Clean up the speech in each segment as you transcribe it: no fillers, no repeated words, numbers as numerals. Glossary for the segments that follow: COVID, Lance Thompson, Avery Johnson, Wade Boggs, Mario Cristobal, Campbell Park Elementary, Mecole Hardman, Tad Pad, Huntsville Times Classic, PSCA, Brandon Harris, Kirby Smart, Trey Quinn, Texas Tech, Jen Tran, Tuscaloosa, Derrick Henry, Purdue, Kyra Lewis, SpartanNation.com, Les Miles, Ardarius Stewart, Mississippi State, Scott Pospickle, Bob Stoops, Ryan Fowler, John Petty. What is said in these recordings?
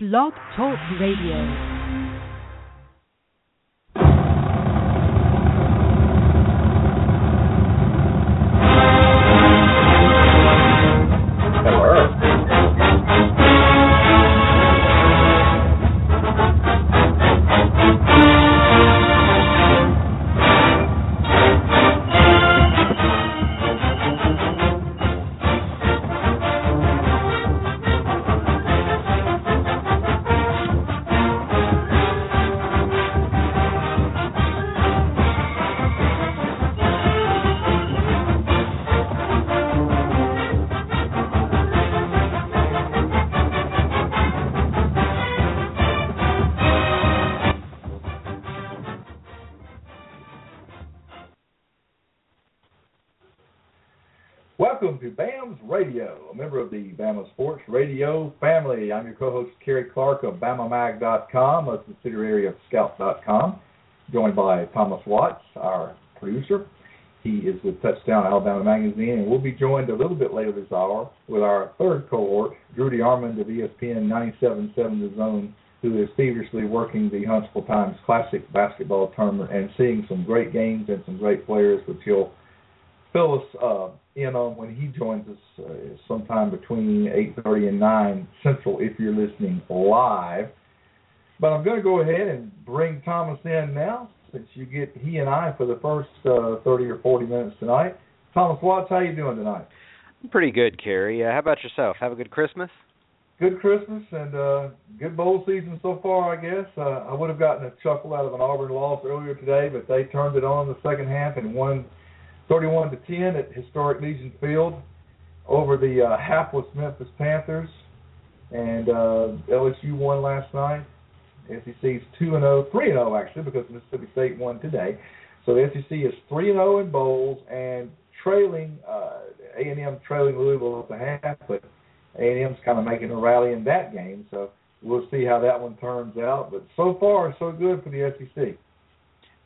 Blog Talk Radio. Radio, a member of the Bama Sports Radio family. I'm your co-host, Kerry Clark of BamaMag.com, a subsidiary of Scout.com, joined by Thomas Watts, our producer. He is with Touchdown Alabama Magazine, and we'll be joined a little bit later this hour with our third cohort, Drew DeArmond of ESPN 97.7 The Zone, who is feverishly working the Huntsville Times Classic basketball tournament and seeing some great games and some great players, which he'll fill us in on when he joins us sometime between 8:30 and 9 Central if you're listening live. But I'm going to go ahead and bring Thomas in now since you get he and I for the first 30 or 40 minutes tonight. Thomas Watts, how you doing tonight? I'm pretty good, Kerry. How about yourself? Have a good Christmas? Good Christmas and good bowl season so far, I guess. I would have gotten a chuckle out of an Auburn loss earlier today, but they turned it on in the second half and won 31-10 at historic Legion Field over the hapless Memphis Panthers, and LSU won last night. SEC's 2-0, 3-0 actually, because Mississippi State won today. So the SEC is 3-0 in bowls and trailing A&M trailing Louisville at the half, but A&M's kind of making a rally in that game. So we'll see how that one turns out. But so far, so good for the SEC.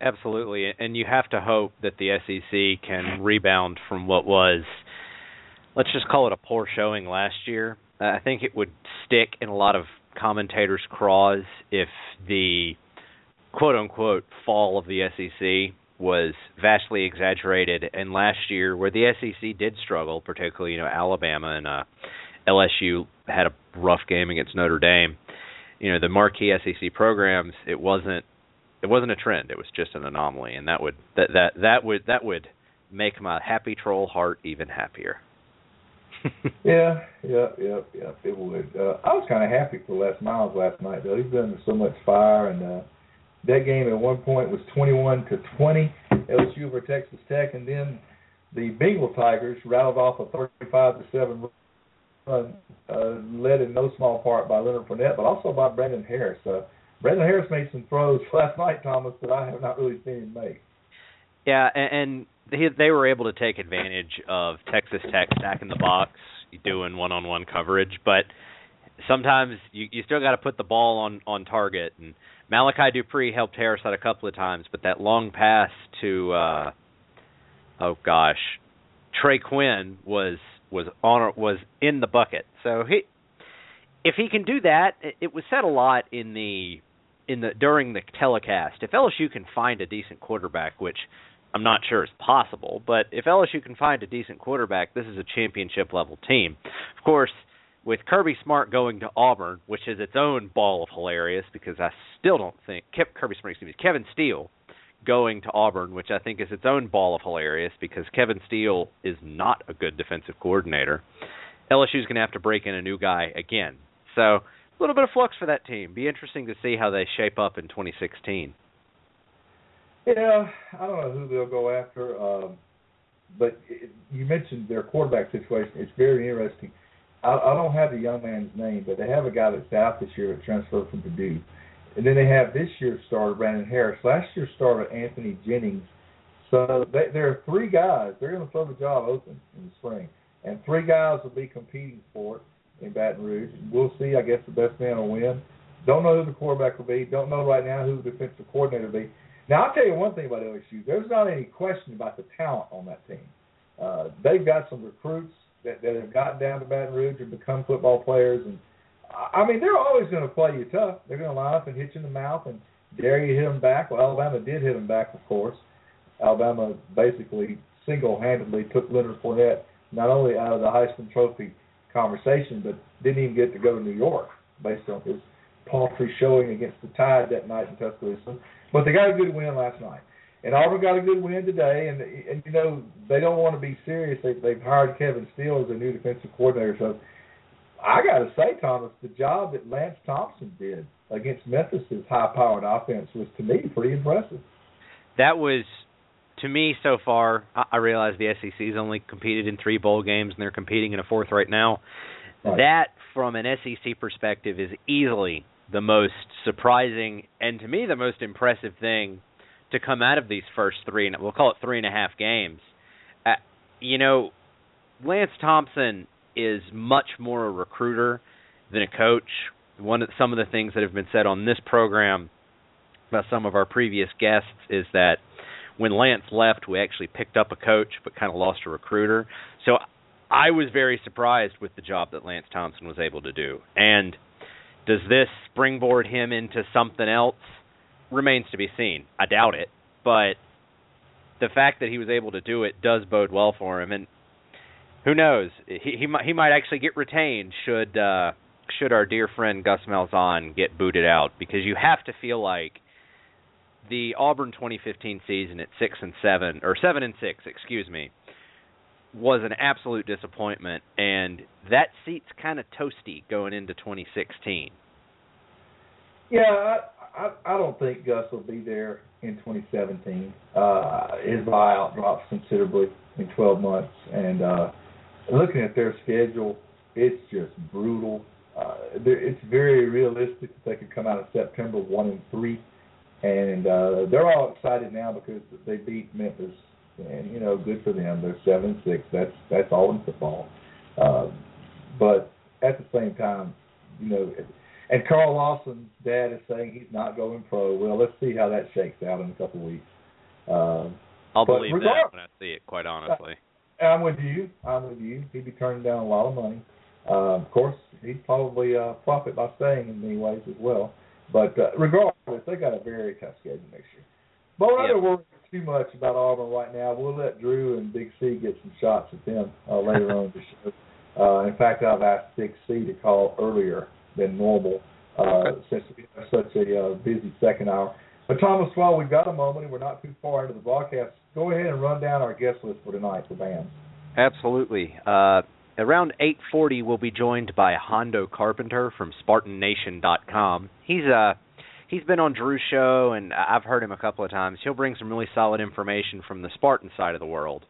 Absolutely, and you have to hope that the SEC can rebound from what was, let's just call it a poor showing last year. I think it would stick in a lot of commentators' craws if the quote-unquote fall of the SEC was vastly exaggerated. And last year, where the SEC did struggle, particularly Alabama and LSU had a rough game against Notre Dame, the marquee SEC programs, it wasn't a trend. It was just an anomaly, and that would make my happy troll heart even happier. yeah, it would. I was kind of happy for Les Miles last night, though. He's been under so much fire, and that game at one point was 21-20, LSU over Texas Tech, and then the Bengal Tigers rattled off a 35-7 run, led in no small part by Leonard Fournette, but also by Brandon Harris. Brandon Harris made some throws last night, Thomas, that I have not really seen him make. Yeah, and they were able to take advantage of Texas Tech stacking the box, doing one-on-one coverage. But sometimes you still got to put the ball on target. And Malachi Dupree helped Harris out a couple of times, but that long pass to, Trey Quinn was in the bucket. So if he can do that, it was said a lot in the – during the telecast, if LSU can find a decent quarterback, which I'm not sure is possible, but if LSU can find a decent quarterback, this is a championship-level team. Of course, with Kirby Smart going to Auburn, which is its own ball of hilarious, because I still don't think Kevin Steele going to Auburn, which I think is its own ball of hilarious, because Kevin Steele is not a good defensive coordinator. LSU's going to have to break in a new guy again. So a little bit of flux for that team. Be interesting to see how they shape up in 2016. Yeah, I don't know who they'll go after, but you mentioned their quarterback situation. It's very interesting. I don't have the young man's name, but they have a guy that's out this year that transferred from Purdue. And then they have this year's starter, Brandon Harris. Last year's starter, Anthony Jennings. So there are three guys. They're going to throw the job open in the spring. And three guys will be competing for it in Baton Rouge. We'll see. I guess the best man will win. Don't know who the quarterback will be. Don't know right now who the defensive coordinator will be. Now, I'll tell you one thing about LSU. There's not any question about the talent on that team. They've got some recruits that have gotten down to Baton Rouge and become football players, and I mean, they're always going to play you tough. They're going to line up and hit you in the mouth and dare you hit them back. Well, Alabama did hit them back, of course. Alabama basically single-handedly took Leonard Fournette not only out of the Heisman Trophy conversation, but didn't even get to go to New York based on his paltry showing against the Tide that night in Tuscaloosa. But they got a good win last night. And Auburn got a good win today. And you know, they don't want to be serious. They've hired Kevin Steele as their new defensive coordinator. So I got to say, Thomas, the job that Lance Thompson did against Memphis' high-powered offense was, to me, pretty impressive. That was, to me, so far, I realize the SEC's only competed in 3 bowl games, and they're competing in a 4th right now. Right. That, from an SEC perspective, is easily the most surprising and, to me, the most impressive thing to come out of these first 3, and we'll call it 3.5 games. You know, Lance Thompson is much more a recruiter than a coach. Some of the things that have been said on this program by some of our previous guests is that when Lance left, we actually picked up a coach but kind of lost a recruiter. So I was very surprised with the job that Lance Thompson was able to do. And does this springboard him into something else? Remains to be seen. I doubt it. But the fact that he was able to do it does bode well for him. And who knows? He might actually get retained should our dear friend Gus Malzahn get booted out, because you have to feel like the Auburn 2015 season at 7-6, was an absolute disappointment, and that seat's kind of toasty going into 2016. Yeah, I don't think Gus will be there in 2017. His buyout drops considerably in 12 months, and looking at their schedule, it's just brutal. It's very realistic that they could come out of September 1-3, and they're all excited now because they beat Memphis, and you know, good for them. They're 7-6. That's all in football. But at the same time, you know, and Carl Lawson's dad is saying he's not going pro. Well, let's see how that shakes out in a couple of weeks. I'll believe that when I see it, quite honestly. I'm with you. He'd be turning down a lot of money. Of course, he'd probably profit by staying in many ways as well. But regardless, they got a very tough schedule next year. But we're not going to worry too much about Auburn right now. We'll let Drew and Big C get some shots at them later on in the show. In fact, I've asked Big C to call earlier than normal since we have such a busy second hour. But, Thomas, while we've got a moment and we're not too far into the broadcast, go ahead and run down our guest list for tonight for BAM. Absolutely. Around 8:40, we'll be joined by Hondo Carpenter from SpartanNation.com. He's been on Drew's show, and I've heard him a couple of times. He'll bring some really solid information from the Spartan side of the world.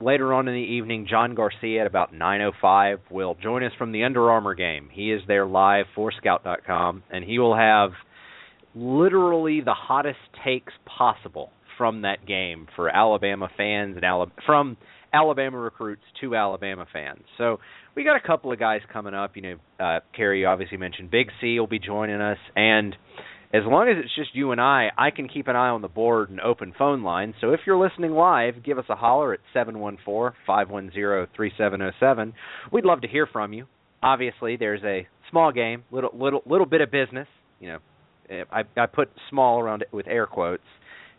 Later on in the evening, John Garcia at about 9:05 will join us from the Under Armour game. He is there live for Scout.com, and he will have literally the hottest takes possible from that game for Alabama fans and from Alabama recruits to Alabama fans. So we got a couple of guys coming up. You know, Kerry obviously mentioned Big C will be joining us, and as long as it's just you and I can keep an eye on the board and open phone lines. So if you're listening live, give us a holler at 714-510-3707. We'd love to hear from you. Obviously, there's a small game, little bit of business. You know, I put small around it with air quotes,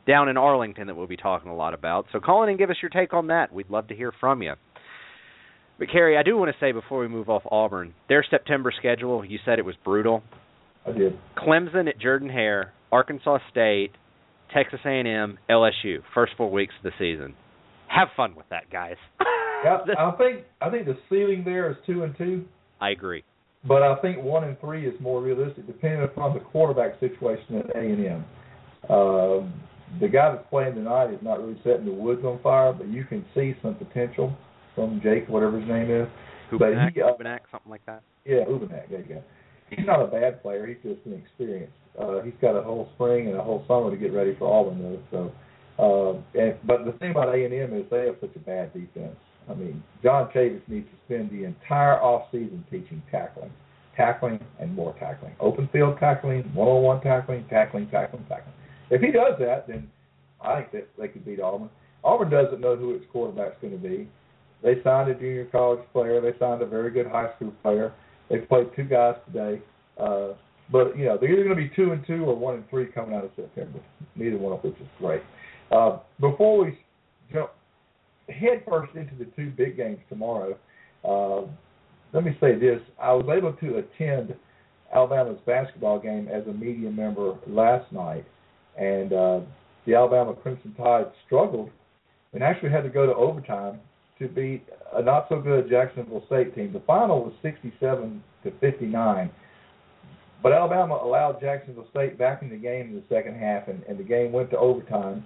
down in Arlington that we'll be talking a lot about. So call in and give us your take on that. We'd love to hear from you. But, Kerry, I do want to say before we move off Auburn, their September schedule, you said it was brutal. I did. Clemson at Jordan-Hare, Arkansas State, Texas A&M, LSU, first 4 weeks of the season. Have fun with that, guys. Yeah, I think the ceiling there is 2-2. I agree. But I think 1-3 is more realistic, depending upon the quarterback situation at A&M. The guy that's playing tonight is not really setting the woods on fire, but you can see some potential from Jake, whatever his name is. Ubenak, something like that. Yeah, Ubenak, there you go. He's not a bad player. He's just inexperienced. He's got a whole spring and a whole summer to get ready for Auburn, though. But the thing about A&M is they have such a bad defense. I mean, John Chavis needs to spend the entire offseason teaching tackling, and more tackling. Open field tackling, one-on-one tackling. If he does that, then I think that they could beat Auburn. Auburn doesn't know who its quarterback's going to be. They signed a junior college player. They signed a very good high school player. They played two guys today. But, you know, they're either going to be 2-2 or 1-3 coming out of September, neither one of which is great. Before we jump headfirst into the two big games tomorrow, let me say this. I was able to attend Alabama's basketball game as a media member last night, and the Alabama Crimson Tide struggled and actually had to go to overtime to beat a not-so-good Jacksonville State team. The final was 67-59, but Alabama allowed Jacksonville State back in the game in the second half, and the game went to overtime.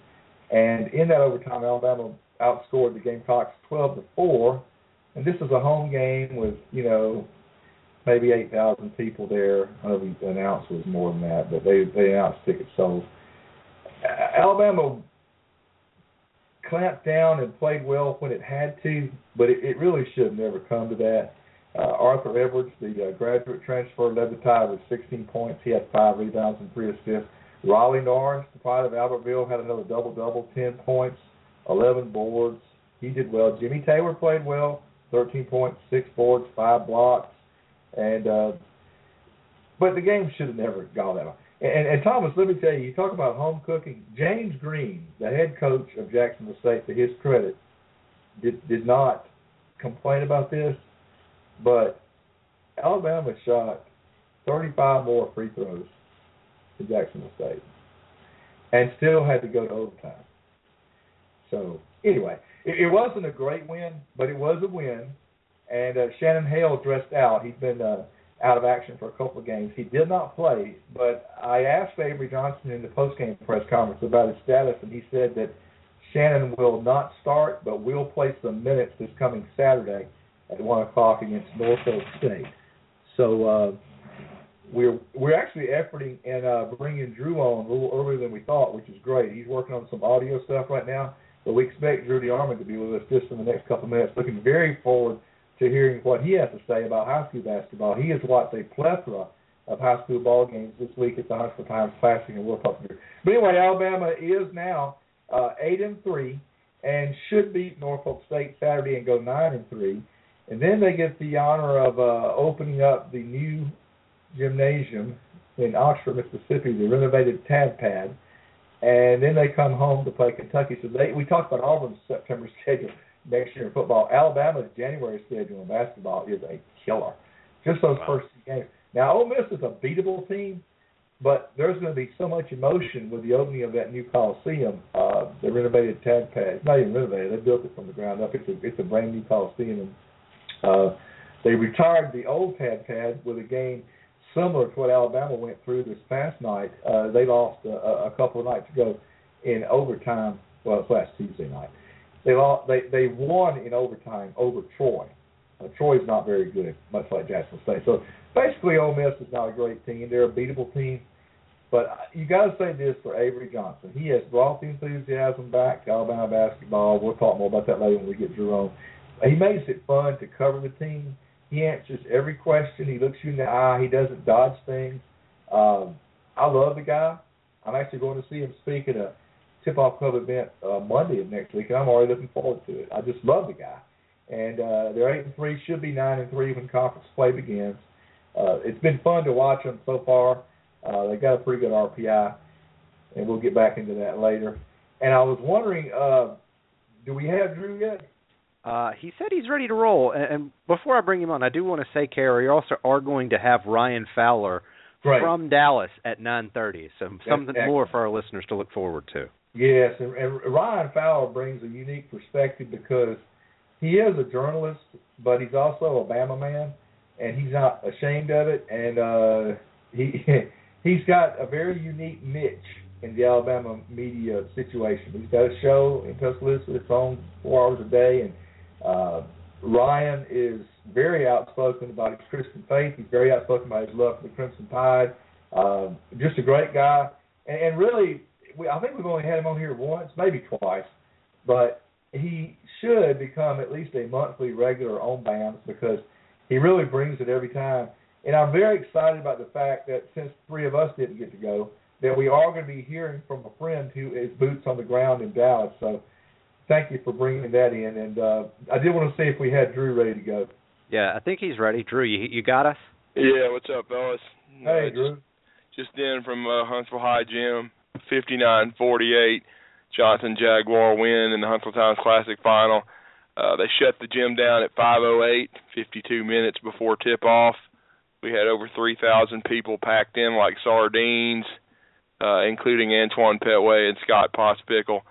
And in that overtime, Alabama outscored the Gamecocks 12-4, and this is a home game with, you know, maybe 8,000 people there. I don't know if the announce was more than that, but they announced tickets sold. Alabama clamped down and played well when it had to, but it really should have never come to that. Arthur Edwards, the graduate transfer, led the Tide with 16 points. He had 5 rebounds and 3 assists. Raleigh Norris, the pride of Albertville, had another double-double, 10 points, 11 boards. He did well. Jimmy Taylor played well, 13 points, 6 boards, 5 blocks. And but the game should have never gone that long. And Thomas, let me tell you, you talk about home cooking. James Green, the head coach of Jacksonville State, to his credit, did not complain about this. But Alabama shot 35 more free throws to Jacksonville State, and still had to go to overtime. So anyway, it wasn't a great win, but it was a win. And Shannon Hale dressed out. He's been out of action for a couple of games. He did not play, but I asked Avery Johnson in the postgame press conference about his status, and he said that Shannon will not start, but will play some minutes this coming Saturday at 1 o'clock against Norfolk State. So we're actually efforting and bringing Drew on a little earlier than we thought, which is great. He's working on some audio stuff right now, but we expect Drew DeArmond to be with us just in the next couple of minutes. Looking very forward to hearing what he has to say about high school basketball. He has watched a plethora of high school ball games this week at the Huntsville Times Classic, and we'll talk to him. But anyway, Alabama is now 8-3 and should beat Norfolk State Saturday and go 9-3. And then they get the honor of opening up the new gymnasium in Oxford, Mississippi, the renovated Tad Pad. And then they come home to play Kentucky. So we talked about Auburn's September schedule next year in football. Alabama's January schedule in basketball is a killer. Just those first two games. Now, Ole Miss is a beatable team, but there's going to be so much emotion with the opening of that new Coliseum, the renovated Tad Pad. It's not even renovated. They built it from the ground up. It's a brand-new Coliseum. They retired the old Tad Pad with a game similar to what Alabama went through this past night. They lost a couple of nights ago in overtime. Well, it was last Tuesday night. They won in overtime over Troy. Troy's not very good, much like Jacksonville State. So basically, Ole Miss is not a great team. They're a beatable team. But you got to say this for Avery Johnson. He has brought the enthusiasm back to Alabama basketball. We'll talk more about that later when we get Drew on. He makes it fun to cover the team. He answers every question. He looks you in the eye. He doesn't dodge things. I love the guy. I'm actually going to see him speak at a tip-off club event Monday of next week, and I'm already looking forward to it. I just love the guy. And they're 8-3, should be 9-3 when conference play begins. It's been fun to watch them so far. They got a pretty good RPI, and we'll get back into that later. And I was wondering, do we have Drew yet? He said he's ready to roll. And before I bring him on, I do want to say, Kerry, you also are going to have Ryan Fowler from Dallas at 9:30, so that's something excellent. More for our listeners to look forward to. Yes, and Ryan Fowler brings a unique perspective because he is a journalist, but he's also a Bama man, and he's not ashamed of it. And he's got a very unique niche in the Alabama media situation. He's got a show in Tuscaloosa that's on 4 hours a day, and Ryan is very outspoken about his Christian faith. He's very outspoken about his love for the Crimson Tide. Just a great guy, and really, I think we've only had him on here once, maybe twice, but he should become at least a monthly regular on BAMS because he really brings it every time. And I'm very excited about the fact that since three of us didn't get to go, that we are going to be hearing from a friend who is boots on the ground in Dallas. So thank you for bringing that in. And I did want to see if we had Drew ready to go. Yeah, I think he's ready. Drew, you got us? Yeah, what's up, fellas? Hey, Drew. Just in from Huntsville High Gym, 59-48, Johnson Jaguar win in the Huntsville Times Classic final. They shut the gym down at 5:08, 52 minutes before tip-off. We had over 3,000 people packed in like sardines, including Antoine Pettway and Scott Pospickle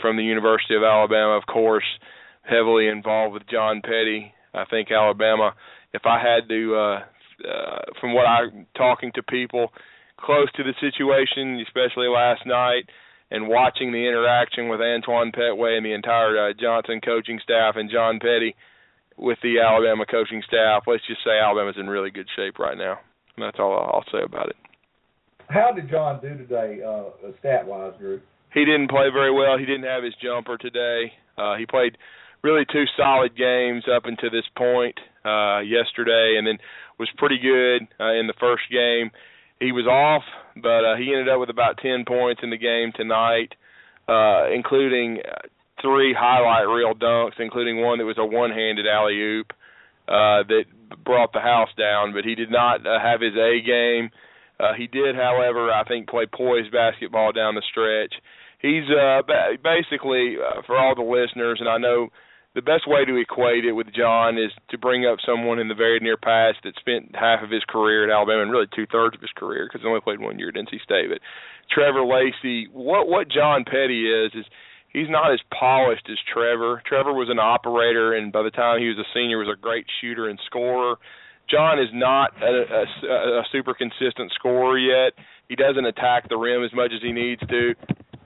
from the University of Alabama, of course, heavily involved with John Petty. I think Alabama, if I had to, from what I'm talking to people close to the situation, especially last night, and watching the interaction with Antoine Pettway and the entire Johnson coaching staff and John Petty with the Alabama coaching staff, let's just say Alabama's in really good shape right now. And that's all I'll say about it. How did John do today, stat-wise, Drew? He didn't play very well. He didn't have his jumper today. He played really two solid games up until this point yesterday, and then was pretty good in the first game. He was off, but he ended up with about 10 points in the game tonight, including three highlight reel dunks, including one that was a one-handed alley-oop that brought the house down. But he did not have his A game. He did, however, I think, play poised basketball down the stretch. He's basically, for all the listeners, and I know the best way to equate it with John is to bring up someone in the very near past that spent half of his career at Alabama and really two-thirds of his career because he only played 1 year at NC State. But Trevor Lacey, what John Petty is he's not as polished as Trevor. Trevor was an operator, and by the time he was a senior, was a great shooter and scorer. John is not a super consistent scorer yet. He doesn't attack the rim as much as he needs to,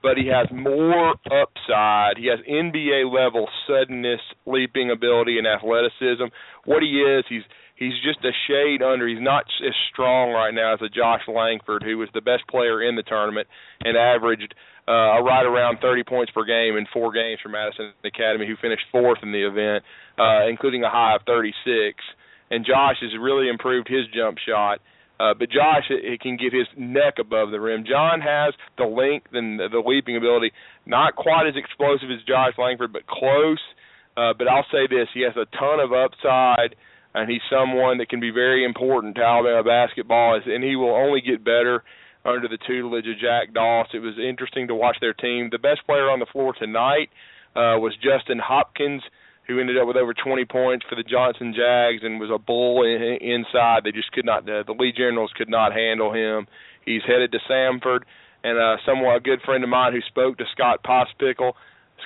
but he has more upside. He has NBA-level suddenness, leaping ability, and athleticism. What he is, he's just a shade under. He's not as strong right now as a Josh Langford, who was the best player in the tournament and averaged right around 30 points per game in 4 games for Madison Academy, who finished 4th in the event, including a high of 36. And Josh has really improved his jump shot. But Josh, it can get his neck above the rim. John has the length and the leaping ability, not quite as explosive as Josh Langford, but close. But I'll say this, he has a ton of upside, and he's someone that can be very important to Alabama basketball, and he will only get better under the tutelage of Jack Doss. It was interesting to watch their team. The best player on the floor tonight was Justin Hopkins, who ended up with over 20 points for the Johnson Jags and was a bull inside. They just could not, the Lee Generals could not handle him. He's headed to Samford, and somewhat a good friend of mine who spoke to Scott Pospickle.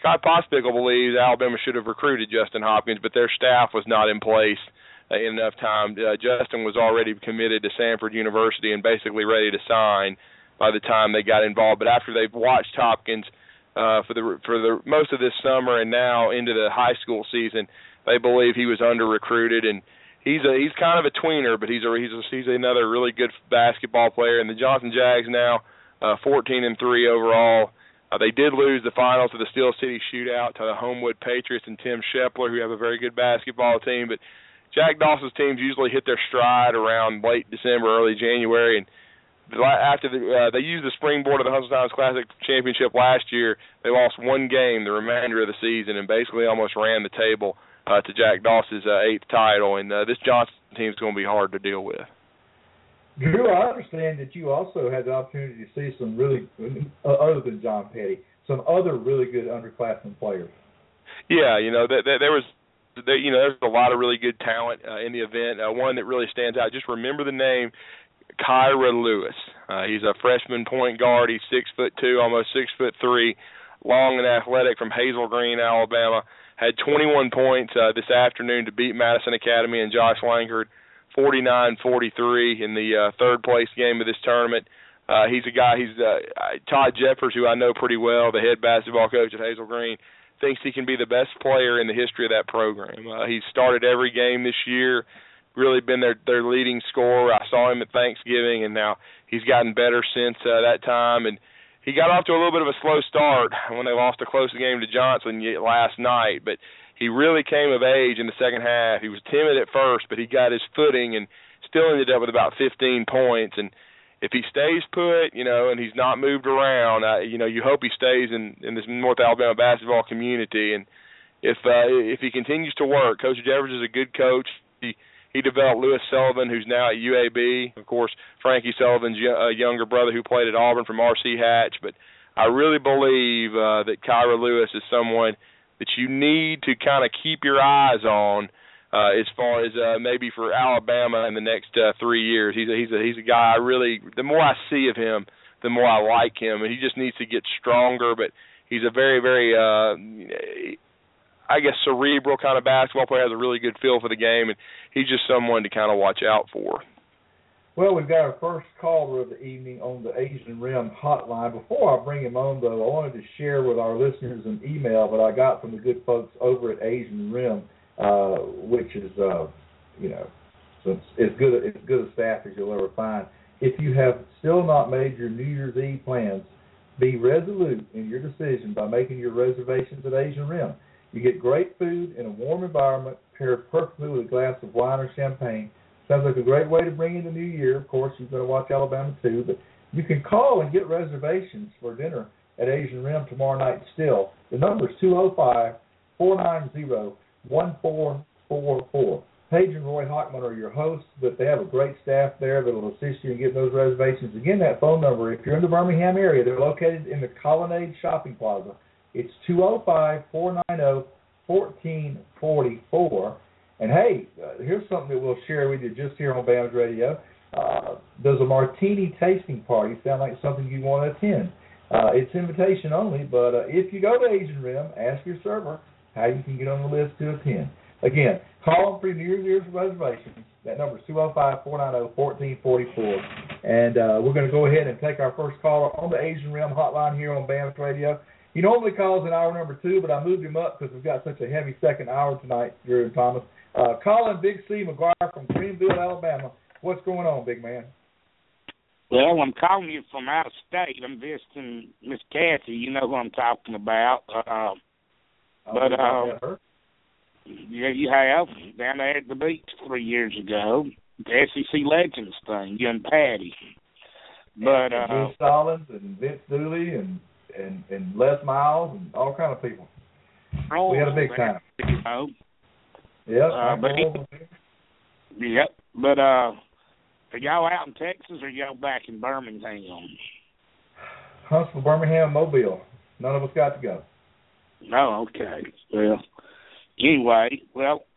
Scott Pospickle believes Alabama should have recruited Justin Hopkins, but their staff was not in place in enough time. Justin was already committed to Samford University and basically ready to sign by the time they got involved. But after they've watched Hopkins for the most of this summer and now into the high school season, they believe he was under recruited, and he's kind of a tweener, but he's another really good basketball player. And the Johnson Jags now 14-3 overall. They did lose the finals of the Steel City Shootout to the Homewood Patriots and Tim Shepler, who have a very good basketball team. But Jack Dawson's teams usually hit their stride around late December, early January, and after they used the springboard of the Huntsville Times Classic Championship last year, they lost one game the remainder of the season and basically almost ran the table to Jack Doss's 8th title. And this Johnson team is going to be hard to deal with. Drew, I understand that you also had the opportunity to see some really, other than John Petty, some other really good underclassmen players. Yeah, you know, there's a lot of really good talent in the event. One that really stands out, just remember the name, Kyra Lewis. He's a freshman point guard. He's 6'2", almost 6'3", long and athletic from Hazel Green, Alabama. Had 21 points this afternoon to beat Madison Academy and Josh Langford 49-43 in the third place game of this tournament. He's a guy. He's Todd Jeffers, who I know pretty well, the head basketball coach at Hazel Green, thinks he can be the best player in the history of that program. He's started every game this year. Really been their leading scorer. I saw him at Thanksgiving, and now he's gotten better since that time. And he got off to a little bit of a slow start when they lost a close game to Johnson last night, but he really came of age in the second half. He was timid at first, but he got his footing and still ended up with about 15 points. And if he stays put, you know, and he's not moved around, you know, you hope he stays in this North Alabama basketball community. And if he continues to work, Coach Jeffers is a good coach. He He developed Lewis Sullivan, who's now at UAB. Of course, Frankie Sullivan's younger brother who played at Auburn from R.C. Hatch. But I really believe that Kyra Lewis is someone that you need to kind of keep your eyes on as far as maybe for Alabama in the next 3 years. He's a guy I really – the more I see of him, the more I like him. And he just needs to get stronger. But he's a very, very I guess cerebral kind of basketball player, has a really good feel for the game, and he's just someone to kind of watch out for. Well, we've got our first caller of the evening on the Asian Rim hotline. Before I bring him on, though, I wanted to share with our listeners an email that I got from the good folks over at Asian Rim, which is, as good a staff as you'll ever find. If you have still not made your New Year's Eve plans, be resolute in your decision by making your reservations at Asian Rim. You get great food in a warm environment, paired perfectly with a glass of wine or champagne. Sounds like a great way to bring in the new year. Of course, you're going to watch Alabama too, but you can call and get reservations for dinner at Asian Rim tomorrow night still. The number is 205-490-1444. Paige and Roy Hockman are your hosts, but they have a great staff there that will assist you in getting those reservations. Again, that phone number, if you're in the Birmingham area, they're located in the Colonnade Shopping Plaza. It's 205-490-1444. And, hey, here's something that we'll share with you just here on BAMS Radio. Does a martini tasting party sound like something you want to attend? It's invitation only, but if you go to Asian Rim, ask your server how you can get on the list to attend. Again, call for New Year's reservations. That number is 205-490-1444. And we're going to go ahead and take our first caller on the Asian Rim hotline here on BAMS Radio. He normally calls in hour number two, but I moved him up because we've got such a heavy second hour tonight, Drew and Thomas. Colin Big C. McGuire from Greenville, Alabama. What's going on, big man? Well, I'm calling you from out of state. I'm visiting Miss Kathy. You know who I'm talking about. Yeah, you have. Down there at the beach 3 years ago. The SEC Legends thing, you and Patty. But, and Bruce Stallings and Vince Dooley and Les Miles and all kind of people. Oh, we had a big time. You know. Yep. Are y'all out in Texas or y'all back in Birmingham? Huntsville, Birmingham, Mobile. None of us got to go. No, okay. Well, anyway,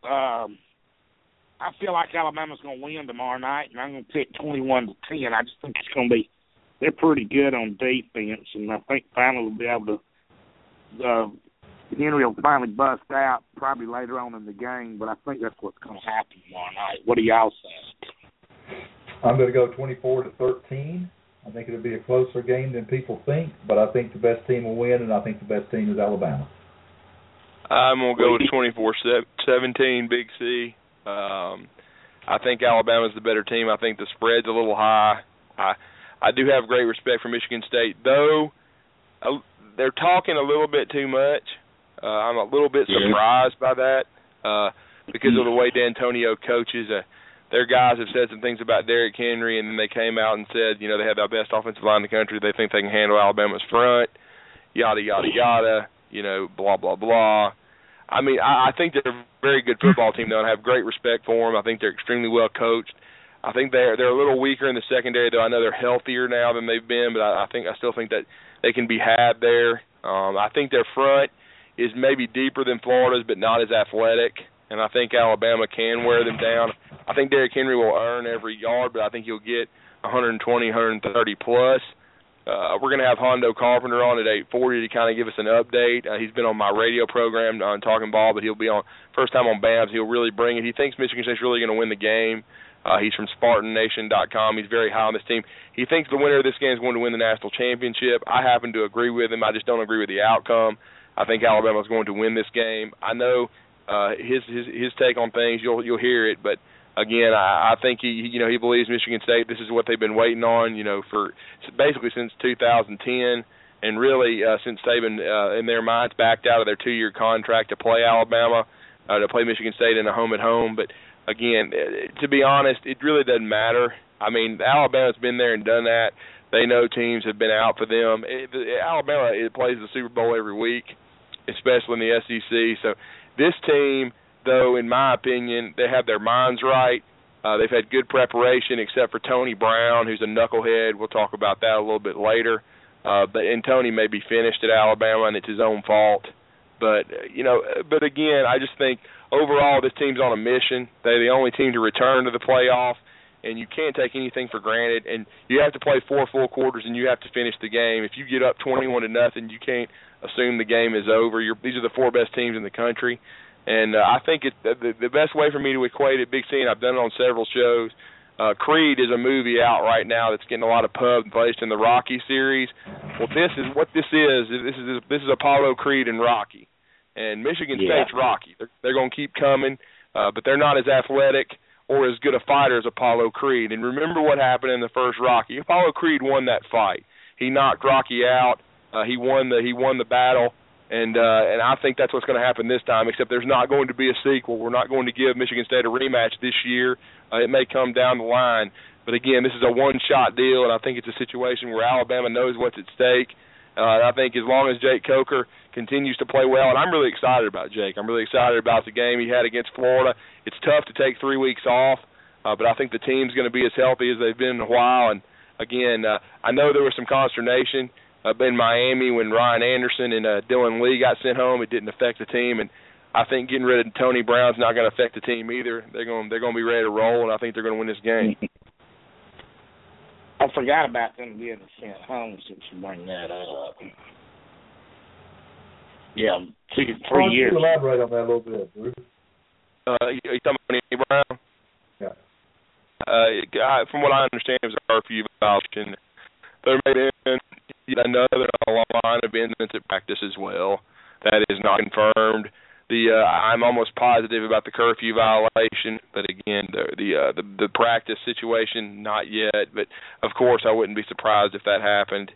I feel like Alabama's going to win tomorrow night, and I'm going to pick 21-10. I just think it's going to be. They're pretty good on defense, and I think finally we'll be able to Henry will finally bust out probably later on in the game, but I think that's what's going to happen tomorrow night. What do y'all think? I'm going to go 24-13. I think it'll be a closer game than people think, but I think the best team will win, and I think the best team is Alabama. I'm going to go to 24-17, Big C. I think Alabama's the better team. I think the spread's a little high. I do have great respect for Michigan State, though they're talking a little bit too much. I'm a little bit surprised by that because of the way D'Antonio coaches. Their guys have said some things about Derrick Henry, and then they came out and said, you know, they have the best offensive line in the country. They think they can handle Alabama's front, yada, yada, yada, you know, blah, blah, blah. I mean, I think they're a very good football team, though, and I have great respect for them. I think they're extremely well coached. I think they're a little weaker in the secondary, though I know they're healthier now than they've been, but I still think that they can be had there. I think their front is maybe deeper than Florida's, but not as athletic, and I think Alabama can wear them down. I think Derrick Henry will earn every yard, but I think he'll get 120, 130-plus. We're going to have Hondo Carpenter on at 8:40 to kind of give us an update. He's been on my radio program on Talking Ball, but he'll be on first time on BAMS. He'll really bring it. He thinks Michigan State's really going to win the game. He's from SpartanNation.com. He's very high on this team. He thinks the winner of this game is going to win the national championship. I happen to agree with him. I just don't agree with the outcome. I think Alabama is going to win this game. I know his take on things. You'll hear it, but again, I think he believes Michigan State. This is what they've been waiting on, you know, for basically since 2010, and really since they've been in their minds backed out of their 2-year contract to play Alabama, to play Michigan State in a home at home, but. Again, to be honest, it really doesn't matter. I mean, Alabama's been there and done that. They know teams have been out for them. Alabama plays the Super Bowl every week, especially in the SEC. So this team, though, in my opinion, they have their minds right. They've had good preparation, except for Tony Brown, who's a knucklehead. We'll talk about that a little bit later. But Tony may be finished at Alabama, and it's his own fault. But again, I just think overall this team's on a mission. They're the only team to return to the playoff, and you can't take anything for granted. And you have to play four full quarters, and you have to finish the game. If you get up 21-0, you can't assume the game is over. These are the four best teams in the country. And I think the best way for me to equate it, Big C, and I've done it on several shows, Creed is a movie out right now that's getting a lot of pub based in the Rocky series. Well, this is what this is. This is Apollo Creed and Rocky. And Michigan State's Rocky. They're going to keep coming, but they're not as athletic or as good a fighter as Apollo Creed. And remember what happened in the first Rocky. Apollo Creed won that fight. He knocked Rocky out. He won the battle. And I think that's what's going to happen this time, except there's not going to be a sequel. We're not going to give Michigan State a rematch this year. It may come down the line. But, again, this is a one-shot deal, and I think it's a situation where Alabama knows what's at stake. And I think as long as Jake Coker continues to play well, and I'm really excited about Jake. I'm really excited about the game he had against Florida. It's tough to take 3 weeks off, but I think the team's going to be as healthy as they've been in a while. And, again, I know there was some consternation up in Miami when Ryan Anderson and Dylan Lee got sent home. It didn't affect the team, and I think getting rid of Tony Brown's not going to affect the team either. They're going to be ready to roll, and I think they're going to win this game. I forgot about them being sent home since you bring that up. Yeah, 2 to 3 years. Why don't you elaborate on that a little bit, Bruce? You talking about Tony Brown? Yeah. From what I understand, it was a curfew violation. There may have been another line of incidents at practice as well. That is not confirmed. I'm almost positive about the curfew violation, but again, the practice situation, not yet. But of course, I wouldn't be surprised if that happened.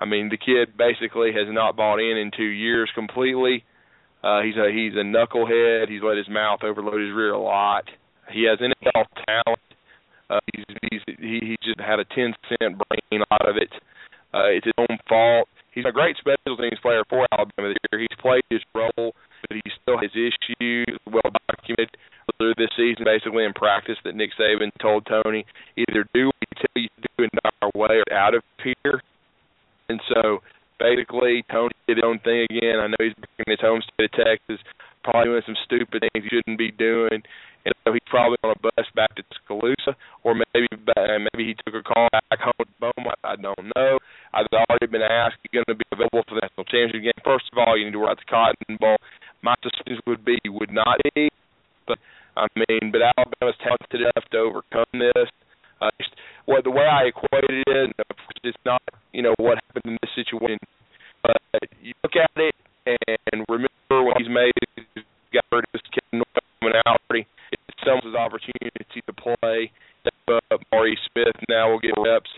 I mean, the kid basically has not bought in 2 years completely. He's a knucklehead. He's let his mouth overload his rear a lot. He has NFL talent. He just had a 10-cent brain out of it. It's his own fault. He's a great special teams player for Alabama this year. He's played his role, but he still has issues, well documented earlier this season, basically in practice, that Nick Saban told Tony, either do what we tell you to do in our way or out of here. And so, basically, Tony did his own thing again. I know he's back in his home state of Texas, probably doing some stupid things he shouldn't be doing. And so he's probably on a bus back to Tuscaloosa, or maybe he took a call back home to Beaumont. I don't know. I've already been asked if he's going to be available for the national championship game. First of all, you need to worry about the Cotton Bowl. My suspicions would not be, but Alabama's talented enough to overcome this. The way I equated it is, of course, it's not what happened in this situation, but you look at it and remember when he's made his guy hurt his kid in North Carolina. Someone's opportunity to play. Maurice Smith now will get reps.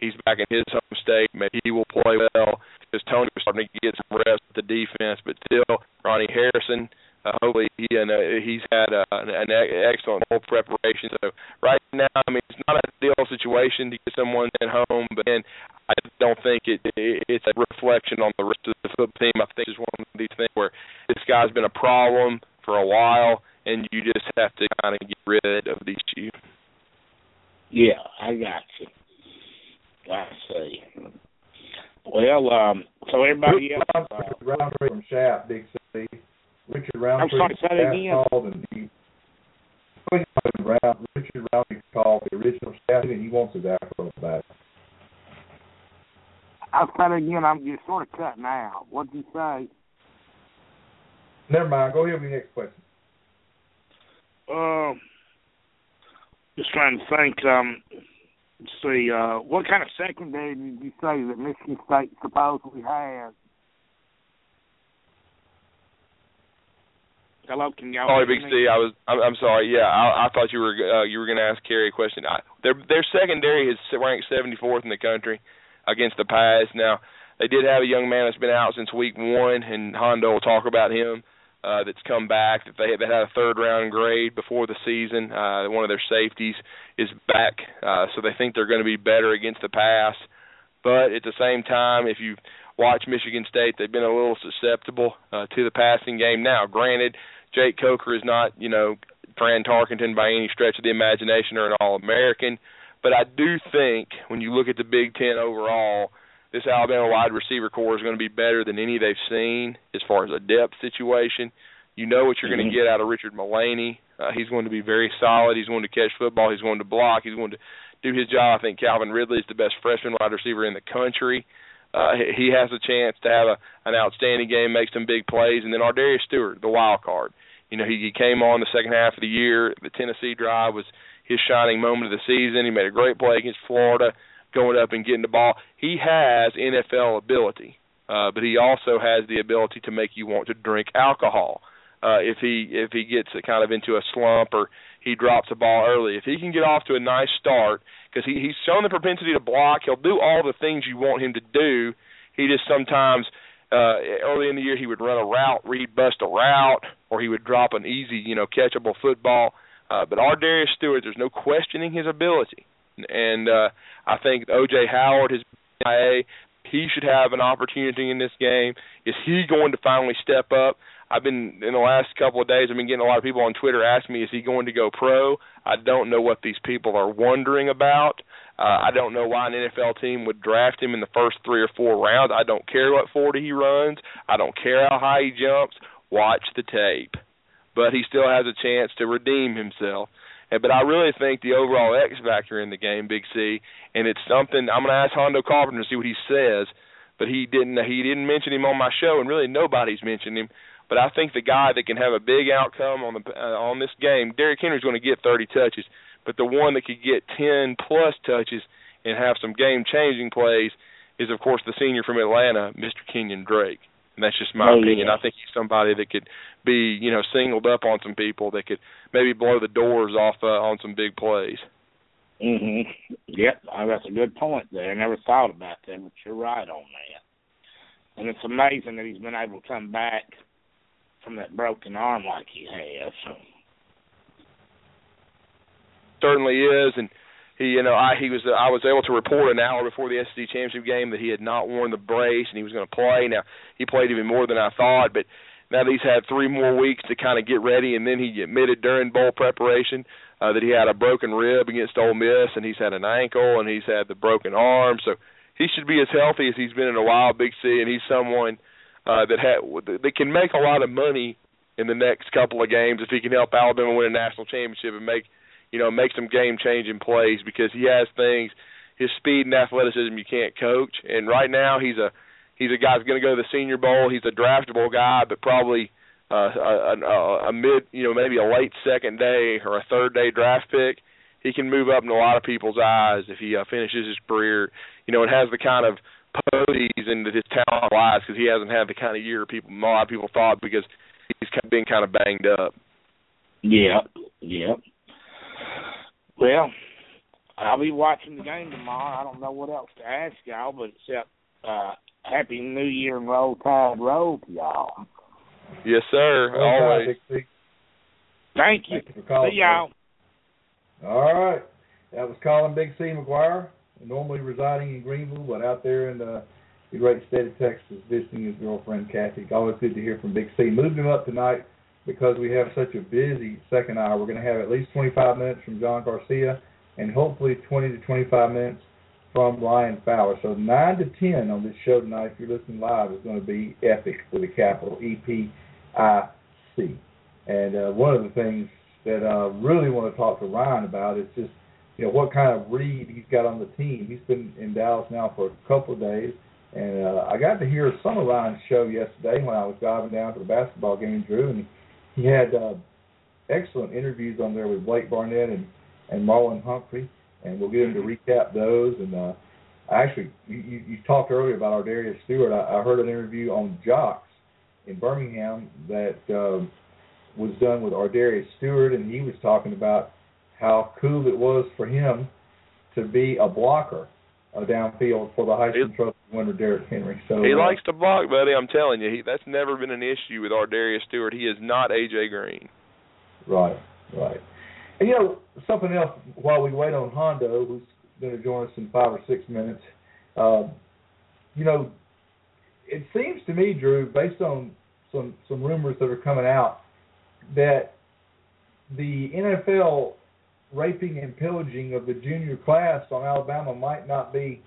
He's back in his home state. Maybe he will play well because Tony was starting to get some reps with the defense. But still, Ronnie Harrison, hopefully he's had an excellent whole preparation. So right now, I mean, it's not an ideal situation to get someone at home, but then I don't think it's a reflection on the rest of the football team. I think it's one of these things where this guy's been a problem for a while, and you just have to kind of get rid of these two. Yeah, I got you. I see. Well, so everybody else. Roundtree from Shaft, Big City. Richard Roundtree from Shaft called, Richard Roundtree called the original Shaft, and he wants it out for a back. I'll say it again. You're sort of cutting out. What'd you say? Never mind. Go ahead with your next question. Just trying to think. Let's see, what kind of secondary did you say that Michigan State supposedly has? Hello, can y'all? Sorry, Big C. I'm sorry. Yeah, I thought you were going to ask Kerry a question. Their secondary is ranked 74th in the country against the Pies. Now, they did have a young man that's been out since week one, and Hondo will talk about him. That's come back. That they had a third-round grade before the season. One of their safeties is back, so they think they're going to be better against the pass. But at the same time, if you watch Michigan State, they've been a little susceptible to the passing game. Now, granted, Jake Coker is not, you know, Fran Tarkenton by any stretch of the imagination or an All-American. But I do think when you look at the Big Ten overall, this Alabama wide receiver core is going to be better than any they've seen as far as a depth situation. You know what you're going to get out of Richard Mulaney. He's going to be very solid. He's going to catch football. He's going to block. He's going to do his job. I think Calvin Ridley is the best freshman wide receiver in the country. He has a chance to have an outstanding game, make some big plays. And then Ardarius Stewart, the wild card. You know, he came on the second half of the year. The Tennessee drive was his shining moment of the season. He made a great play against Florida, going up and getting the ball. He has NFL ability, but he also has the ability to make you want to drink alcohol. If he gets kind of into a slump or he drops the ball early, if he can get off to a nice start, because he's shown the propensity to block, he'll do all the things you want him to do. He just sometimes early in the year he would run a route, he'd bust a route, or he would drop an easy, you know, catchable football. But Ardarius Stewart, there's no questioning his ability, and I think O.J. Howard has been IA. He should have an opportunity in this game. Is he going to finally step up? I've been, in the last couple of days, I've been getting a lot of people on Twitter asking me, is he going to go pro? I don't know what these people are wondering about. I don't know why an NFL team would draft him in the first 3 or 4 rounds. I don't care what 40 he runs. I don't care how high he jumps. Watch the tape. But he still has a chance to redeem himself. But I really think the overall X factor in the game, Big C, and it's something I'm going to ask Hondo Carpenter to see what he says, but he didn't mention him on my show, and really nobody's mentioned him. But I think the guy that can have a big outcome on this game, Derrick Henry's going to get 30 touches, but the one that could get 10-plus touches and have some game-changing plays is, of course, the senior from Atlanta, Mr. Kenyon Drake. And that's just my opinion. Yeah. I think he's somebody that could be, you know, singled up on some people that could maybe blow the doors off on some big plays. Mm-hmm. Yep, that's a good point there. I never thought about that, but you're right on that. And it's amazing that he's been able to come back from that broken arm like he has. Certainly is, and I was able to report an hour before the SEC championship game that he had not worn the brace and he was going to play. Now, he played even more than I thought, but now he's had 3 more weeks to kind of get ready, and then he admitted during bowl preparation that he had a broken rib against Ole Miss, and he's had an ankle, and he's had the broken arm. So he should be as healthy as he's been in a while, Big C, and he's someone that can make a lot of money in the next couple of games if he can help Alabama win a national championship and make some game-changing plays, because he has things, his speed and athleticism you can't coach. And right now he's a guy who's going to go to the Senior Bowl. He's a draftable guy, but probably a mid, you know, maybe a late second day or a third day draft pick. He can move up in a lot of people's eyes if he finishes his career, you know, and has the kind of poses and that his talent lies, because he hasn't had the kind of year a lot of people thought, because he's been kind of banged up. Yeah, yeah. Well, I'll be watching the game tomorrow. I don't know what else to ask y'all, but except Happy New Year and Roll Tide Roll to y'all. Yes, sir. Always. Thank you. Thank you for calling. See y'all. All right. That was Colin Big C McGuire, normally residing in Greenville, but out there in the great state of Texas visiting his girlfriend, Kathy. Always good to hear from Big C. Moved him up tonight, because we have such a busy second hour. We're going to have at least 25 minutes from John Garcia and hopefully 20 to 25 minutes from Ryan Fowler. So 9 to 10 on this show tonight, if you're listening live, is going to be epic with a capital, EPIC. And one of the things that I really want to talk to Ryan about is just, you know, what kind of read he's got on the team. He's been in Dallas now for a couple of days. And I got to hear some of Ryan's show yesterday when I was driving down to the basketball game, Drew, and he had excellent interviews on there with Blake Barnett and Marlon Humphrey, and we'll get him to recap those. And actually, you talked earlier about Ardarius Stewart. I heard an interview on Jocks in Birmingham that was done with Ardarius Stewart, and he was talking about how cool it was for him to be a blocker downfield for the Heisman Trophy winner, Derrick Henry. So he likes to block, buddy. I'm telling you, that's never been an issue with Ardarius Stewart. He is not A.J. Green. Right. And, you know, something else, while we wait on Hondo, who's going to join us in 5 or 6 minutes, you know, it seems to me, Drew, based on some rumors that are coming out, that the NFL raping and pillaging of the junior class on Alabama might not be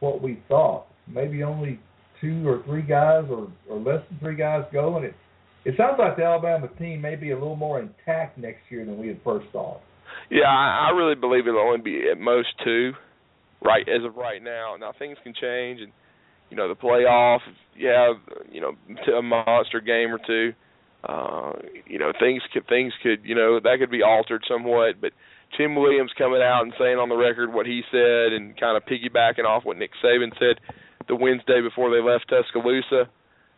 what we thought. Maybe only two or three guys or less than three guys go, and it sounds like the Alabama team may be a little more intact next year than we had first thought. Yeah, I really believe it'll only be at most two, right, as of right now. Now, things can change, and, you know, the playoff, yeah, you know, a monster game or two. You know, things could, you know, that could be altered somewhat, but Tim Williams coming out and saying on the record what he said and kind of piggybacking off what Nick Saban said the Wednesday before they left Tuscaloosa,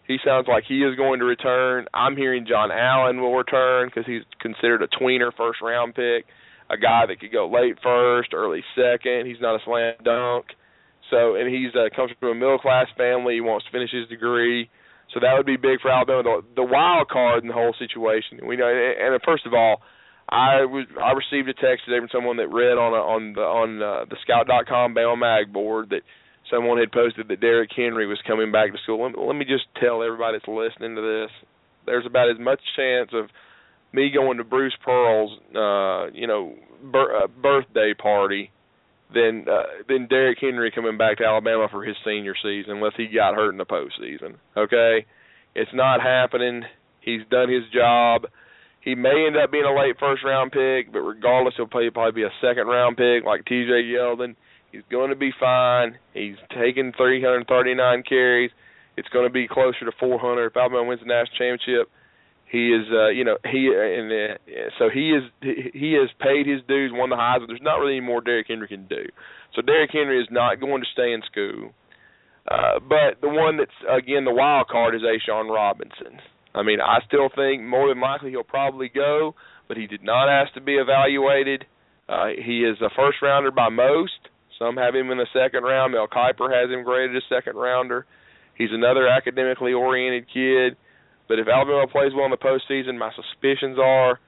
he sounds like he is going to return. I'm hearing John Allen will return because he's considered a tweener first-round pick, a guy that could go late first, early second. He's not a slam dunk. So, and he comes from a middle-class family. He wants to finish his degree. So that would be big for Alabama. The wild card in the whole situation. We know, and first of all, I received a text today from someone that read on the Scout.com Bama Mag board that someone had posted that Derrick Henry was coming back to school. Let me just tell everybody that's listening to this: there's about as much chance of me going to Bruce Pearl's birthday party than Derrick Henry coming back to Alabama for his senior season, unless he got hurt in the postseason. Okay? It's not happening. He's done his job. He may end up being a late first-round pick, but regardless, he'll probably be a second-round pick like T.J. Yeldon. He's going to be fine. He's taken 339 carries. It's going to be closer to 400. If Alabama wins the national championship, he has paid his dues, won the Heisman. There's not really any more Derrick Henry can do. So Derrick Henry is not going to stay in school. But the one that's, again, the wild card is A'Shawn Robinson. I mean, I still think more than likely he'll probably go, but he did not ask to be evaluated. He is a first-rounder by most. Some have him in the second round. Mel Kiper has him graded as second-rounder. He's another academically oriented kid. But if Alabama plays well in the postseason, my suspicions are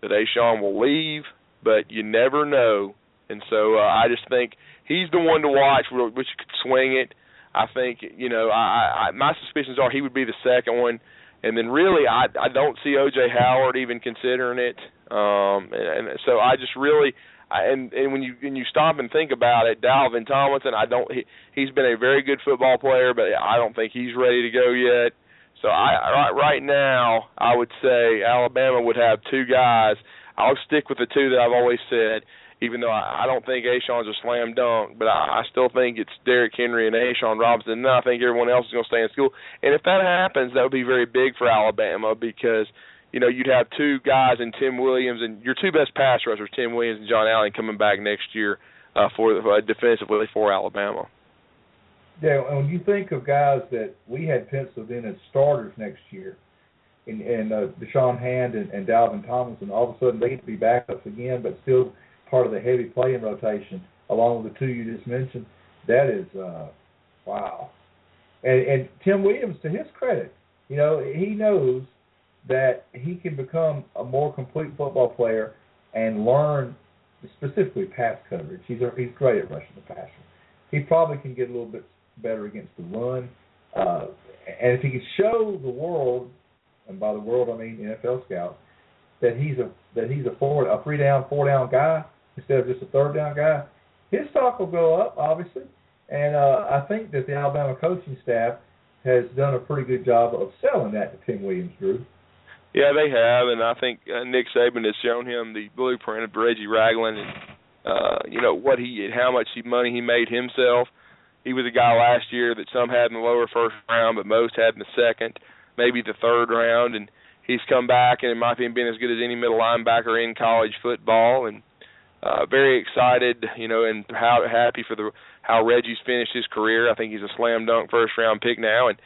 that A'Shawn will leave, but you never know. And so I just think he's the one to watch, which could swing it. I think, you know, my suspicions are he would be the second one. And then really I don't see O.J. Howard even considering it. And so I just really when you stop and think about it, Dalvin Tomlinson, he's been a very good football player, but I don't think he's ready to go yet. So right now, I would say Alabama would have two guys. I'll stick with the two that I've always said, even though I don't think A'Shawn's a slam dunk, but I still think it's Derrick Henry and A'Shawn Robinson, and I think everyone else is going to stay in school. And if that happens, that would be very big for Alabama because, you know, you'd have two guys in Tim Williams and your two best pass rushers, Tim Williams and John Allen, coming back next year for defensively for Alabama. Yeah, and when you think of guys that we had penciled in as starters next year, and Deshaun Hand and Dalvin Tomlinson, all of a sudden they get to be backups again, but still part of the heavy playing rotation, along with the two you just mentioned. That is, wow. And Tim Williams, to his credit, you know, he knows that he can become a more complete football player and learn specifically pass coverage. He's great at rushing the passer. He probably can get a little bit better against the run. And if he can show the world, and by the world I mean NFL scouts, that he's a 3-down, 4-down guy instead of just a 3rd-down guy, his stock will go up, obviously. And I think that the Alabama coaching staff has done a pretty good job of selling that to Tim Williams, Drew. Yeah, they have, and I think Nick Saban has shown him the blueprint of Reggie Ragland and how much money he made himself. He was a guy last year that some had in the lower first round, but most had in the second, maybe the third round. And he's come back and, in my opinion, been as good as any middle linebacker in college football. And very excited, you know, and happy for how Reggie's finished his career. I think he's a slam dunk first round pick now. And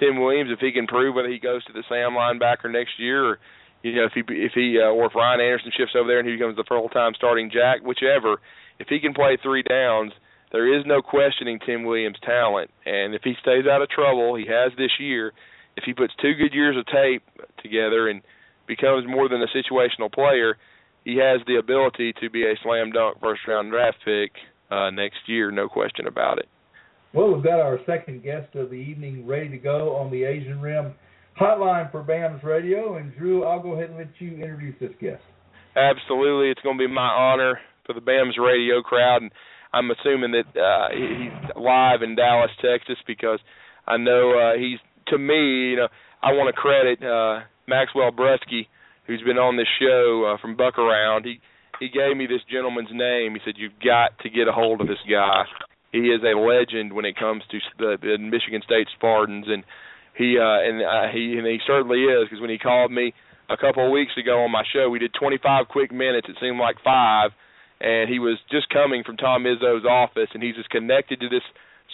Tim Williams, if he can prove whether he goes to the Sam linebacker next year or, you know, if Ryan Anderson shifts over there and he becomes the full-time starting jack, whichever, if he can play 3 downs, there is no questioning Tim Williams' talent. And if he stays out of trouble, he has this year, if he puts 2 good years of tape together and becomes more than a situational player, he has the ability to be a slam dunk first-round draft pick next year, no question about it. Well, we've got our second guest of the evening ready to go on the Asian Rim hotline for BAMS Radio. And, Drew, I'll go ahead and let you introduce this guest. Absolutely. It's going to be my honor for the BAMS Radio crowd. And I'm assuming that he's live in Dallas, Texas, because I know he's, to me, you know, I want to credit Maxwell Brusky, who's been on this show from Buck Around. He gave me this gentleman's name. He said, you've got to get a hold of this guy. He is a legend when it comes to the Michigan State Spartans, and he certainly is, because when he called me a couple of weeks ago on my show, we did 25 quick minutes. It seemed like 5, and he was just coming from Tom Izzo's office, and he's as connected to this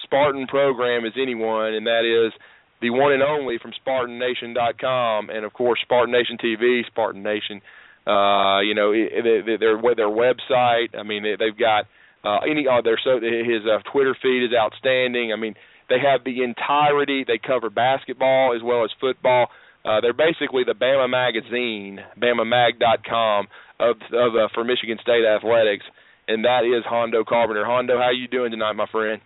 Spartan program as anyone, and that is the one and only from SpartanNation.com, and of course Spartan Nation TV, Spartan Nation. You know, their website. I mean, they've got. His Twitter feed is outstanding. I mean, they have the entirety. They cover basketball as well as football. They're basically the Bama magazine, BamaMag.com for Michigan State athletics, and that is Hondo Carpenter. Hondo, how you doing tonight, my friend?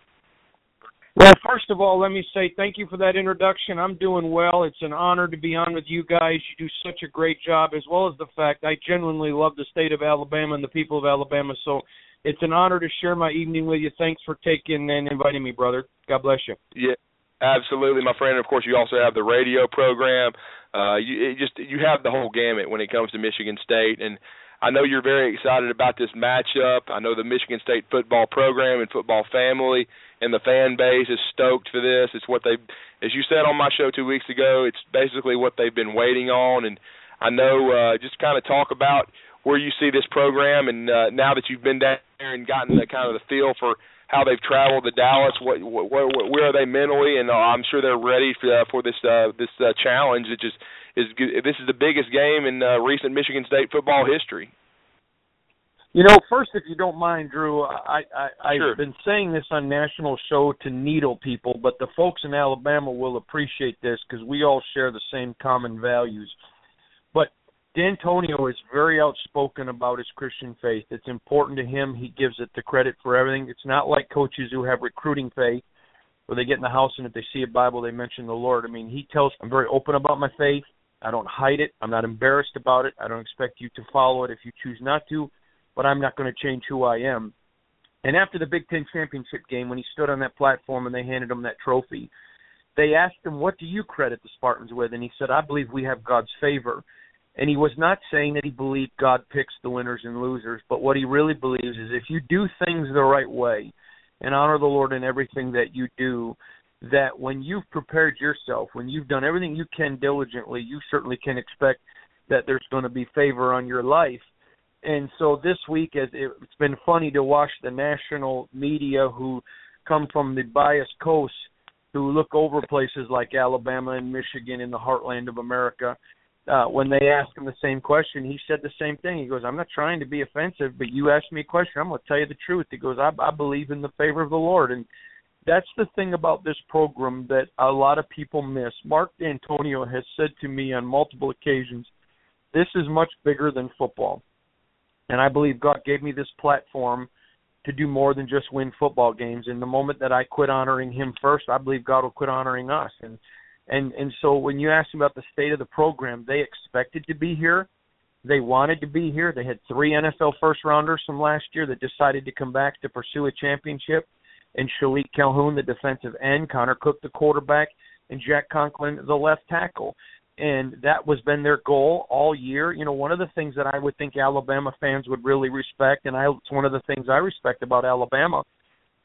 Well, first of all, let me say thank you for that introduction. I'm doing well. It's an honor to be on with you guys. You do such a great job, as well as the fact I genuinely love the state of Alabama and the people of Alabama, so it's an honor to share my evening with you. Thanks for taking and inviting me, brother. God bless you. Yeah, absolutely, my friend. Of course, you also have the radio program. You have the whole gamut when it comes to Michigan State. And I know you're very excited about this matchup. I know the Michigan State football program and football family and the fan base is stoked for this. It's what they, as you said on my show 2 weeks ago, it's basically what they've been waiting on. And I know just kind of talk about where you see this program, and now that you've been down there and gotten the kind of the feel for how they've traveled to Dallas, where are they mentally? And I'm sure they're ready for this challenge. This is the biggest game in recent Michigan State football history. You know, first, if you don't mind, Drew, I've been saying this on national show to needle people, but the folks in Alabama will appreciate this because we all share the same common values. But D'Antonio is very outspoken about his Christian faith. It's important to him. He gives it the credit for everything. It's not like coaches who have recruiting faith where they get in the house and if they see a Bible, they mention the Lord. I mean, he tells, I'm very open about my faith. I don't hide it. I'm not embarrassed about it. I don't expect you to follow it if you choose not to, but I'm not going to change who I am. And after the Big Ten championship game, when he stood on that platform and they handed him that trophy, they asked him, what do you credit the Spartans with? And he said, I believe we have God's favor. And he was not saying that he believed God picks the winners and losers, but what he really believes is if you do things the right way and honor the Lord in everything that you do, that when you've prepared yourself, when you've done everything you can diligently, you certainly can expect that there's going to be favor on your life. And so this week, as it's been funny to watch the national media who come from the biased coast who look over places like Alabama and Michigan in the heartland of America. When they asked him the same question, he said the same thing. He goes, I'm not trying to be offensive, but you asked me a question. I'm going to tell you the truth. He goes, I believe in the favor of the Lord. And that's the thing about this program that a lot of people miss. Mark D'Antonio has said to me on multiple occasions, this is much bigger than football. And I believe God gave me this platform to do more than just win football games. And the moment that I quit honoring him first, I believe God will quit honoring us. And so when you asked them about the state of the program, they expected to be here. They wanted to be here. They had 3 NFL first-rounders from last year that decided to come back to pursue a championship, and Shalik Calhoun, the defensive end, Connor Cook, the quarterback, and Jack Conklin, the left tackle. And that was been their goal all year. You know, one of the things that I would think Alabama fans would really respect, and it's one of the things I respect about Alabama,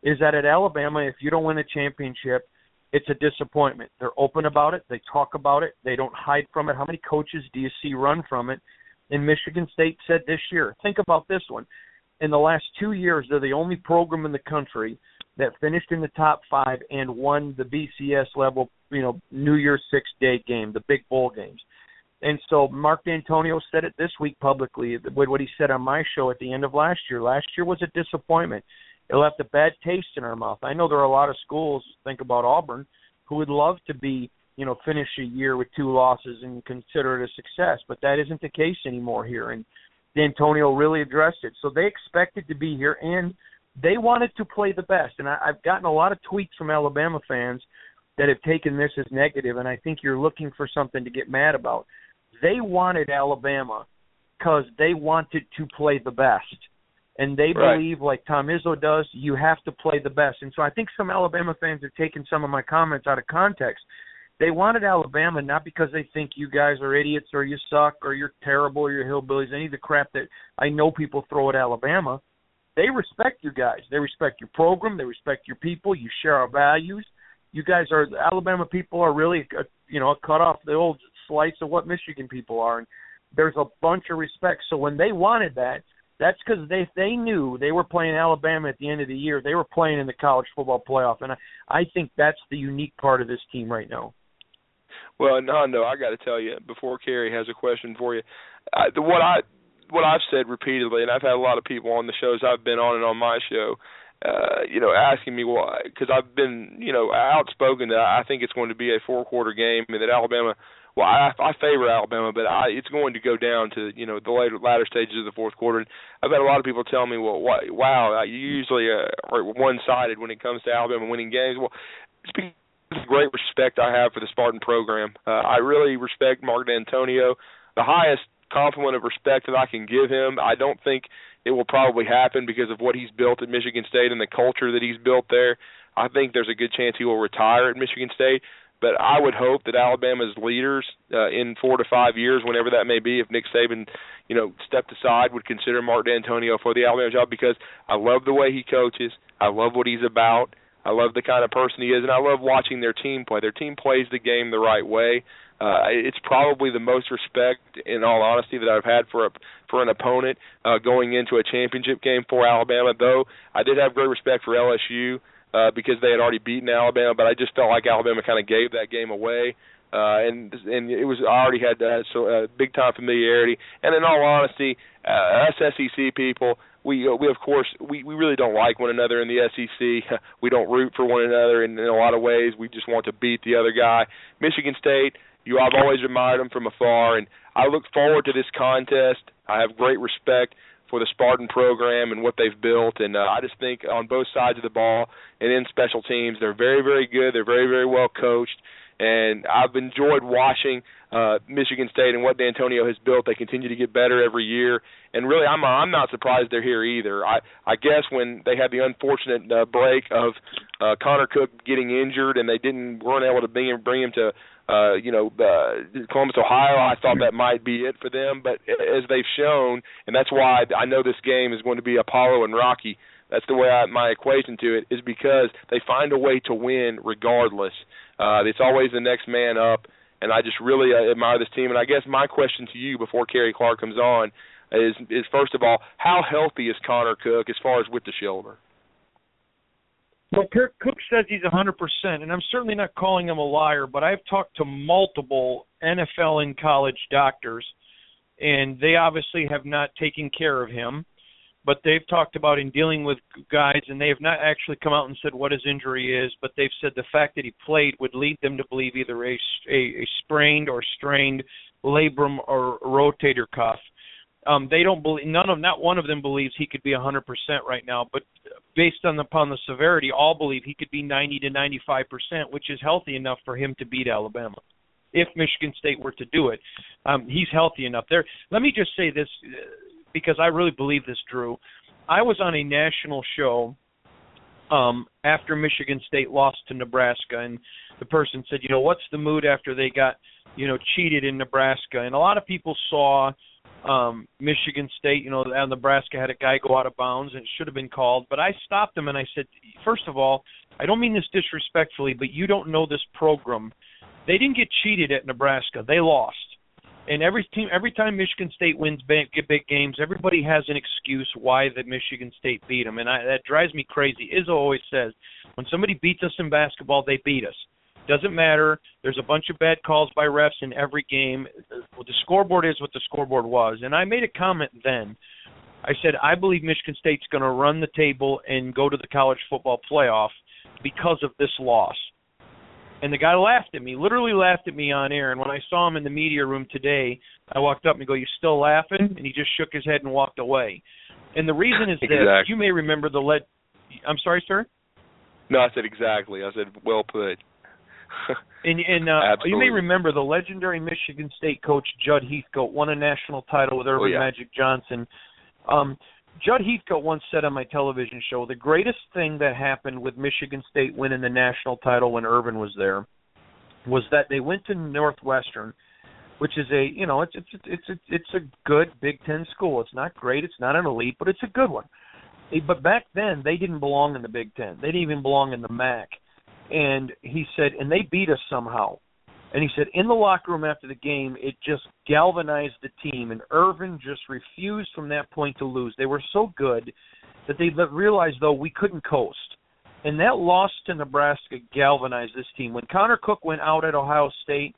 is that at Alabama, if you don't win a championship, it's a disappointment. They're open about it. They talk about it. They don't hide from it. How many coaches do you see run from it? And Michigan State said this year, think about this one. In the last 2 years, they're the only program in the country that finished in the top 5 and won the BCS level, you know, New Year's 6-day game, the big bowl games. And so Mark D'Antonio said it this week publicly, what he said on my show at the end of last year. Last year was a disappointment. It left a bad taste in our mouth. I know there are a lot of schools, think about Auburn, who would love to be, you know, finish a year with 2 losses and consider it a success, but that isn't the case anymore here. And D'Antonio really addressed it. So they expected to be here, and they wanted to play the best. And I've gotten a lot of tweets from Alabama fans that have taken this as negative, and I think you're looking for something to get mad about. They wanted Alabama because they wanted to play the best. And they believe, like Tom Izzo does, you have to play the best. And so I think some Alabama fans have taken some of my comments out of context. They wanted Alabama not because they think you guys are idiots or you suck or you're terrible or you're hillbillies, any of the crap that I know people throw at Alabama. They respect you guys. They respect your program. They respect your people. You share our values. You guys are – Alabama people are really, you know, cut off the old slice of what Michigan people are. And there's a bunch of respect. So when they wanted that, that's because they knew they were playing Alabama at the end of the year. They were playing in the college football playoff, and I think that's the unique part of this team right now. Well, no, I got to tell you, before Kerry has a question for you, what I've said repeatedly, and I've had a lot of people on the shows I've been on and on my show, you know, asking me why, because I've been, you know, outspoken that I think it's going to be a four-quarter game and that Alabama. Well, I favor Alabama, but it's going to go down to, you know, the latter stages of the fourth quarter. And I've had a lot of people tell me, well, wow, you usually are one-sided when it comes to Alabama winning games. Well, it's because of the great respect I have for the Spartan program. I really respect Mark D'Antonio, the highest compliment of respect that I can give him. I don't think it will probably happen because of what he's built at Michigan State and the culture that he's built there. I think there's a good chance he will retire at Michigan State. But I would hope that Alabama's leaders in 4 to 5 years, whenever that may be, if Nick Saban, you know, stepped aside, would consider Mark D'Antonio for the Alabama job, because I love the way he coaches. I love what he's about. I love the kind of person he is, and I love watching their team play. Their team plays the game the right way. It's probably the most respect, in all honesty, that I've had for an opponent going into a championship game for Alabama, though I did have great respect for LSU. Because they had already beaten Alabama, but I just felt like Alabama kind of gave that game away, and it was I already had big time familiarity. And in all honesty, us SEC people, we really don't like one another in the SEC. We don't root for one another in a lot of ways. We just want to beat the other guy. Michigan State, I've always admired them from afar, and I look forward to this contest. I have great respect for the Spartan program and what they've built, and I just think on both sides of the ball and in special teams, they're very, very good. They're very, very well coached, and I've enjoyed watching Michigan State and what D'Antonio has built. They continue to get better every year, and really I'm not surprised they're here either. I guess when they had the unfortunate break of Connor Cook getting injured and they weren't able to bring him to Columbus, Ohio, I thought that might be it for them. But as they've shown, and that's why I know this game is going to be Apollo and Rocky, that's the way my equation to it, is because they find a way to win regardless. It's always the next man up, and I just really admire this team. And I guess my question to you before Kerry Clark comes on is first of all, how healthy is Connor Cook as far as with the shoulder? Well, Cook says he's 100%, and I'm certainly not calling him a liar, but I've talked to multiple NFL and college doctors, and they obviously have not taken care of him, but they've talked about in dealing with guys, and they have not actually come out and said what his injury is, but they've said the fact that he played would lead them to believe either a sprained or strained labrum or rotator cuff. They don't believe not one of them believes he could be 100% right now, but based upon the severity, all believe he could be 90 to 95%, which is healthy enough for him to beat Alabama if Michigan State were to do it. He's healthy enough there. Let me just say this because I really believe this, Drew. I was on a national show after Michigan State lost to Nebraska, and the person said, you know, what's the mood after they got, you know, cheated in Nebraska? And a lot of people saw – Michigan State, you know, Nebraska had a guy go out of bounds and it should have been called. But I stopped him and I said, first of all, I don't mean this disrespectfully, but you don't know this program. They didn't get cheated at Nebraska. They lost. And every time Michigan State wins big games, everybody has an excuse why that Michigan State beat them. And that drives me crazy. Izzo always says, when somebody beats us in basketball, they beat us. Doesn't matter. There's a bunch of bad calls by refs in every game. The scoreboard is what the scoreboard was. And I made a comment then. I said, I believe Michigan State's going to run the table and go to the college football playoff because of this loss. And the guy laughed at me, literally laughed at me on air. And when I saw him in the media room today, I walked up and go, you still laughing? And he just shook his head and walked away. And the reason is that you may remember I'm sorry, sir? No, I said exactly. I said, well put. And you may remember the legendary Michigan State coach Judd Heathcote won a national title with Urban Magic Johnson. Judd Heathcote once said on my television show, the greatest thing that happened with Michigan State winning the national title when Urban was there was that they went to Northwestern, which is a, you know, it's a good Big Ten school. It's not great. It's not an elite, but it's a good one. But back then, they didn't belong in the Big Ten. They didn't even belong in the MAC. And he said, and they beat us somehow. And he said, in the locker room after the game, it just galvanized the team, and Irvin just refused from that point to lose. They were so good that they realized, though, we couldn't coast. And that loss to Nebraska galvanized this team. When Connor Cook went out at Ohio State,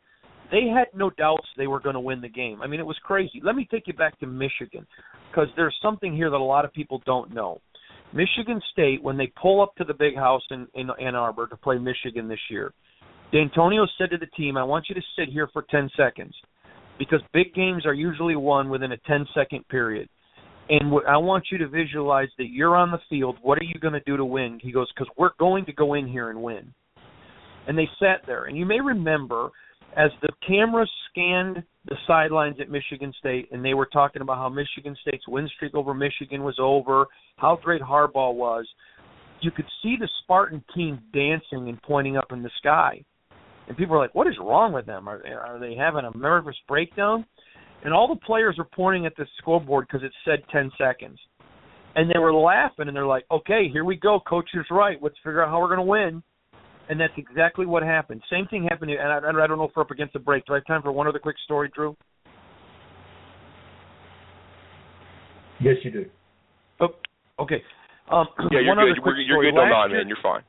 they had no doubts they were going to win the game. I mean, it was crazy. Let me take you back to Michigan, because there's something here that a lot of people don't know. Michigan State, when they pull up to the big house in Ann Arbor to play Michigan this year, D'Antonio said to the team, I want you to sit here for 10 seconds because big games are usually won within a 10-second period. And I want you to visualize that you're on the field. What are you going to do to win? He goes, because we're going to go in here and win. And they sat there. And you may remember as the cameras scanned the sidelines at Michigan State, and they were talking about how Michigan State's win streak over Michigan was over, how great Harbaugh was, you could see the Spartan team dancing and pointing up in the sky. And people were like, what is wrong with them? Are they having a nervous breakdown? And all the players were pointing at the scoreboard because it said 10 seconds. And they were laughing, and they're like, okay, here we go. Coach is right. Let's figure out how we're going to win. And that's exactly what happened. Same thing happened, and I don't know if we're up against the break. Do I have time for one other quick story, Drew? Yes, you do. Oh, okay. Yeah, you're good. Hold on, man. You're fine.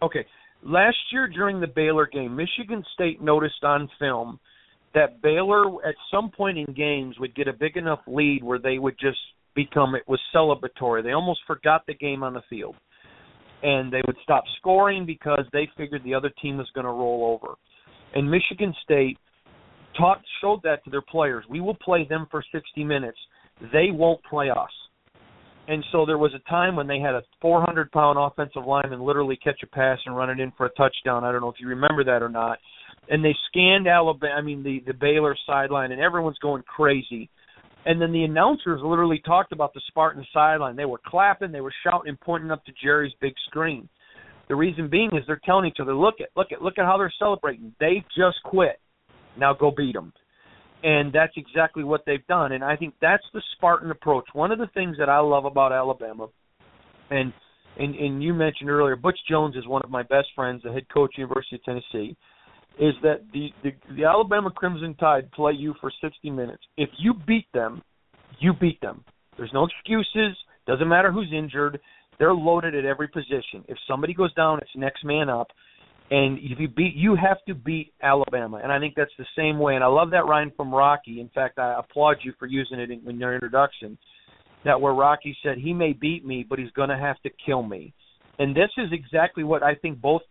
Okay. Last year during the Baylor game, Michigan State noticed on film that Baylor at some point in games would get a big enough lead where they would just become, it was celebratory. They almost forgot the game on the field. And they would stop scoring because they figured the other team was going to roll over. And Michigan State showed that to their players. We will play them for 60 minutes. They won't play us. And so there was a time when they had a 400-pound offensive lineman literally catch a pass and run it in for a touchdown. I don't know if you remember that or not. And they scanned Alabama, the Baylor sideline, and everyone's going crazy. And then the announcers literally talked about the Spartan sideline. They were clapping, they were shouting, and pointing up to Jerry's big screen. The reason being is they're telling each other, look at how they're celebrating. They just quit. Now go beat them. And that's exactly what they've done. And I think that's the Spartan approach. One of the things that I love about Alabama, and you mentioned earlier, Butch Jones is one of my best friends, the head coach at University of Tennessee, is that the Alabama Crimson Tide play you for 60 minutes. If you beat them, you beat them. There's no excuses. Doesn't matter who's injured. They're loaded at every position. If somebody goes down, it's next man up. And if you beat, you have to beat Alabama. And I think that's the same way. And I love that line from Rocky. In fact, I applaud you for using it in your introduction, that where Rocky said, he may beat me, but he's going to have to kill me. And this is exactly what I think both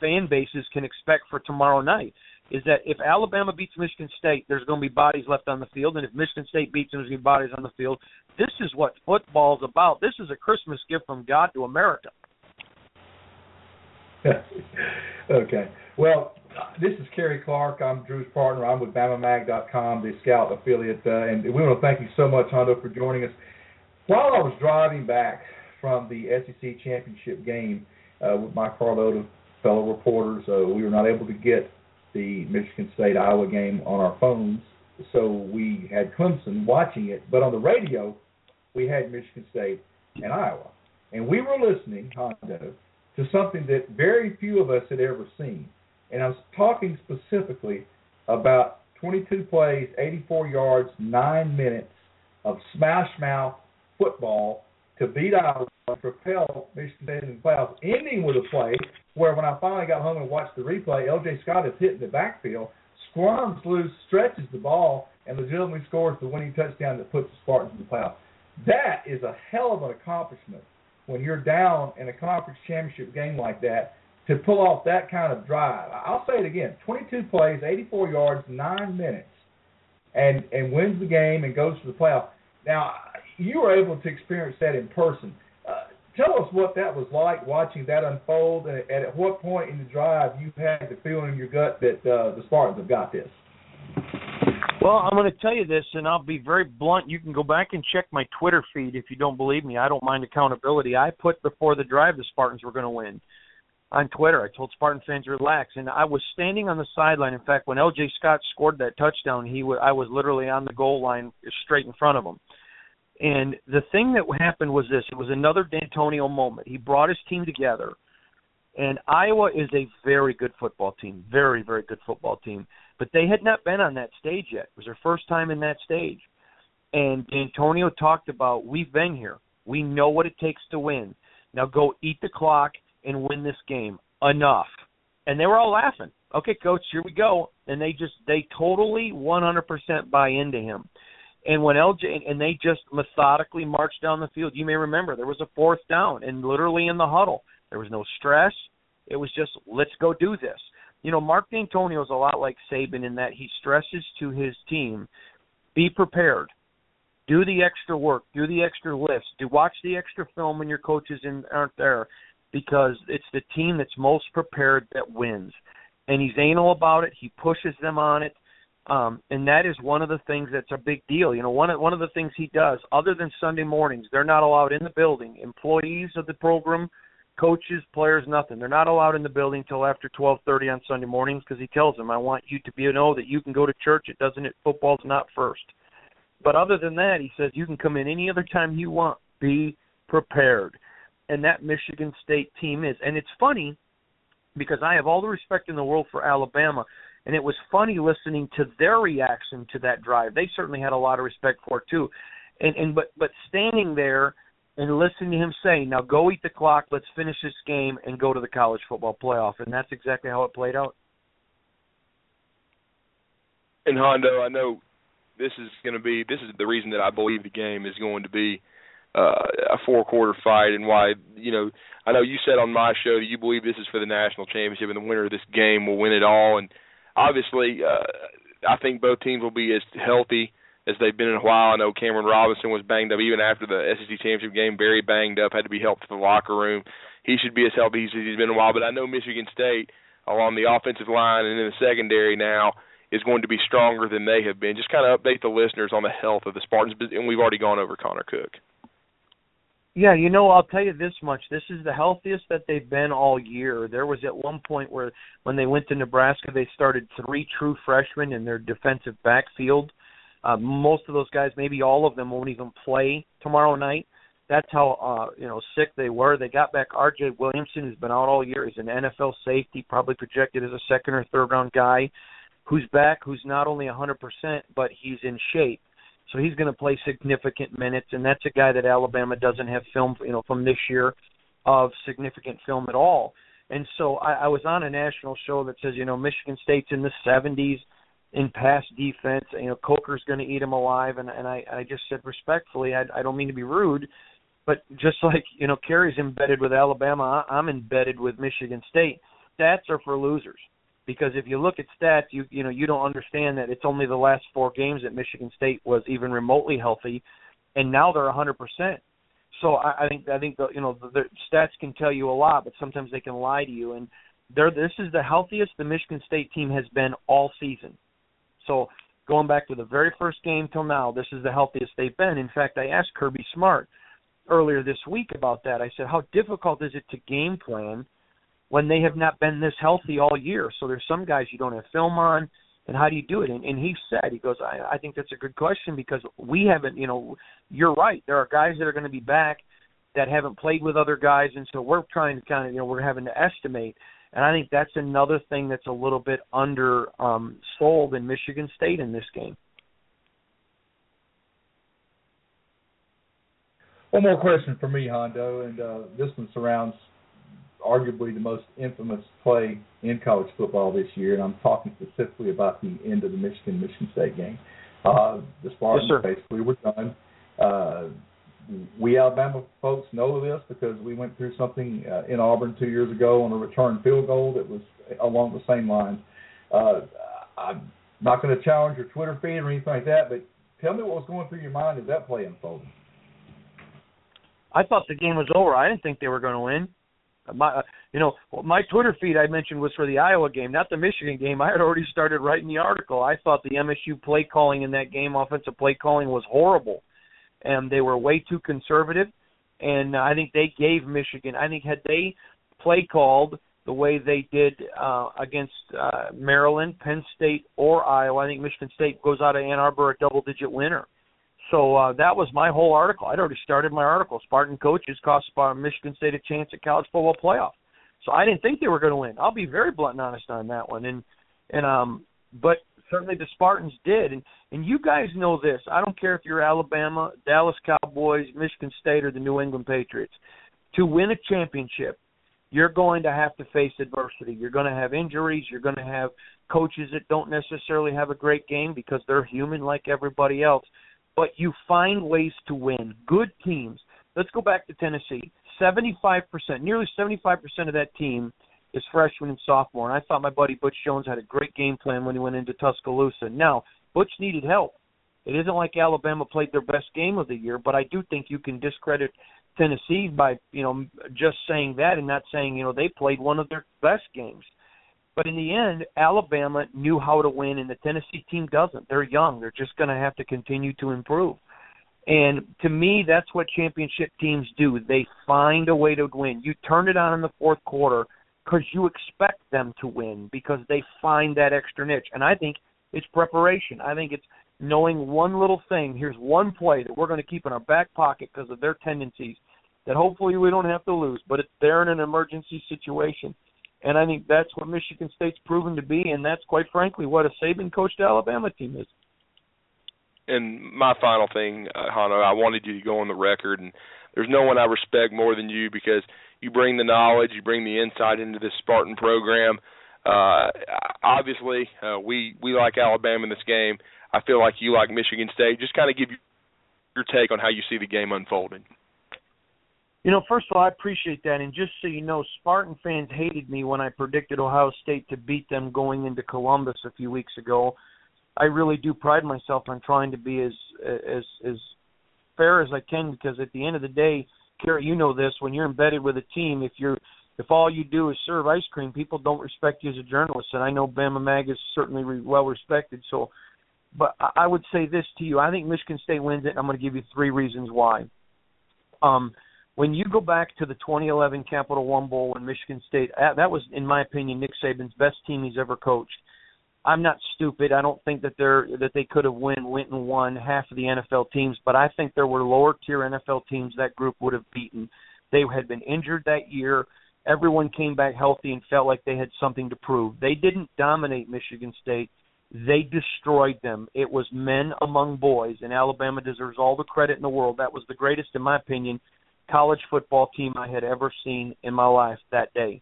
fan bases can expect for tomorrow night, is that if Alabama beats Michigan State, there's going to be bodies left on the field, and if Michigan State beats them, there's going to be bodies on the field. This is what football's about. This is a Christmas gift from God to America. Okay. Well, this is Kerry Clark. I'm Drew's partner. I'm with BamaMag.com, the Scout affiliate, and we want to thank you so much, Hondo, for joining us. While I was driving back from the SEC championship game with my carload of fellow reporters, we were not able to get the Michigan State-Iowa game on our phones, so we had Clemson watching it. But on the radio, we had Michigan State and Iowa. And we were listening, Hondo, to something that very few of us had ever seen. And I was talking specifically about 22 plays, 84 yards, 9 minutes of smash-mouth football to beat Iowa and propel Michigan State in the playoffs, ending with a play where when I finally got home and watched the replay, L.J. Scott is hitting the backfield, squirms loose, stretches the ball, and legitimately scores the winning touchdown that puts the Spartans in the playoffs. That is a hell of an accomplishment when you're down in a conference championship game like that, to pull off that kind of drive. I'll say it again, 22 plays, 84 yards, 9 minutes, and wins the game and goes to the playoff. Now, you were able to experience that in person. Tell us what that was like watching that unfold, and at what point in the drive you had the feeling in your gut that the Spartans have got this. Well, I'm going to tell you this, and I'll be very blunt. You can go back and check my Twitter feed if you don't believe me. I don't mind accountability. I put before the drive the Spartans were going to win. On Twitter, I told Spartan fans, relax. And I was standing on the sideline. In fact, when L.J. Scott scored that touchdown, I was literally on the goal line straight in front of him. And the thing that happened was this. It was another D'Antonio moment. He brought his team together. And Iowa is a very good football team, very, very good football team. But they had not been on that stage yet. It was their first time in that stage. And D'Antonio talked about, we've been here. We know what it takes to win. Now go eat the clock and win this game. Enough. And they were all laughing. Okay, coach, here we go. And they totally 100% buy into him. And when LJ, and they just methodically marched down the field. You may remember there was a fourth down, and literally in the huddle, there was no stress. It was just, let's go do this. You know, Mark D'Antonio is a lot like Saban in that he stresses to his team, be prepared, do the extra work, do the extra lifts, watch the extra film when your coaches aren't there, because it's the team that's most prepared that wins. And he's anal about it. He pushes them on it. And that is one of the things that's a big deal. You know, one of the things he does, other than Sunday mornings, they're not allowed in the building. Employees of the program, coaches, players, nothing. They're not allowed in the building until after 12:30 on Sunday mornings, because he tells them, I want you to know that you can go to church. Football's not first. But other than that, he says you can come in any other time you want. Be prepared. And that Michigan State team is. And it's funny because I have all the respect in the world for Alabama, and it was funny listening to their reaction to that drive. They certainly had a lot of respect for it, too. But standing there and listening to him say, now go eat the clock, let's finish this game, and go to the college football playoff. And that's exactly how it played out. And, Hondo, I know this is the reason that I believe the game is going to be a four-quarter fight, and why, you know, I know you said on my show you believe this is for the national championship, and the winner of this game will win it all. And obviously, I think both teams will be as healthy as they've been in a while. I know Cameron Robinson was banged up even after the SEC championship game, very banged up, had to be helped to the locker room. He should be as healthy as he's been in a while. But I know Michigan State, along the offensive line and in the secondary now, is going to be stronger than they have been. Just kind of update the listeners on the health of the Spartans, and we've already gone over Connor Cook. Yeah, you know, I'll tell you this much. This is the healthiest that they've been all year. There was at one point where when they went to Nebraska, they started three true freshmen in their defensive backfield. Most of those guys, maybe all of them, won't even play tomorrow night. That's how sick they were. They got back R.J. Williamson, who's been out all year. He's an NFL safety, probably projected as a second or third-round guy, who's back, who's not only 100%, but he's in shape. So he's going to play significant minutes, and that's a guy that Alabama doesn't have film, from this year of significant film at all. And so I was on a national show that says, Michigan State's in the 70s in pass defense. Coker's going to eat him alive. And I just said respectfully, I don't mean to be rude, but just like, Kerry's embedded with Alabama, I'm embedded with Michigan State. Stats are for losers. Because if you look at stats, you don't understand that it's only the last four games that Michigan State was even remotely healthy, and now they're 100%. So I think the stats can tell you a lot, but sometimes they can lie to you. And this is the healthiest the Michigan State team has been all season. So going back to the very first game till now, this is the healthiest they've been. In fact, I asked Kirby Smart earlier this week about that. I said, how difficult is it to game plan when they have not been this healthy all year? So there's some guys you don't have film on, and how do you do it? And he said, he goes, I think that's a good question, because we haven't, you're right. There are guys that are going to be back that haven't played with other guys, and so we're trying to we're having to estimate. And I think that's another thing that's a little bit under sold in Michigan State in this game. One more question for me, Hondo, and this one surrounds arguably the most infamous play in college football this year, and I'm talking specifically about the end of the Michigan State game. The Spartans basically were done. We Alabama folks know this because we went through something in Auburn 2 years ago on a return field goal that was along the same lines. I'm not going to challenge your Twitter feed or anything like that, but tell me what was going through your mind as that play unfolded. I thought the game was over. I didn't think they were going to win. My Twitter feed I mentioned was for the Iowa game, not the Michigan game. I had already started writing the article. I thought the MSU play calling in that game, offensive play calling, was horrible, and they were way too conservative. And I think they gave Michigan. I think had they play called the way they did against Maryland, Penn State, or Iowa, I think Michigan State goes out of Ann Arbor a double-digit winner. So that was my whole article. I'd already started my article. Spartan coaches cost Michigan State a chance at college football playoff. So I didn't think they were going to win. I'll be very blunt and honest on that one. But certainly the Spartans did. And you guys know this. I don't care if you're Alabama, Dallas Cowboys, Michigan State, or the New England Patriots. To win a championship, you're going to have to face adversity. You're going to have injuries. You're going to have coaches that don't necessarily have a great game because they're human like everybody else. But you find ways to win. Good teams. Let's go back to Tennessee. 75%, nearly 75% of that team is freshman and sophomore. And I thought my buddy Butch Jones had a great game plan when he went into Tuscaloosa. Now, Butch needed help. It isn't like Alabama played their best game of the year, but I do think you can discredit Tennessee by, just saying that and not saying, they played one of their best games. But in the end, Alabama knew how to win, and the Tennessee team doesn't. They're young. They're just going to have to continue to improve. And to me, that's what championship teams do. They find a way to win. You turn it on in the fourth quarter because you expect them to win because they find that extra niche. And I think it's preparation. I think it's knowing one little thing. Here's one play that we're going to keep in our back pocket because of their tendencies that hopefully we don't have to lose, but it's there in an emergency situation. And I think that's what Michigan State's proven to be, and that's, quite frankly, what a Saban-coached Alabama team is. And my final thing, Hano, I wanted you to go on the record, and there's no one I respect more than you because you bring the knowledge, you bring the insight into this Spartan program. Obviously, we like Alabama in this game. I feel like you like Michigan State. Just kind of give your take on how you see the game unfolding. First of all, I appreciate that. And just so you know, Spartan fans hated me when I predicted Ohio State to beat them going into Columbus a few weeks ago. I really do pride myself on trying to be as fair as I can because at the end of the day, Kerry, you know this, when you're embedded with a team, if all you do is serve ice cream, people don't respect you as a journalist. And I know Bama Mag is certainly well respected. So, but I would say this to you. I think Michigan State wins it, and I'm going to give you three reasons why. When you go back to the 2011 Capital One Bowl when Michigan State, that was, in my opinion, Nick Saban's best team he's ever coached. I'm not stupid. I don't think that they could have went and won half of the NFL teams, but I think there were lower-tier NFL teams that group would have beaten. They had been injured that year. Everyone came back healthy and felt like they had something to prove. They didn't dominate Michigan State. They destroyed them. It was men among boys, and Alabama deserves all the credit in the world. That was the greatest, in my opinion, college football team I had ever seen in my life that day.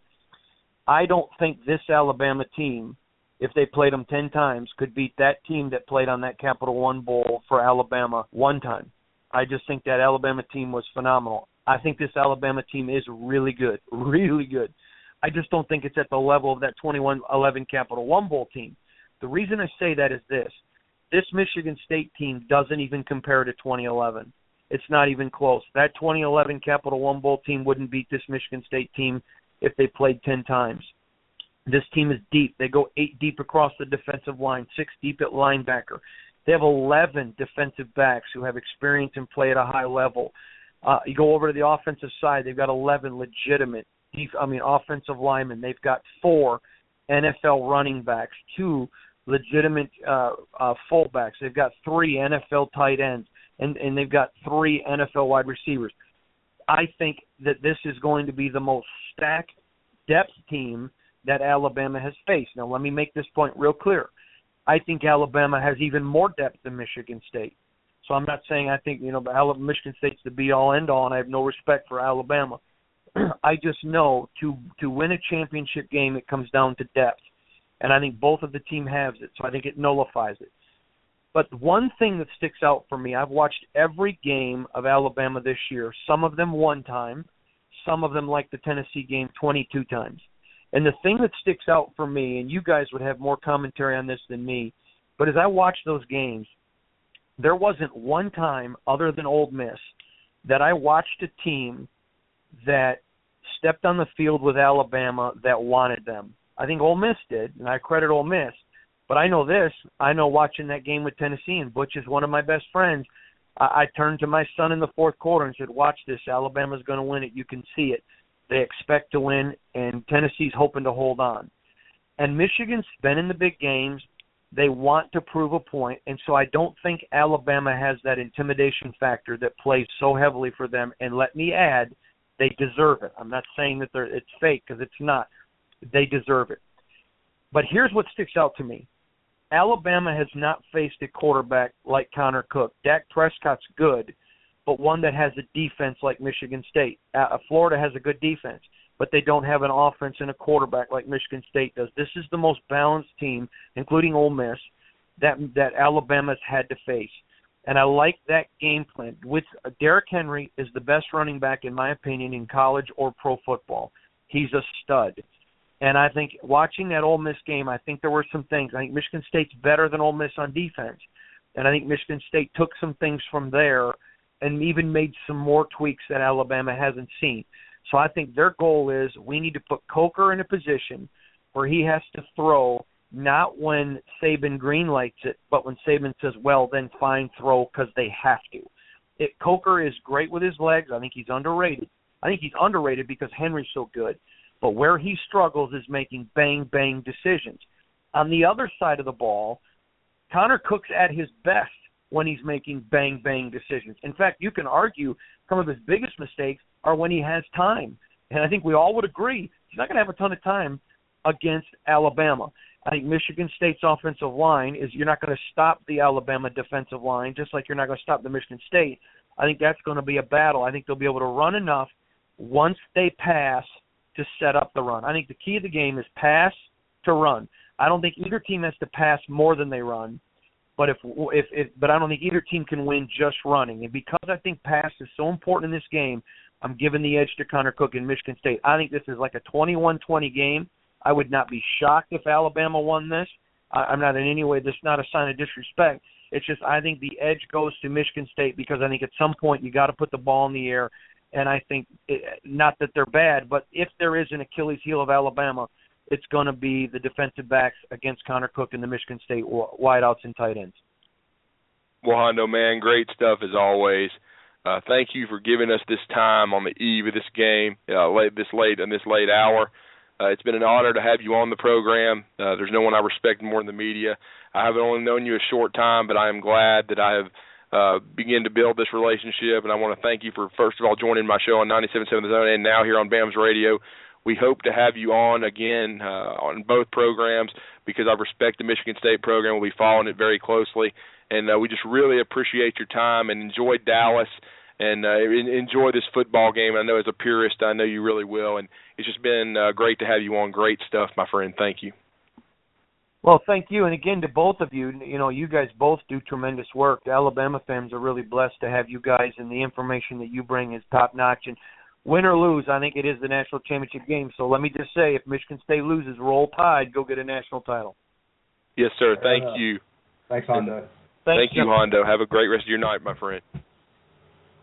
I don't think this Alabama team, if they played them 10 times, could beat that team that played on that Capital One Bowl for Alabama one time. I just think that Alabama team was phenomenal. I think this Alabama team is really good, really good. I just don't think it's at the level of that 2011 Capital One Bowl team. The reason I say that is this. This Michigan State team doesn't even compare to 2011. It's not even close. That 2011 Capital One Bowl team wouldn't beat this Michigan State team if they played 10 times. This team is deep. They go 8 deep across the defensive line, 6 deep at linebacker. They have 11 defensive backs who have experience and play at a high level. You go over to the offensive side, they've got 11 legitimate offensive linemen. They've got 4 NFL running backs, 2 legitimate fullbacks. They've got 3 NFL tight ends. And they've got 3 NFL wide receivers. I think that this is going to be the most stacked depth team that Alabama has faced. Now, let me make this point real clear. I think Alabama has even more depth than Michigan State. So I'm not saying I think, Michigan State's the be-all, end-all, and I have no respect for Alabama. I just know to win a championship game, it comes down to depth. And I think both of the team halves it, so I think it nullifies it. But one thing that sticks out for me, I've watched every game of Alabama this year, some of them one time, some of them like the Tennessee game 22 times. And the thing that sticks out for me, and you guys would have more commentary on this than me, but as I watched those games, there wasn't one time other than Ole Miss that I watched a team that stepped on the field with Alabama that wanted them. I think Ole Miss did, and I credit Ole Miss. But I know this. I know watching that game with Tennessee, and Butch is one of my best friends, I turned to my son in the fourth quarter and said, watch this. Alabama's going to win it. You can see it. They expect to win, and Tennessee's hoping to hold on. And Michigan's been in the big games. They want to prove a point, and so I don't think Alabama has that intimidation factor that plays so heavily for them. And let me add, they deserve it. I'm not saying that it's fake, because it's not. They deserve it. But here's what sticks out to me. Alabama has not faced a quarterback like Connor Cook. Dak Prescott's good, but one that has a defense like Michigan State. Florida has a good defense, but they don't have an offense and a quarterback like Michigan State does. This is the most balanced team, including Ole Miss, that Alabama's had to face. And I like that game plan. With Derrick Henry is the best running back, in my opinion, in college or pro football. He's a stud. And I think watching that Ole Miss game, I think there were some things. I think Michigan State's better than Ole Miss on defense. And I think Michigan State took some things from there and even made some more tweaks that Alabama hasn't seen. So I think their goal is we need to put Coker in a position where he has to throw not when Saban greenlights it, but when Saban says, well, then fine, throw, because they have to. Coker is great with his legs. I think he's underrated. I think he's underrated because Henry's so good. But where he struggles is making bang-bang decisions. On the other side of the ball, Connor Cook's at his best when he's making bang-bang decisions. In fact, you can argue some of his biggest mistakes are when he has time. And I think we all would agree he's not going to have a ton of time against Alabama. I think Michigan State's offensive line is you're not going to stop the Alabama defensive line, just like you're not going to stop the Michigan State. I think that's going to be a battle. I think they'll be able to run enough once they pass to set up the run. I think the key of the game is pass to run. I don't think either team has to pass more than they run, but but I don't think either team can win just running. And because I think pass is so important in this game, I'm giving the edge to Connor Cook and Michigan State. I think this is like a 21-20 game. I would not be shocked if Alabama won this. I'm not in any way. This is not a sign of disrespect. It's just I think the edge goes to Michigan State because I think at some point you got to put the ball in the air. And I think, not that they're bad, but if there is an Achilles heel of Alabama, it's going to be the defensive backs against Connor Cook and the Michigan State wideouts and tight ends. Well, Hondo, man, great stuff as always. Thank you for giving us this time on the eve of this game, this late hour. It's been an honor to have you on the program. There's no one I respect more than the media. I have only known you a short time, but I am glad that I have begin to build this relationship, and I want to thank you for, first of all, joining my show on 97.7 The Zone and now here on BAMS Radio. We hope to have you on again on both programs because I respect the Michigan State program. We'll be following it very closely, and we just really appreciate your time and enjoy Dallas and enjoy this football game. I know as a purist, I know you really will, and it's just been great to have you on. Great stuff, my friend. Thank you. Well, thank you, and again to both of you. You know, you guys both do tremendous work. The Alabama fans are really blessed to have you guys, and the information that you bring is top-notch. And win or lose, I think it is the national championship game. So let me just say, if Michigan State loses, roll Tide, go get a national title. Yes, sir. Thank you. Thanks, Hondo. Thank you, Hondo. Have a great rest of your night, my friend.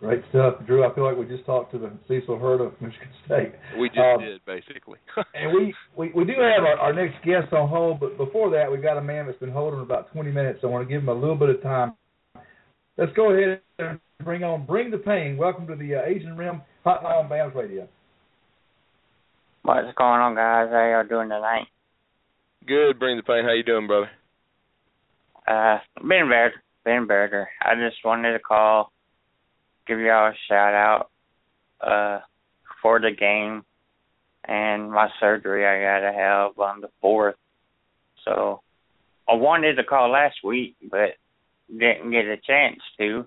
Great stuff, Drew. I feel like we just talked to the Cecil Hurd of Michigan State. We just did, basically. And we do have our next guest on hold, but before that, we've got a man that's been holding about 20 minutes. So I want to give him a little bit of time. Let's go ahead and bring the pain. Welcome to the Asian Rim Hotline on BAMS Radio. What's going on, guys? How y'all doing tonight? Good, Bring the Pain. How you doing, brother? Been better. I just wanted to call. Give y'all a shout-out for the game and my surgery I got to have on the 4th. So I wanted to call last week but didn't get a chance to.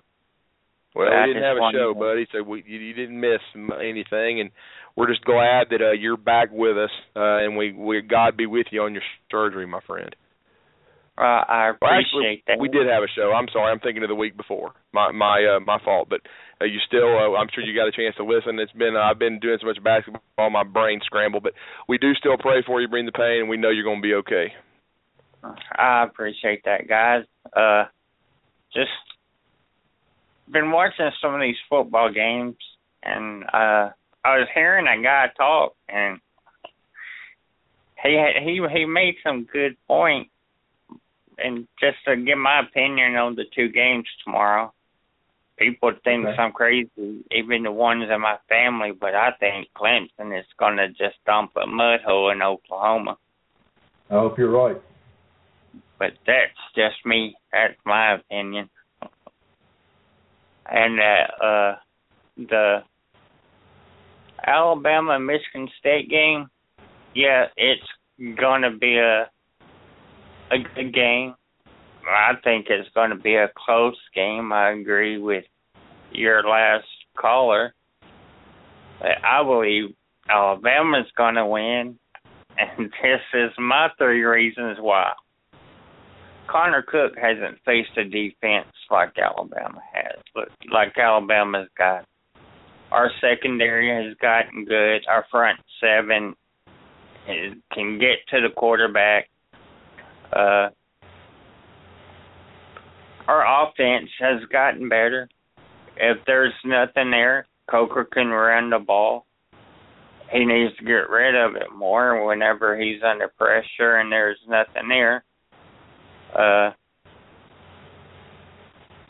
Well, we didn't have a show, buddy, so you didn't miss anything. And we're just glad that you're back with us, and we God be with you on your surgery, my friend. I appreciate that. We did have a show. I'm sorry. I'm thinking of the week before. My fault. But you still, I'm sure you got a chance to listen. It's been I've been doing so much basketball, my brain scrambled. But we do still pray for you, Bring the Pain, and we know you're going to be okay. I appreciate that, guys. Just been watching some of these football games, and I was hearing a guy talk, and he made some good points. And just to give my opinion on the two games tomorrow, people think I'm crazy, even the ones in my family, but I think Clemson is going to just dump a mud hole in Oklahoma. I hope you're right. But that's just me. That's my opinion. And the Alabama-Michigan State game, yeah, it's going to be a good game. I think it's going to be a close game. I agree with your last caller. I believe Alabama's going to win, and this is my three reasons why. Connor Cook hasn't faced a defense like Alabama has, like Alabama's got. Our secondary has gotten good. Our front seven can get to the quarterback. Our offense has gotten better. If there's nothing there, Coker can run the ball. He needs to get rid of it more whenever he's under pressure and there's nothing there.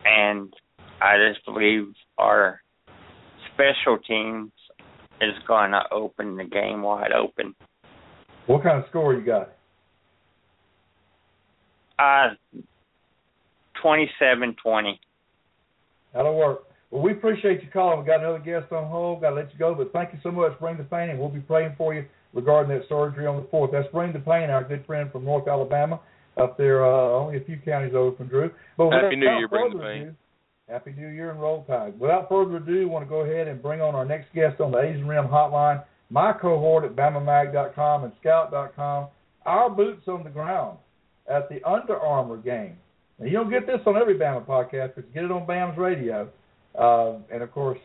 And I just believe our special teams is going to open the game wide open. What kind of score you got? 27-20. That'll work. Well, we appreciate your call. We got another guest on hold. Got to let you go, but thank you so much. Bring the Pain, and we'll be praying for you regarding that surgery on the 4th. That's Bring the Pain, our good friend from North Alabama, up there only a few counties over from Drew. But Happy New Year, Bring the Pain. Happy New Year and Roll Tide. Without further ado, we want to go ahead and bring on our next guest on the Asian Rim Hotline, my cohort at BamaMag.com and Scout.com, our boots on the ground at the Under Armour game. Now, you don't get this on every Bama podcast, but you get it on Bam's radio. And, of course,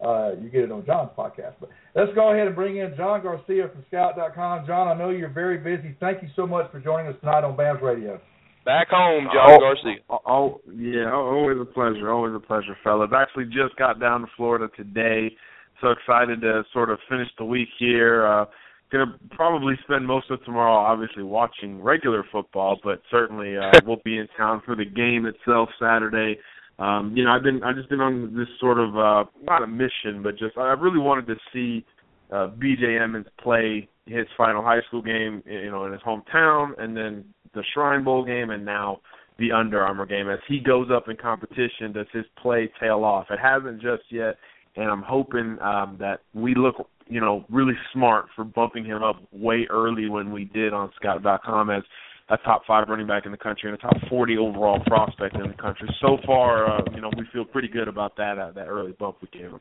you get it on John's podcast. But let's go ahead and bring in John Garcia from Scout.com. John, I know you're very busy. Thank you so much for joining us tonight on Bam's radio. Back home, John Garcia. Oh, yeah, always a pleasure. Always a pleasure, fellas. Actually just got down to Florida today. So excited to sort of finish the week here. Going to probably spend most of tomorrow, obviously, watching regular football, but certainly we'll be in town for the game itself Saturday. You know, I've just been on this sort of not a mission, but just I really wanted to see B.J. Emmons play his final high school game, you know, in his hometown, and then the Shrine Bowl game, and now the Under Armour game. As he goes up in competition, does his play tail off? It hasn't just yet, and I'm hoping that we look, you know, really smart for bumping him up way early when we did on Scout.com as a top 5 running back in the country and a top 40 overall prospect in the country. So far, you know, we feel pretty good about that early bump we gave him.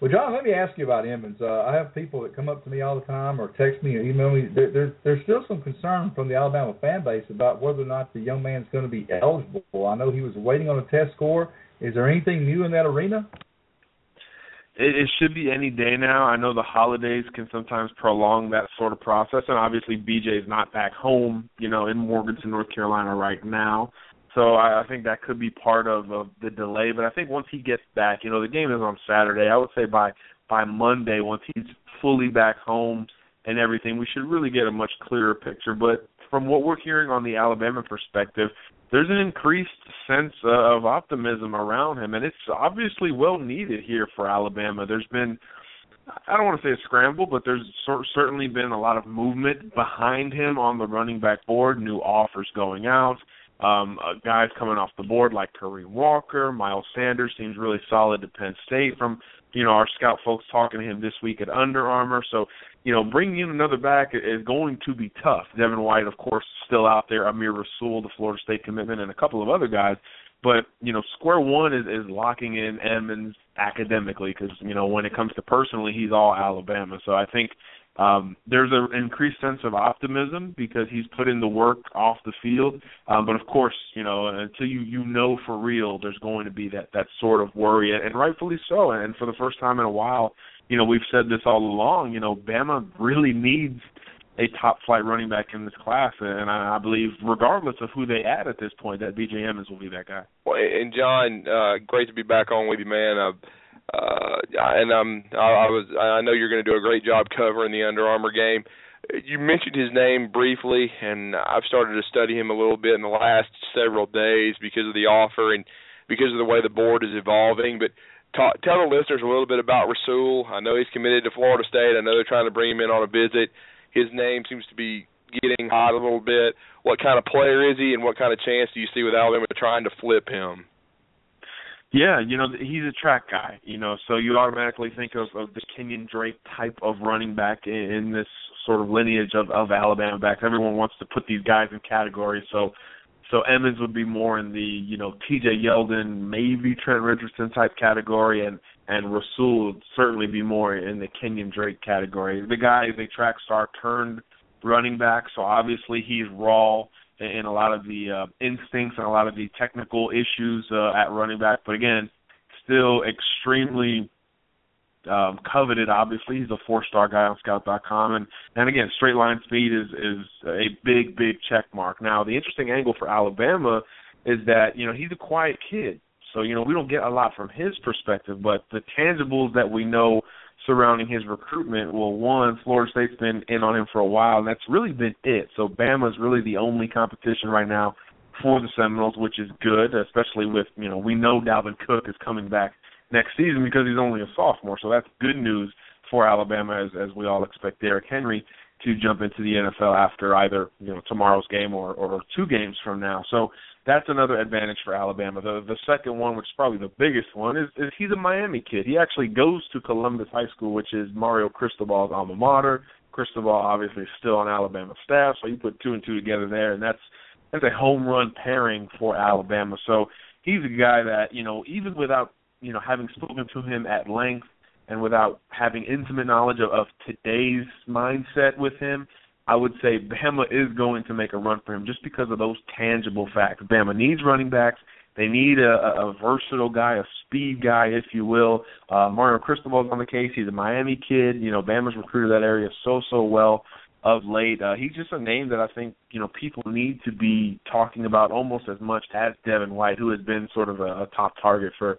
Well, John, let me ask you about Emmons. I have people that come up to me all the time or text me or email me. There's still some concern from the Alabama fan base about whether or not the young man's going to be eligible. I know he was waiting on a test score. Is there anything new in that arena? It should be any day now. I know the holidays can sometimes prolong that sort of process, and obviously BJ's not back home, you know, in Morganton, North Carolina right now. So I think that could be part of the delay. But I think once he gets back, you know, the game is on Saturday. I would say by Monday, once he's fully back home and everything, we should really get a much clearer picture. But from what we're hearing on the Alabama perspective, there's an increased sense of optimism around him, and it's obviously well needed here for Alabama. There's been, I don't want to say a scramble, but there's certainly been a lot of movement behind him on the running back board, new offers going out, guys coming off the board like Kareem Walker. Miles Sanders seems really solid to Penn State from, you know, our scout folks talking to him this week at Under Armour. So, you know, bringing in another back is going to be tough. Devin White, of course, still out there. Amir Rasul, the Florida State commitment, and a couple of other guys. But, you know, square one is locking in Emmons academically because, you know, when it comes to personally, he's all Alabama. So I think there's an increased sense of optimism because he's put in the work off the field. But, of course, you know, until you know for real, there's going to be that sort of worry, and rightfully so. And for the first time in a while, you know, we've said this all along, you know, Bama really needs a top-flight running back in this class, and I believe regardless of who they add at this point, that B.J. Emmons will be that guy. Well, and, John, great to be back on with you, man. I know you're going to do a great job covering the Under Armour game. You mentioned his name briefly, and I've started to study him a little bit in the last several days because of the offer and because of the way the board is evolving. But tell the listeners a little bit about Rasul. I know he's committed to Florida State. I know they're trying to bring him in on a visit. His name seems to be getting hot a little bit. What kind of player is he, and what kind of chance do you see with Alabama trying to flip him? Yeah, you know, he's a track guy, you know, so you automatically think of the Kenyon Drake type of running back in this sort of lineage of Alabama backs. Everyone wants to put these guys in categories, so Emmons would be more in the, you know, T.J. Yeldon, maybe Trent Richardson type category, and Rasul would certainly be more in the Kenyon Drake category. The guy is a track star turned running back, so obviously he's raw in a lot of the instincts and a lot of the technical issues at running back. But, again, still extremely coveted, obviously. He's a four-star guy on Scout.com. And again, straight-line speed is a big, big check mark. Now, the interesting angle for Alabama is that, you know, he's a quiet kid. So, you know, we don't get a lot from his perspective. But the tangibles that we know surrounding his recruitment, well, one, Florida State's been in on him for a while, and that's really been it. So Bama's really the only competition right now for the Seminoles, which is good, especially with, you know, we know Dalvin Cook is coming back next season because he's only a sophomore. So that's good news for Alabama, as we all expect Derrick Henry to jump into the NFL after either, you know, tomorrow's game or 2 games from now. So that's another advantage for Alabama. The second one, which is probably the biggest one, is he's a Miami kid. He actually goes to Columbus High School, which is Mario Cristobal's alma mater. Cristobal obviously is still on Alabama staff, so you put 2 and 2 together there, and that's a home run pairing for Alabama. So he's a guy that, you know, even without, you know, having spoken to him at length, and without having intimate knowledge of today's mindset with him, I would say Bama is going to make a run for him just because of those tangible facts. Bama needs running backs. They need a versatile guy, a speed guy, if you will. Mario Cristobal's on the case. He's a Miami kid. You know, Bama's recruited that area so well of late. He's just a name that I think, you know, people need to be talking about almost as much as Devin White, who has been sort of a top target for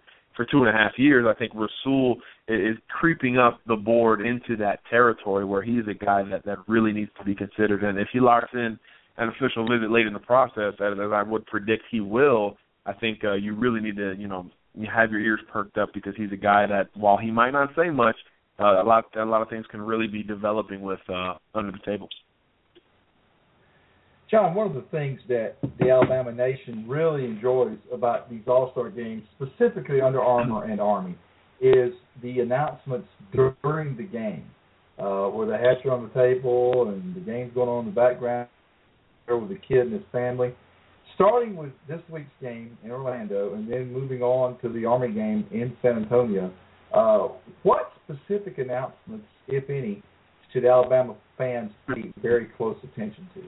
2.5 years. I think Rasul is creeping up the board into that territory where he's a guy that really needs to be considered. And if he locks in an official visit late in the process, as I would predict he will, I think you really need to, you know, have your ears perked up because he's a guy that, while he might not say much, a lot of things can really be developing with under the table. John, one of the things that the Alabama Nation really enjoys about these All-Star games, specifically Under Armour and Army, is the announcements during the game, where the hats are on the table and the game's going on in the background with the kid and his family. Starting with this week's game in Orlando and then moving on to the Army game in San Antonio, what specific announcements, if any, should Alabama fans pay very close attention to?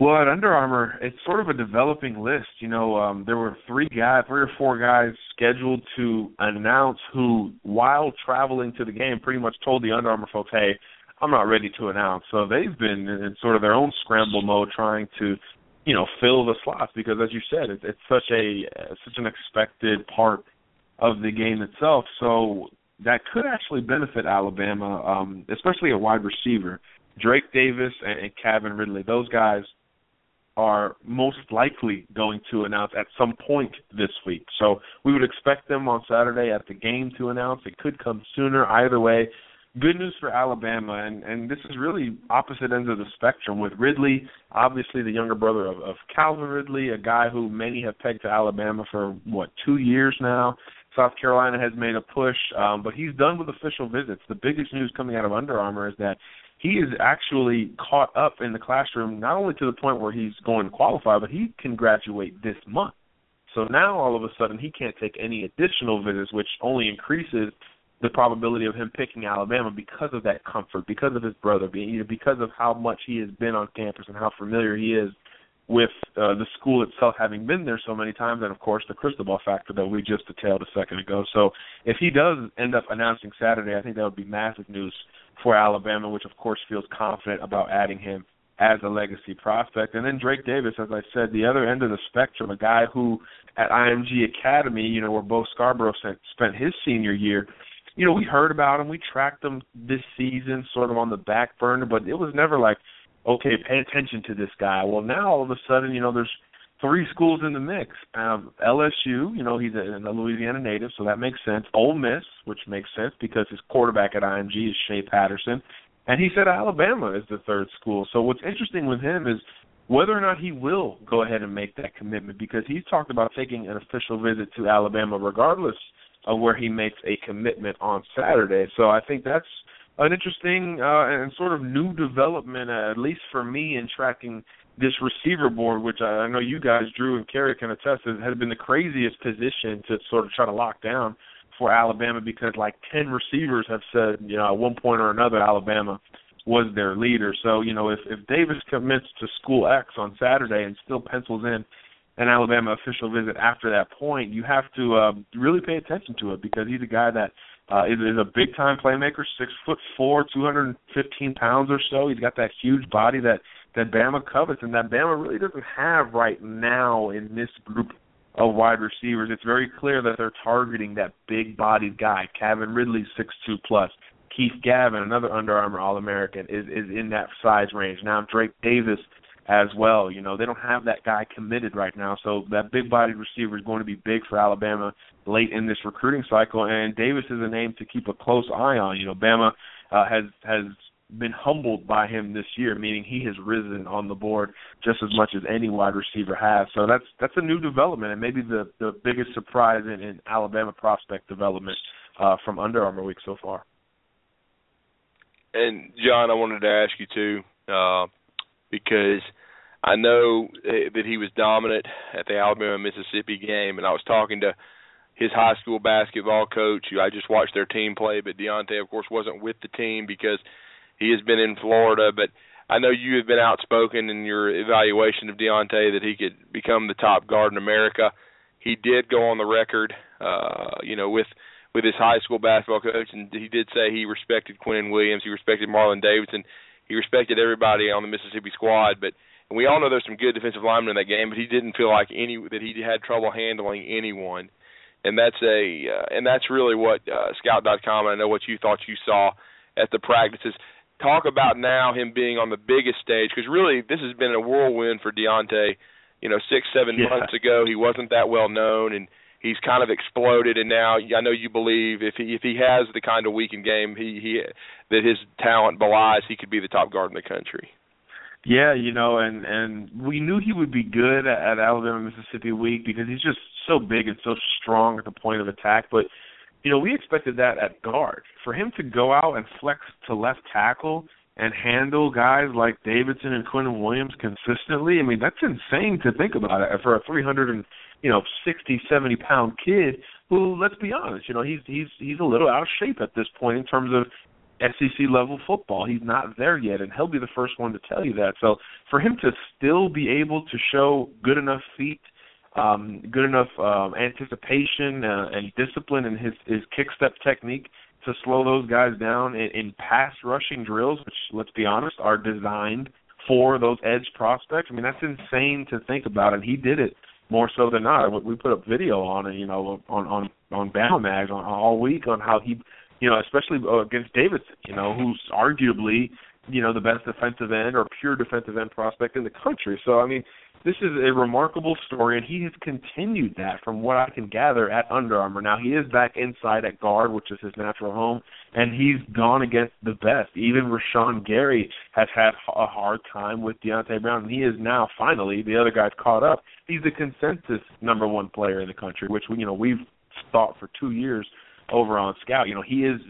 Well, at Under Armour, it's sort of a developing list. You know, there were 3 or 4 guys scheduled to announce who, while traveling to the game, pretty much told the Under Armour folks, hey, I'm not ready to announce. So they've been in sort of their own scramble mode trying to, you know, fill the slots because, as you said, it's such an expected part of the game itself. So that could actually benefit Alabama, especially a wide receiver. Drake Davis and Calvin Ridley, those guys are most likely going to announce at some point this week. So we would expect them on Saturday at the game to announce. It could come sooner. Either way, good news for Alabama, and this is really opposite ends of the spectrum with Ridley, obviously the younger brother of Calvin Ridley, a guy who many have pegged to Alabama for, 2 years now. South Carolina has made a push, but he's done with official visits. The biggest news coming out of Under Armour is that he is actually caught up in the classroom, not only to the point where he's going to qualify, but he can graduate this month. So now all of a sudden he can't take any additional visits, which only increases the probability of him picking Alabama because of that comfort, because of his brother, because of how much he has been on campus and how familiar he is with the school itself, having been there so many times, and, of course, the Cristobal factor that we just detailed a second ago. So if he does end up announcing Saturday, I think that would be massive news for Alabama, which, of course, feels confident about adding him as a legacy prospect. And then Drake Davis, as I said, the other end of the spectrum, a guy who at IMG Academy, you know, where Bo Scarborough spent his senior year, you know, we heard about him. We tracked him this season sort of on the back burner, but it was never like, okay, pay attention to this guy. Well, now all of a sudden, you know, there's three schools in the mix. LSU, you know, he's a Louisiana native, so that makes sense. Ole Miss, which makes sense because his quarterback at IMG is Shea Patterson. And he said Alabama is the third school. So what's interesting with him is whether or not he will go ahead and make that commitment, because he's talked about taking an official visit to Alabama regardless of where he makes a commitment on Saturday. So I think that's an interesting and sort of new development, at least for me, in tracking this receiver board, which I know you guys, Drew and Kerry, can attest has been the craziest position to sort of try to lock down for Alabama, because like 10 receivers have said, you know, at one point or another, Alabama was their leader. So, you know, if Davis commits to School X on Saturday and still pencils in an Alabama official visit after that point, you have to really pay attention to it, because he's a guy that is a big-time playmaker, 6'4", 215 pounds or so. He's got that huge body that Bama covets, and that Bama really doesn't have right now in this group of wide receivers. It's very clear that they're targeting that big-bodied guy. Calvin Ridley, 6'2+. Keith Gavin, another Under Armour All-American, is in that size range. Now Drake Davis as well. You know, they don't have that guy committed right now, so that big-bodied receiver is going to be big for Alabama late in this recruiting cycle, and Davis is a name to keep a close eye on. You know, Bama has been humbled by him this year, meaning he has risen on the board just as much as any wide receiver has. So that's a new development, and maybe the biggest surprise in Alabama prospect development from Under Armour Week so far. And, John, I wanted to ask you, too, because I know that he was dominant at the Alabama-Mississippi game, and I was talking to his high school basketball coach, who I just watched their team play, but Deontay, of course, wasn't with the team because he has been in Florida. But I know you have been outspoken in your evaluation of Deontay that he could become the top guard in America. He did go on the record, you know, with his high school basketball coach, and he did say he respected Quinnen Williams, he respected Marlon Davidson, he respected everybody on the Mississippi squad. But and we all know there's some good defensive linemen in that game, but he didn't feel like that he had trouble handling anyone, and that's really what Scout.com. I know what you thought you saw at the practices. Talk about now him being on the biggest stage, because really this has been a whirlwind for Deontay. You know, 6-7 months ago he wasn't that well known, and he's kind of exploded, and now I know you believe if he has the kind of weekend game he that his talent belies, he could be the top guard in the country. Yeah, you know, and we knew he would be good at Alabama-Mississippi Week because he's just so big and so strong at the point of attack, but you know, we expected that at guard. For him to go out and flex to left tackle and handle guys like Davidson and Quinnen Williams consistently, I mean, that's insane to think about it for a 360-70 pound kid who, let's be honest, you know, he's a little out of shape at this point in terms of SEC level football. He's not there yet, and he'll be the first one to tell you that. So for him to still be able to show good enough feet, good enough anticipation and discipline in his kick-step technique to slow those guys down in pass-rushing drills, which, let's be honest, are designed for those edge prospects. I mean, that's insane to think about, and he did it more so than not. We put up video on it, you know, on BamaMag all week on how he, you know, especially against Davidson, you know, who's arguably, you know, the best defensive end or pure defensive end prospect in the country. So, I mean, this is a remarkable story, and he has continued that from what I can gather at Under Armour. Now, he is back inside at guard, which is his natural home, and he's gone against the best. Even Rashawn Gary has had a hard time with Deontay Brown, and he is now finally, the other guy's caught up, he's the consensus number one player in the country, which, you know, we've thought for 2 years over on Scout. You know, he is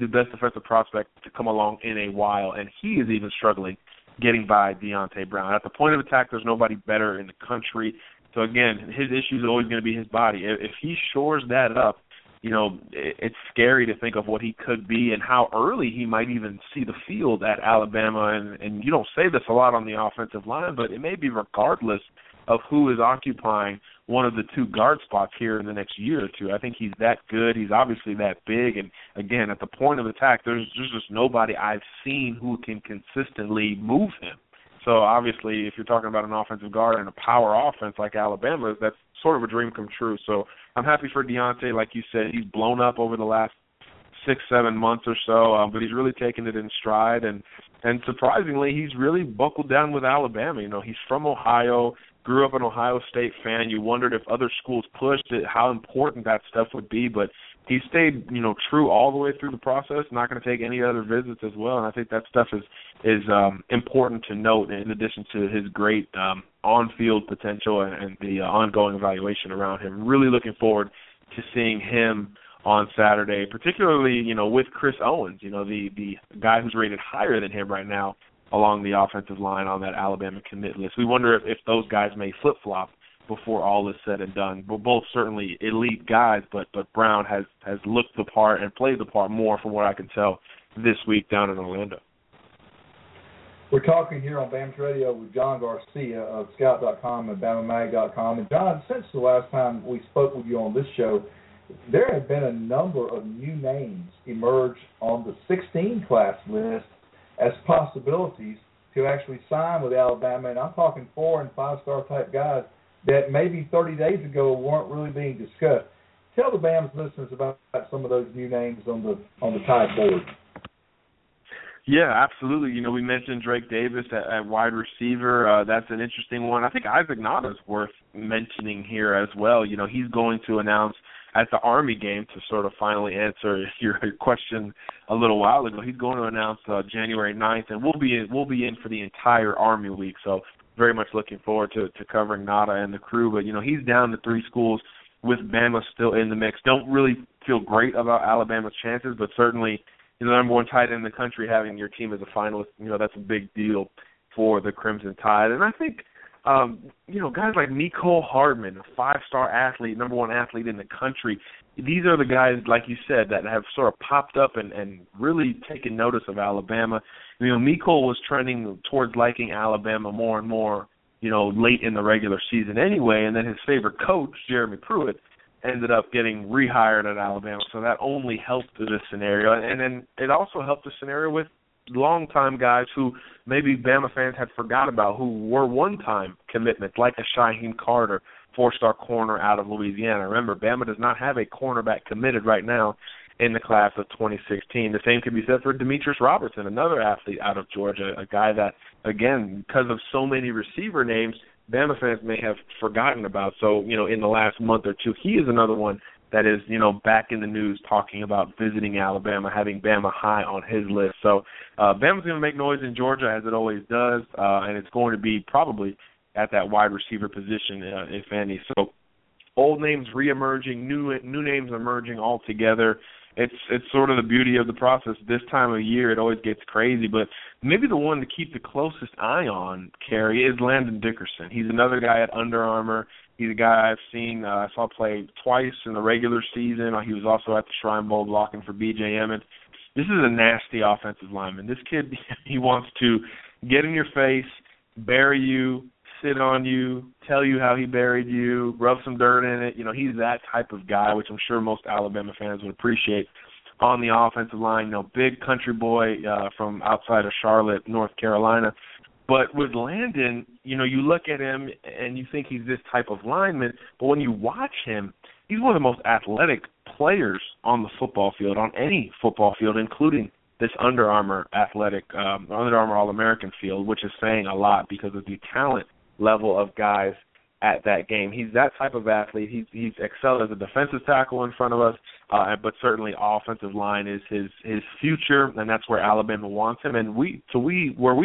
the best defensive prospect to come along in a while, and he is even struggling getting by Deontay Brown. At the point of attack, there's nobody better in the country. So, again, his issue is always going to be his body. If he shores that up, you know, it's scary to think of what he could be and how early he might even see the field at Alabama. And you don't say this a lot on the offensive line, but it may be regardless of who is occupying one of the two guard spots here in the next year or two. I think he's that good. He's obviously that big. And, again, at the point of attack, there's just nobody I've seen who can consistently move him. So, obviously, if you're talking about an offensive guard and a power offense like Alabama's, that's sort of a dream come true. So I'm happy for Deontay. Like you said, he's blown up over the last 6-7 months or so, but he's really taken it in stride. And surprisingly, he's really buckled down with Alabama. You know, he's from Ohio, grew up an Ohio State fan. You wondered if other schools pushed it, how important that stuff would be. But he stayed, you know, true all the way through the process, not going to take any other visits as well. And I think that stuff is important to note in addition to his great on-field potential and the ongoing evaluation around him. Really looking forward to seeing him on Saturday, particularly, you know, with Chris Owens, you know, the guy who's rated higher than him right now along the offensive line on that Alabama commit list. We wonder if those guys may flip-flop before all is said and done. We're both certainly elite guys, but Brown has looked the part and played the part more from what I can tell this week down in Orlando. We're talking here on BAMS Radio with John Garcia of Scout.com and BamaMag.com. And, John, since the last time we spoke with you on this show, there have been a number of new names emerge on the 16 class list as possibilities to actually sign with Alabama. And I'm talking 4- and 5-star type guys that maybe 30 days ago weren't really being discussed. Tell the BAMS listeners about some of those new names on the Tide board. Yeah, absolutely. You know, we mentioned Drake Davis at wide receiver. That's an interesting one. I think Isaac Nada's worth mentioning here as well. You know, he's going to announce at the Army game, to sort of finally answer your question a little while ago. He's going to announce January 9th, and we'll be in for the entire Army week. So very much looking forward to covering Nada and the crew. But, you know, he's down to three schools with Bama still in the mix. Don't really feel great about Alabama's chances, but certainly the number one tight end in the country, having your team as a finalist, you know, that's a big deal for the Crimson Tide. And I think, you know, guys like Mecole Hardman, a 5-star athlete, number one athlete in the country, these are the guys, like you said, that have sort of popped up and really taken notice of Alabama. You know, Mecole was trending towards liking Alabama more and more, you know, late in the regular season anyway, and then his favorite coach, Jeremy Pruitt, ended up getting rehired at Alabama, so that only helped this scenario. And then it also helped the scenario with long-time guys who maybe Bama fans had forgot about, who were one-time commitments, like a Shaheem Carter, 4-star corner out of Louisiana. Remember, Bama does not have a cornerback committed right now in the class of 2016. The same can be said for Demetrius Robertson, another athlete out of Georgia, a guy that, again, because of so many receiver names, Bama fans may have forgotten about. So, you know, in the last month or two, he is another one that is, you know, back in the news talking about visiting Alabama, having Bama high on his list. So Bama's going to make noise in Georgia, as it always does, and it's going to be probably at that wide receiver position, if any. So old names reemerging, new names emerging altogether. It's sort of the beauty of the process. This time of year, it always gets crazy. But maybe the one to keep the closest eye on, Kerry, is Landon Dickerson. He's another guy at Under Armour. He's a guy I've seen, I saw play twice in the regular season. He was also at the Shrine Bowl blocking for B.J. Emmett. This is a nasty offensive lineman. This kid, he wants to get in your face, bury you, sit on you, tell you how he buried you, rub some dirt in it. You know, he's that type of guy, which I'm sure most Alabama fans would appreciate. On the offensive line, you know, big country boy from outside of Charlotte, North Carolina. But with Landon, you know, you look at him and you think he's this type of lineman, but when you watch him, he's one of the most athletic players on the football field, on any football field, including this Under Armour athletic, Under Armour All-American field, which is saying a lot because of the talent level of guys at that game. He's that type of athlete. He's excelled as a defensive tackle in front of us, but certainly offensive line is his future, and that's where Alabama wants him. And we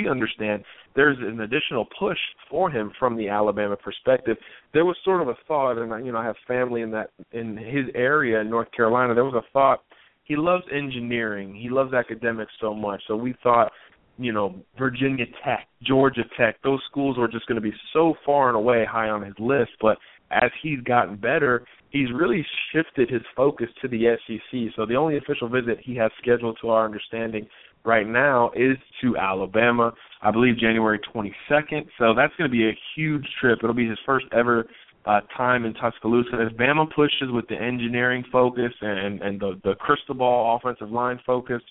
understand there's an additional push for him from the Alabama perspective. There was sort of a thought, and you know, I have family in his area in North Carolina. There was a thought, he loves engineering, he loves academics so much, so we thought, you know, Virginia Tech, Georgia Tech, those schools were just going to be so far and away high on his list. But as he's gotten better, he's really shifted his focus to the SEC. So the only official visit he has scheduled, to our understanding, right now is to Alabama, I believe January 22nd. So that's going to be a huge trip. It'll be his first ever time in Tuscaloosa. As Bama pushes with the engineering focus and the crystal ball offensive line focus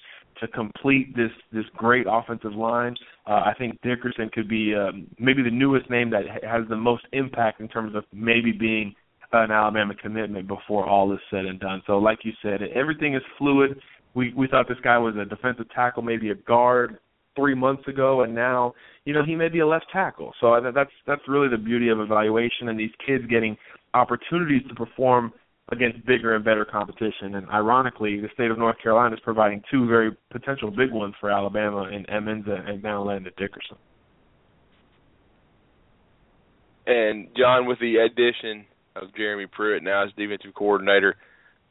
to complete this great offensive line, I think Dickerson could be maybe the newest name that has the most impact in terms of maybe being an Alabama commitment before all is said and done. So like you said, everything is fluid. We thought this guy was a defensive tackle, maybe a guard 3 months ago, and now, you know, he may be a left tackle. So that's really the beauty of evaluation and these kids getting opportunities to perform against bigger and better competition. And ironically, the state of North Carolina is providing two very potential big ones for Alabama in Emmons and now Landon Dickerson. And, John, with the addition of Jeremy Pruitt now as defensive coordinator,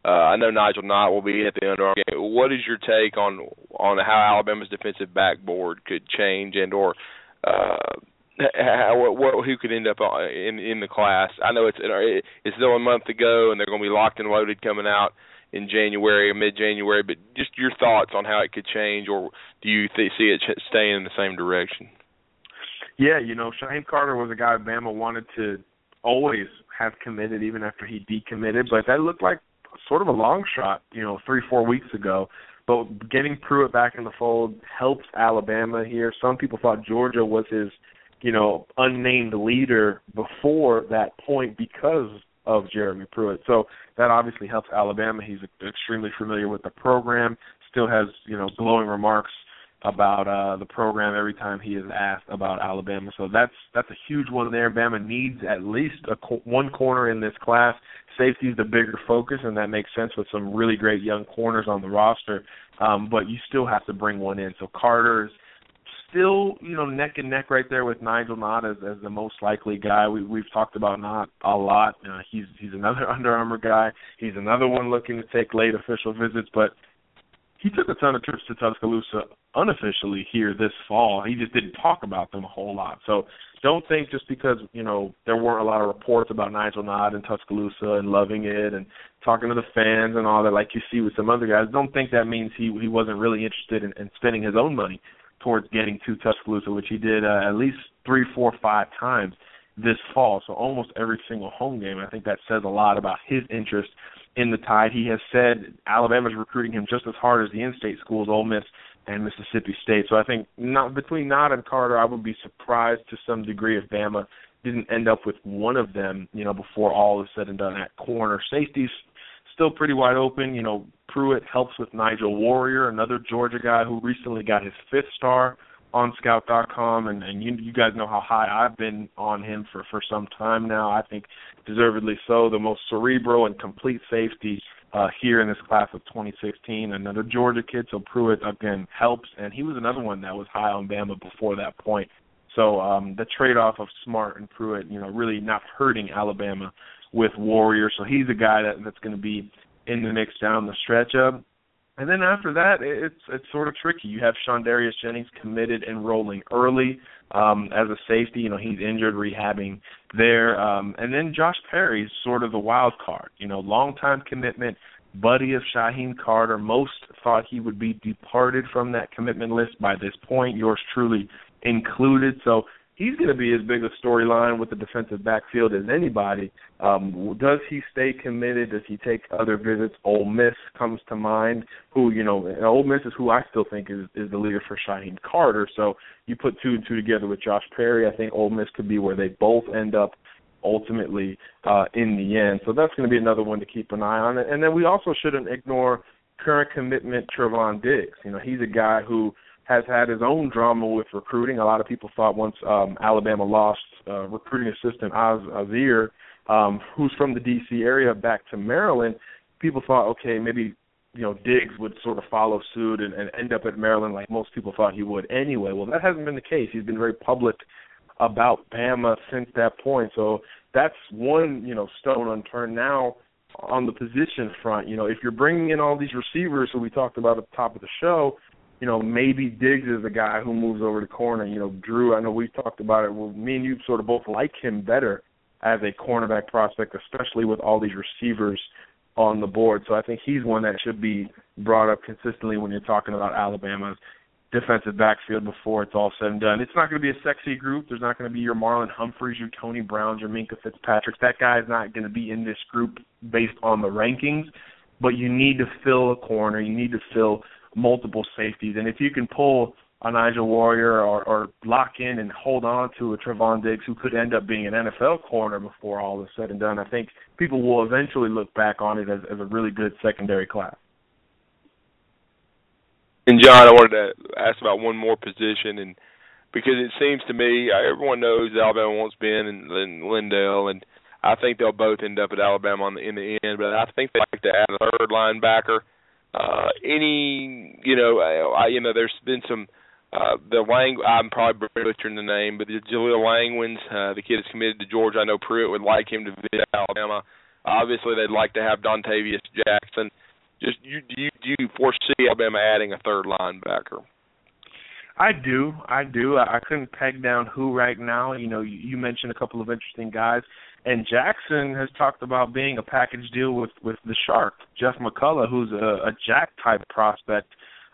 I know Nigel Knight will be at the Under Armour game. What is your take on how Alabama's defensive backboard could change and or who could end up in the class? I know it's still a month to go, and they're going to be locked and loaded coming out in January, mid-January, but just your thoughts on how it could change, or do you see it staying in the same direction? Yeah, you know, Shaheem Carter was a guy Bama wanted to always have committed, even after he decommitted, but that looked like sort of a long shot, you know, 3-4 weeks ago. But getting Pruitt back in the fold helps Alabama here. Some people thought Georgia was his, you know, unnamed leader before that point because of Jeremy Pruitt. So that obviously helps Alabama. He's extremely familiar with the program, still has, you know, glowing remarks about the program every time he is asked about Alabama. So that's a huge one there. Bama needs at least one corner in this class. Safety is the bigger focus, and that makes sense with some really great young corners on the roster. But you still have to bring one in. So Carter is still, you know, neck and neck right there with Nigel Knott as the most likely guy. We've talked about Knott a lot. He's another Under Armour guy. He's another one looking to take late official visits, but he took a ton of trips to Tuscaloosa unofficially here this fall. He just didn't talk about them a whole lot. So don't think just because, you know, there weren't a lot of reports about Nigel Knott and Tuscaloosa and loving it and talking to the fans and all that like you see with some other guys, don't think that means he wasn't really interested in spending his own money towards getting to Tuscaloosa, which he did at least 3, 4, 5 times this fall. So almost every single home game. I think that says a lot about his interest in the Tide. He has said Alabama's recruiting him just as hard as the in-state schools, Ole Miss and Mississippi State. So I think not between Knott and Carter, I would be surprised to some degree if Bama didn't end up with one of them, you know, before all is said and done at corner. Safety's still pretty wide open. You know, Pruitt helps with Nigel Warrior, another Georgia guy who recently got his 5th star on Scout.com, and you guys know how high I've been on him for some time now. I think deservedly so, the most cerebral and complete safety here in this class of 2016. Another Georgia kid, so Pruitt, again, helps, and he was another one that was high on Bama before that point. So the trade-off of Smart and Pruitt, you know, really not hurting Alabama with Warrior, so he's a guy that's going to be in the mix down the stretch up. And then after that, it's sort of tricky. You have Shondarius Jennings committed and rolling early as a safety. You know, he's injured, rehabbing there. And then Josh Perry's sort of the wild card. You know, long-time commitment, buddy of Shaheem Carter. Most thought he would be departed from that commitment list by this point, yours truly included. So he's going to be as big a storyline with the defensive backfield as anybody. Does he stay committed? Does he take other visits? Ole Miss comes to mind, who, you know, Ole Miss is who I still think is the leader for Shaheem Carter. So you put 2 and 2 together with Josh Perry, I think Ole Miss could be where they both end up ultimately in the end. So that's going to be another one to keep an eye on. And then we also shouldn't ignore current commitment Trevon Diggs. You know, he's a guy who has had his own drama with recruiting. A lot of people thought once Alabama lost recruiting assistant Oz Azir, who's from the D.C. area, back to Maryland, people thought, okay, maybe, you know, Diggs would sort of follow suit and end up at Maryland like most people thought he would anyway. Well, that hasn't been the case. He's been very public about Bama since that point. So that's one, you know, stone unturned. Now on the position front, you know, if you're bringing in all these receivers who we talked about at the top of the show, you know, maybe Diggs is the guy who moves over the corner. You know, Drew, I know we've talked about it. Well, me and you sort of both like him better as a cornerback prospect, especially with all these receivers on the board. So I think he's one that should be brought up consistently when you're talking about Alabama's defensive backfield before it's all said and done. It's not going to be a sexy group. There's not going to be your Marlon Humphreys, your Tony Browns, your Minkah Fitzpatricks. That guy is not going to be in this group based on the rankings, but you need to fill a corner. You need to fill multiple safeties. And if you can pull a Nigel Warrior or lock in and hold on to a Trevon Diggs who could end up being an NFL corner before all is said and done, I think people will eventually look back on it as a really good secondary class. And, John, I wanted to ask about one more position, and because it seems to me everyone knows Alabama wants Ben and Lindell, and I think they'll both end up at Alabama in the end, but I think they'd like to add a third linebacker. There's been some I'm probably butchering the name, but Jaleel Langwins, the kid is committed to Georgia. I know Pruitt would like him to visit Alabama. Obviously, they'd like to have Dontavius Jackson. Do you foresee Alabama adding a third linebacker? I do. I couldn't peg down who right now. You know, you mentioned a couple of interesting guys, and Jackson has talked about being a package deal with the Shark, Jeff McCullough, who's a Jack-type prospect,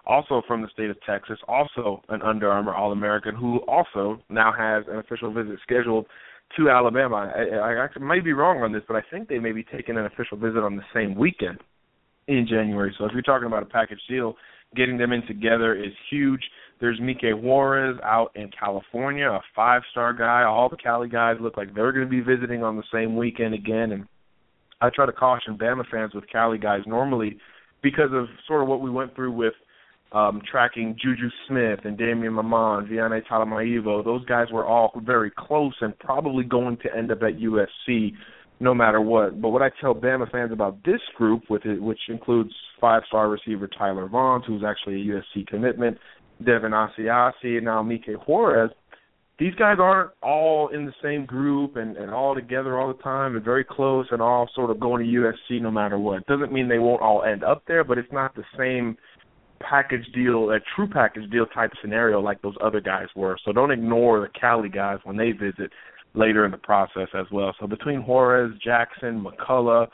also from the state of Texas, also an Under Armour All-American, who also now has an official visit scheduled to Alabama. I might be wrong on this, but I think they may be taking an official visit on the same weekend in January. So if you're talking about a package deal, getting them in together is huge. There's Mike Juarez out in California, a five-star guy. All the Cali guys look like they're going to be visiting on the same weekend again. And I try to caution Bama fans with Cali guys normally because of sort of what we went through with tracking Juju Smith and Damian Mamon, Vianney Talamaivo. Those guys were all very close and probably going to end up at USC no matter what. But what I tell Bama fans about this group, which includes five-star receiver Tyler Vaughn, who's actually a USC commitment, Devin Asiasi, and now Mike Juarez, these guys aren't all in the same group and all together all the time and very close and all sort of going to USC no matter what. Doesn't mean they won't all end up there, but it's not the same package deal, a true package deal type scenario like those other guys were. So don't ignore the Cali guys when they visit later in the process as well. So between Juarez, Jackson, McCullough,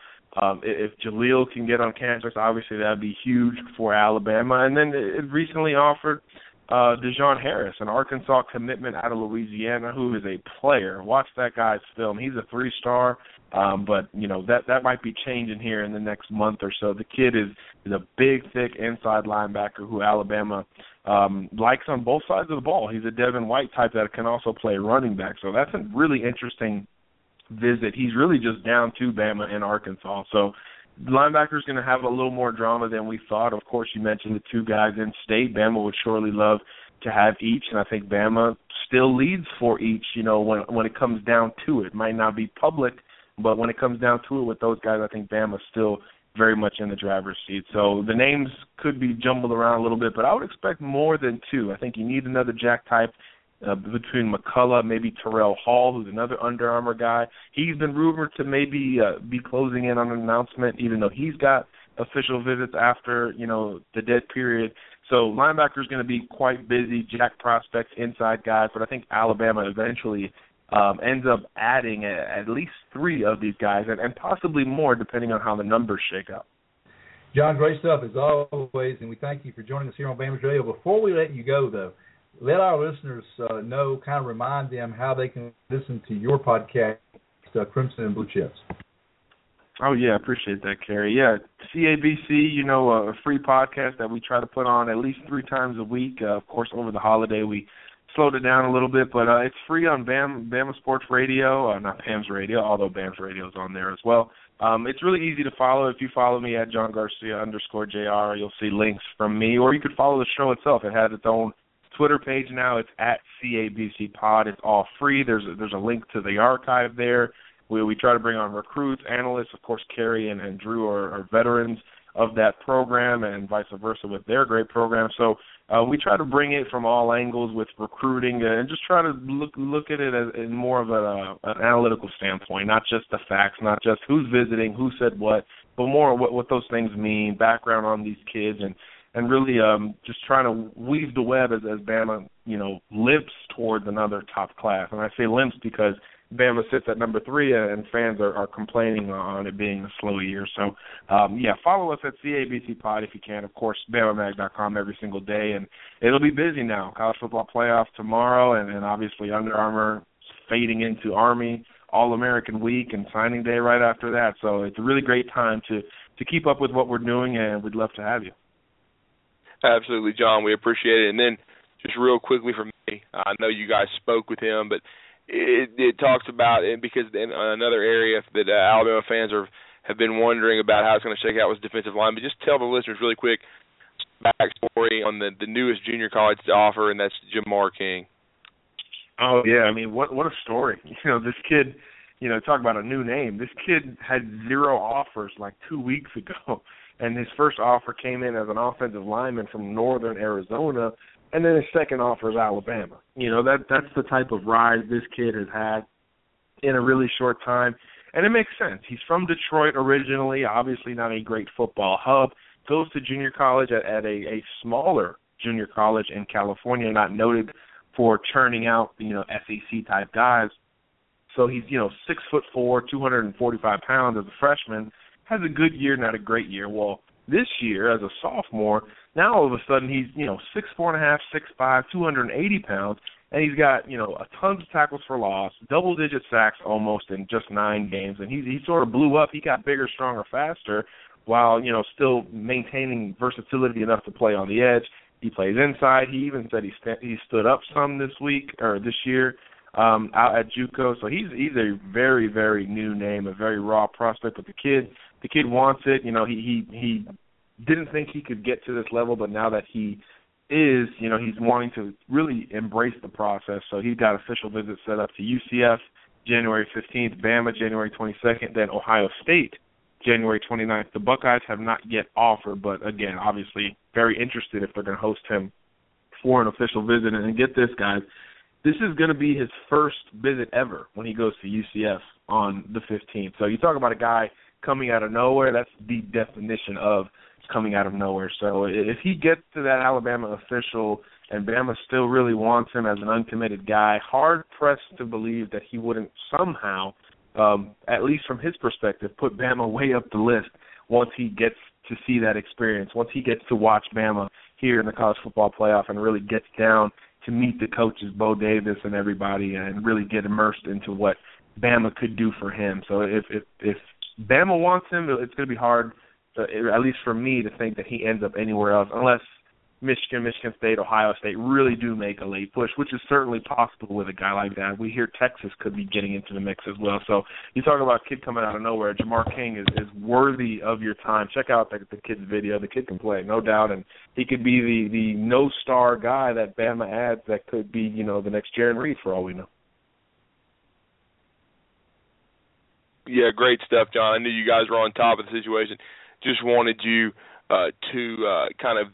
if Jaleel can get on campus, obviously that would be huge for Alabama. And then it recently offered DeJohn Harris, an Arkansas commitment out of Louisiana, who is a player. Watch that guy's film. He's a three-star, but, you know, that might be changing here in the next month or so. The kid is a big, thick inside linebacker who Alabama likes on both sides of the ball. He's a Devin White type that can also play running back. So that's a really interesting visit. He's really just down to Bama and Arkansas. So linebacker's going to have a little more drama than we thought. Of course, you mentioned the two guys in state. Bama would surely love to have each, and I think Bama still leads for each, you know, when it comes down to it. Might not be public, but when it comes down to it with those guys, I think Bama's still very much in the driver's seat. So the names could be jumbled around a little bit, but I would expect more than two. I think you need another Jack type. Between McCullough, maybe Terrell Hall, who's another Under Armour guy. He's been rumored to maybe be closing in on an announcement, even though he's got official visits after, you know, the dead period. So linebacker's going to be quite busy, Jack prospects, inside guys, but I think Alabama eventually ends up adding at least three of these guys and possibly more depending on how the numbers shake up. John, great stuff as always, and we thank you for joining us here on Bama's Radio. Before we let you go, though, let our listeners know, kind of remind them how they can listen to your podcast, Crimson and Blue Chips. Oh, yeah, I appreciate that, Kerry. Yeah, CABC, you know, a free podcast that we try to put on at least three times a week. Of course, over the holiday, we slowed it down a little bit, but it's free on Bama Sports Radio, not Bam's Radio, although Bam's Radio is on there as well. It's really easy to follow. If you follow me at JohnGarcia_JR, you'll see links from me, or you could follow the show itself. It has its own Twitter page now. It's at CABC Pod. It's all free. There's a link to the archive there. We try to bring on recruits, analysts. Of course, Kerry and Drew are veterans of that program and vice versa with their great program. So we try to bring it from all angles with recruiting and just try to look at it as more of an analytical standpoint, not just the facts, not just who's visiting, who said what, but more what those things mean, background on these kids, and really just trying to weave the web as Bama, you know, limps towards another top class. And I say limps because Bama sits at number 3, and fans are complaining on it being a slow year. So, follow us at CABC Pod if you can. Of course, BamaMag.com every single day, and it'll be busy now. College football playoff tomorrow, and obviously Under Armour fading into Army, All-American Week, and signing day right after that. So it's a really great time to keep up with what we're doing, and we'd love to have you. Absolutely, John. We appreciate it. And then just real quickly for me, I know you guys spoke with him, but it talks about, and because in another area that Alabama fans have been wondering about how it's going to shake out was defensive line. But just tell the listeners really quick backstory on the newest junior college to offer, and that's Jamar King. Oh, yeah. I mean, what a story. You know, this kid, you know, talk about a new name. This kid had 0 offers like 2 weeks ago, and his first offer came in as an offensive lineman from northern Arizona, and then his second offer is Alabama. You know, that's the type of rise this kid has had in a really short time, and it makes sense. He's from Detroit originally, obviously not a great football hub, goes to junior college at a smaller junior college in California, not noted for churning out, you know, SEC-type guys. So he's, you know, 6'4", 245 pounds as a freshman, has a good year, not a great year. Well, this year as a sophomore, now all of a sudden he's, you know, 6'4.5", 6'5", 280 pounds, and he's got, you know, a ton of tackles for loss, double-digit sacks almost in just 9 games. And he sort of blew up. He got bigger, stronger, faster, while, you know, still maintaining versatility enough to play on the edge. He plays inside. He even said he stood up some this week or this year out at JUCO. So he's a very, very new name, a very raw prospect. But the kid wants it. You know, he didn't think he could get to this level, but now that he is, you know, he's wanting to really embrace the process. So he's got official visits set up to UCF January 15th, Bama January 22nd, then Ohio State January 29th. The Buckeyes have not yet offered, but, again, obviously very interested if they're going to host him for an official visit. And get this, guys, this is going to be his first visit ever when he goes to UCF on the 15th. So you talk about a guy coming out of nowhere, that's the definition of coming out of nowhere. So if he gets to that Alabama official and Bama still really wants him as an uncommitted guy, hard-pressed to believe that he wouldn't somehow – at least from his perspective, put Bama way up the list once he gets to see that experience, once he gets to watch Bama here in the college football playoff and really gets down to meet the coaches, Bo Davis and everybody, and really get immersed into what Bama could do for him. So if Bama wants him, it's going to be hard, at least for me, to think that he ends up anywhere else, unless Michigan, Michigan State, Ohio State really do make a late push, which is certainly possible with a guy like that. We hear Texas could be getting into the mix as well. So you talk about a kid coming out of nowhere. Jamar King is worthy of your time. Check out the kid's video. The kid can play, no doubt, and he could be the no-star guy that Bama adds that could be, you know, the next Jaron Reed for all we know. Yeah, great stuff, John. I knew you guys were on top of the situation. Just wanted you to kind of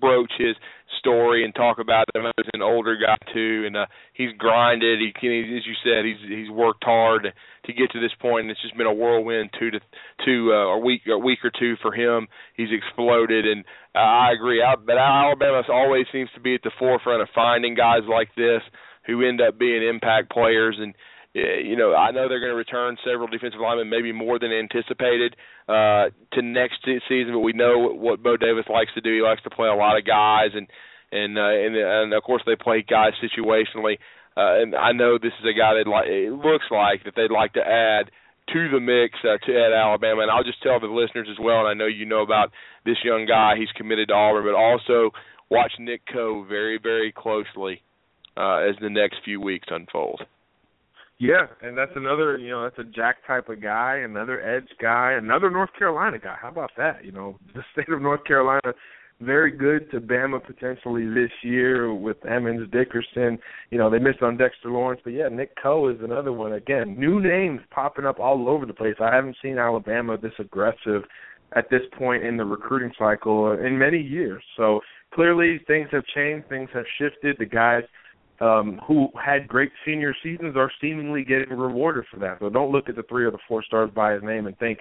broach his story and talk about him as an older guy too, and he's grinded. As you said, he's worked hard to get to this point, and it's just been a whirlwind a week or two for him. He's exploded, and I agree. But Alabama always seems to be at the forefront of finding guys like this who end up being impact players, and you know, I know they're going to return several defensive linemen, maybe more than anticipated, to next season. But we know what Bo Davis likes to do. He likes to play a lot of guys, and of course they play guys situationally. And I know this is a guy they'd like to add to the mix at Alabama. And I'll just tell the listeners as well. And I know you know about this young guy. He's committed to Auburn, but also watch Nick Coe very, very closely as the next few weeks unfold. Yeah, and that's another, you know, that's a Jack type of guy, another edge guy, another North Carolina guy. How about that? You know, the state of North Carolina, very good to Bama potentially this year with Emmons, Dickerson. You know, they missed on Dexter Lawrence, but, yeah, Nick Coe is another one. Again, new names popping up all over the place. I haven't seen Alabama this aggressive at this point in the recruiting cycle in many years. So clearly things have changed, things have shifted. The guys who had great senior seasons are seemingly getting rewarded for that. So don't look at the 3 or the 4 stars by his name and think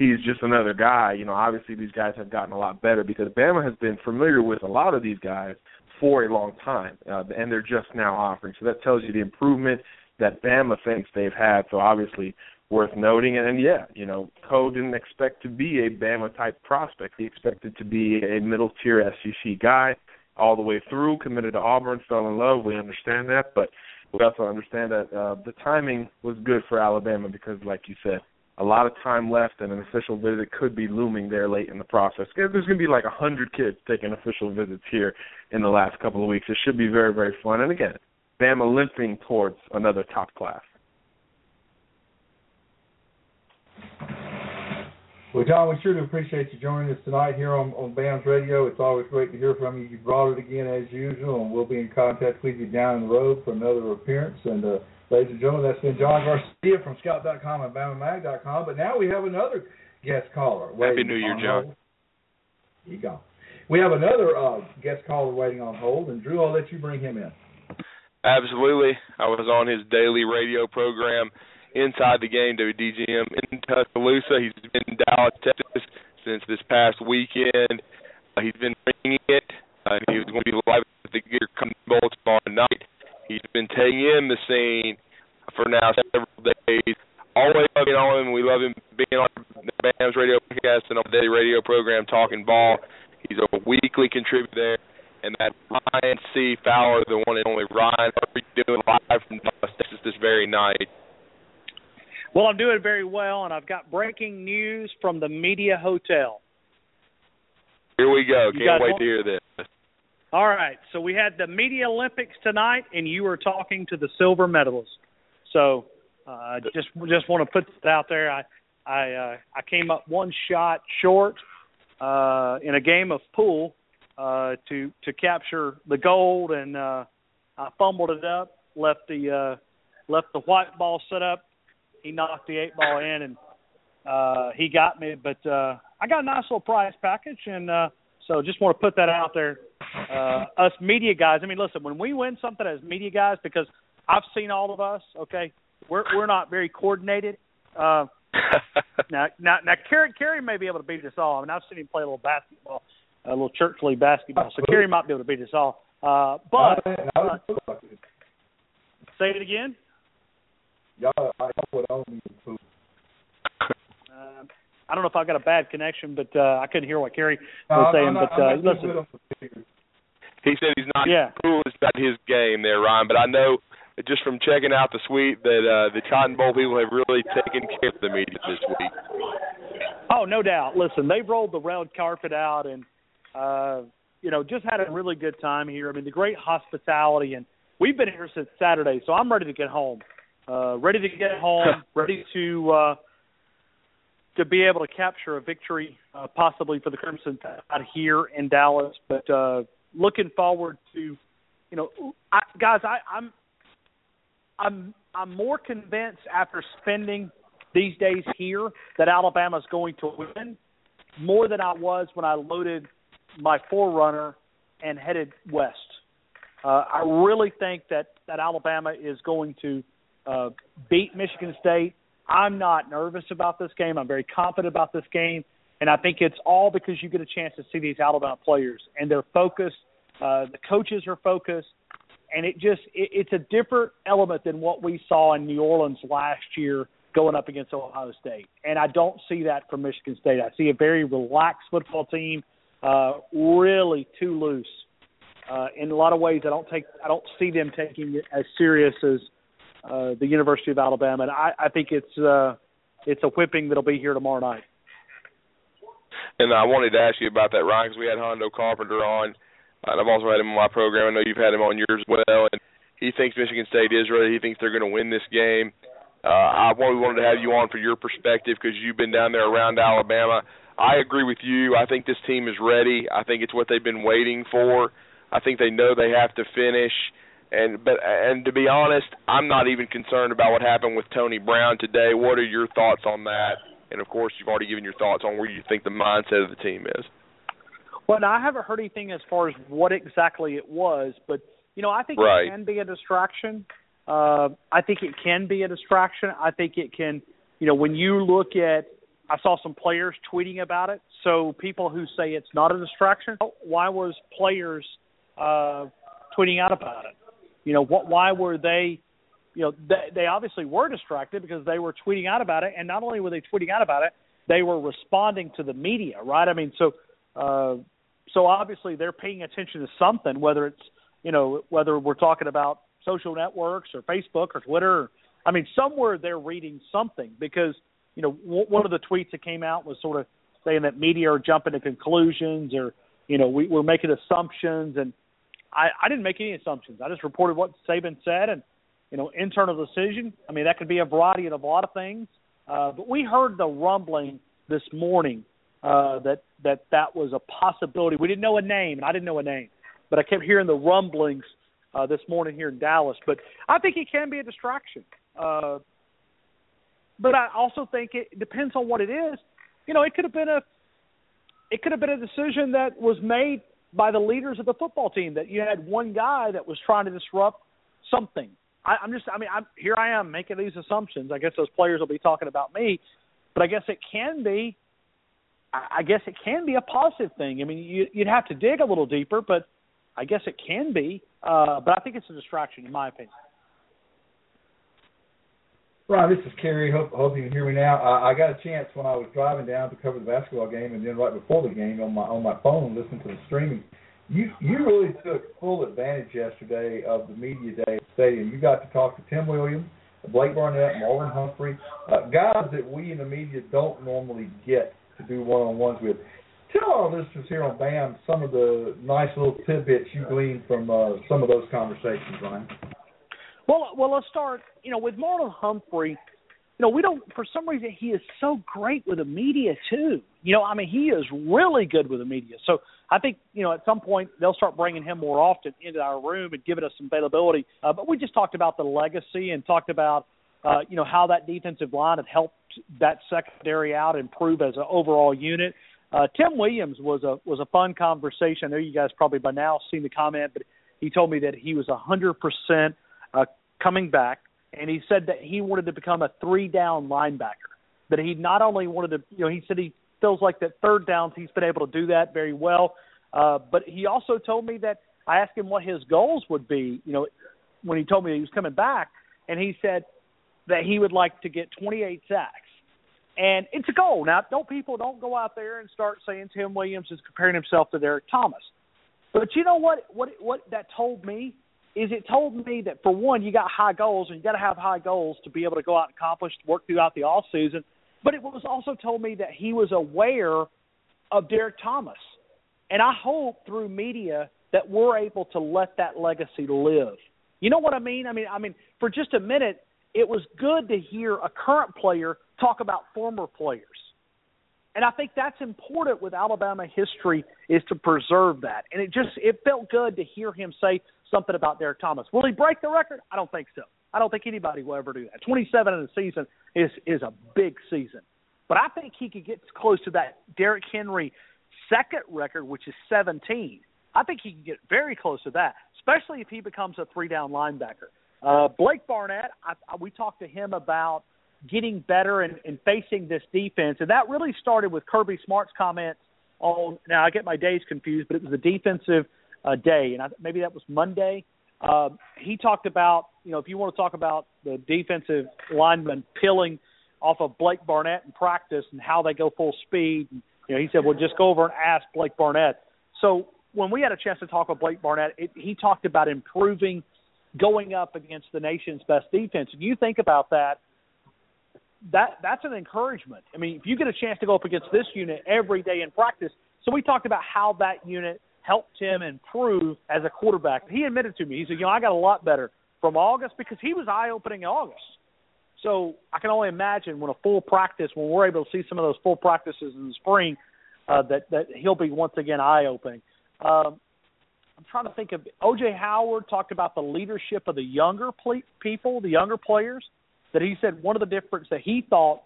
he's just another guy. You know, obviously these guys have gotten a lot better because Bama has been familiar with a lot of these guys for a long time, and they're just now offering. So that tells you the improvement. that Bama thinks they've had, so obviously worth noting. And yeah, you know, Cole didn't expect to be a Bama-type prospect. He expected to be a middle-tier SEC guy all the way through, committed to Auburn, fell in love. We understand that, but we also understand that the timing was good for Alabama because, like you said, a lot of time left and an official visit could be looming there late in the process. There's going to be like 100 kids taking official visits here in the last couple of weeks. It should be very, very fun. And again, Bama limping towards another top class. Well, John, we sure do appreciate you joining us tonight here on BAMS Radio. It's always great to hear from you. You brought it again as usual, and we'll be in contact with you down the road for another appearance. And, ladies and gentlemen, that's been John Garcia from Scout.com and BamaMag.com. But now we have another guest caller. Happy New Year, John. You go. We have another guest caller waiting on hold, and Drew, I'll let you bring him in. Absolutely. I was on his daily radio program, Inside the Game, WDGM in Tuscaloosa. He's been in Dallas, Texas since this past weekend. He's been bringing it, and he was going to be live at the Gear Company Bowl tomorrow night. He's been taking in the scene for now several days. Always loving on him. We love him being on the BAMS radio podcast and on the daily radio program, Talking Ball. He's a weekly contributor there. And that's Ryan C. Fowler, the one and only Ryan. How are you doing live from Dallas, Texas this very night? Well, I'm doing very well, and I've got breaking news from the media hotel. Here we go. Can't wait to hear this. All right. So we had the Media Olympics tonight, and you were talking to the silver medalists. So I just want to put that out there. I came up one shot short in a game of pool to capture the gold, and I fumbled it up, left the white ball set up. He knocked the 8-ball in, and he got me. But I got a nice little prize package, and so just want to put that out there. Us media guys, I mean, listen, when we win something as media guys, because I've seen all of us, okay, we're not very coordinated. Now, Kerry may be able to beat us all. I mean, I've seen him play a little basketball, a little church league basketball, so Kerry might be able to beat us all. Say it again. I don't know if I got a bad connection, but I couldn't hear what Kerry was saying. Listen, he said he's not cool. It's not his game there, Ryan. But I know just from checking out the suite that the Cotton Bowl people have really taken care of the media this week. Oh, no doubt. Listen, they've rolled the red carpet out, and just had a really good time here. I mean, the great hospitality, and we've been here since Saturday, so I'm ready to get home. Ready to be able to capture a victory, possibly for the Crimson Tide here in Dallas. But looking forward to, I'm more convinced after spending these days here that Alabama's going to win more than I was when I loaded my 4Runner and headed west. I really think that Alabama is going to beat Michigan State. I'm not nervous about this game. I'm very confident about this game, and I think it's all because you get a chance to see these Alabama players, and they're focused. The coaches are focused, and it's a different element than what we saw in New Orleans last year going up against Ohio State, and I don't see that from Michigan State. I see a very relaxed football team, really too loose. In a lot of ways, I don't see them taking it as serious as the University of Alabama, and I think it's a whipping that'll be here tomorrow night. And I wanted to ask you about that, Ryan, because we had Hondo Carpenter on, and I've also had him on my program. I know you've had him on yours as well, and he thinks Michigan State is ready. He thinks they're going to win this game. We wanted to have you on for your perspective because you've been down there around Alabama. I agree with you. I think this team is ready. I think it's what they've been waiting for. I think they know they have to finish. And to be honest, I'm not even concerned about what happened with Tony Brown today. What are your thoughts on that? And, of course, you've already given your thoughts on where you think the mindset of the team is. Well, no, I haven't heard anything as far as what exactly it was. But, I think it can be a distraction. I think it can, when you look at – I saw some players tweeting about it. So people who say it's not a distraction, why was players tweeting out about it? Why were they you know, they obviously were distracted because they were tweeting out about it. And not only were they tweeting out about it, they were responding to the media, right? I mean, so obviously they're paying attention to something, whether it's, you know, whether we're talking about social networks or Facebook or Twitter. I mean, somewhere they're reading something because, you know, one of the tweets that came out was sort of saying that media are jumping to conclusions or, you know, we're making assumptions. And I didn't make any assumptions. I just reported what Saban said and, you know, internal decision. I mean, that could be a variety of a lot of things. But we heard the rumbling this morning that was a possibility. We didn't know a name, and I didn't know a name. But I kept hearing the rumblings this morning here in Dallas. But I think it can be a distraction. But I also think it depends on what it is. You know, it could have been a decision that was made by the leaders of the football team, that you had one guy that was trying to disrupt something. Here I am making these assumptions. I guess those players will be talking about me, but I guess it can be a positive thing. I mean, you'd have to dig a little deeper, but I guess it can be. But I think it's a distraction, in my opinion. Rob, this is Kerry. Hope you can hear me now. I got a chance when I was driving down to cover the basketball game, and then right before the game on my phone, listening to the streaming. You really took full advantage yesterday of the media day at the stadium. You got to talk to Tim Williams, Blake Barnett, Marvin Humphrey, guys that we in the media don't normally get to do one-on-ones with. Tell our listeners here on BAM some of the nice little tidbits you gleaned from some of those conversations, Ryan. Well, let's start, you know, with Marvin Humphrey. You know, we don't, for some reason, he is so great with the media, too. You know, I mean, he is really good with the media. So I think, you know, at some point they'll start bringing him more often into our room and giving us some availability. But we just talked about the legacy and talked about, you know, how that defensive line had helped that secondary out, improve as an overall unit. Tim Williams was a fun conversation. I know you guys probably by now seen the comment, but he told me that he was 100% coming back, and he said that he wanted to become a 3-down linebacker, that he not only wanted to, you know, he said he feels like that 3rd downs he's been able to do that very well. But he also told me that I asked him what his goals would be, you know, when he told me he was coming back, and he said that he would like to get 28 sacks. And it's a goal. Now, don't go out there and start saying Tim Williams is comparing himself to Derek Thomas. But you know what that told me is it told me that, for one, you got high goals, and you got to have high goals to be able to go out and accomplish work throughout the offseason. But it was also told me that he was aware of Derek Thomas. And I hope through media that we're able to let that legacy live. You know what I mean? I mean, for just a minute, it was good to hear a current player talk about former players. And I think that's important with Alabama history, is to preserve that. And it felt good to hear him say something about Derek Thomas. Will he break the record? I don't think so. I don't think anybody will ever do that. 27 in a season is a big season. But I think he could get close to that Derrick Henry second record, which is 17. I think he can get very close to that, especially if he becomes a 3-down linebacker. Blake Barnett, we talked to him about getting better and facing this defense. And that really started with Kirby Smart's comments on – now, I get my days confused, but it was the defensive day, and maybe that was Monday. He talked about, you know, if you want to talk about the defensive linemen peeling off of Blake Barnett in practice and how they go full speed, and, you know, he said, well, just go over and ask Blake Barnett. So when we had a chance to talk with Blake Barnett, he talked about improving going up against the nation's best defense. And you think about that's an encouragement. I mean, if you get a chance to go up against this unit every day in practice. So we talked about how that unit helped him improve as a quarterback. He admitted to me, he said, you know, I got a lot better from August because he was eye-opening in August. So I can only imagine when we're able to see some of those full practices in the spring, that he'll be once again eye-opening. I'm trying to think of – O.J. Howard talked about the leadership of the younger people, the younger players, that he said one of the difference that he thought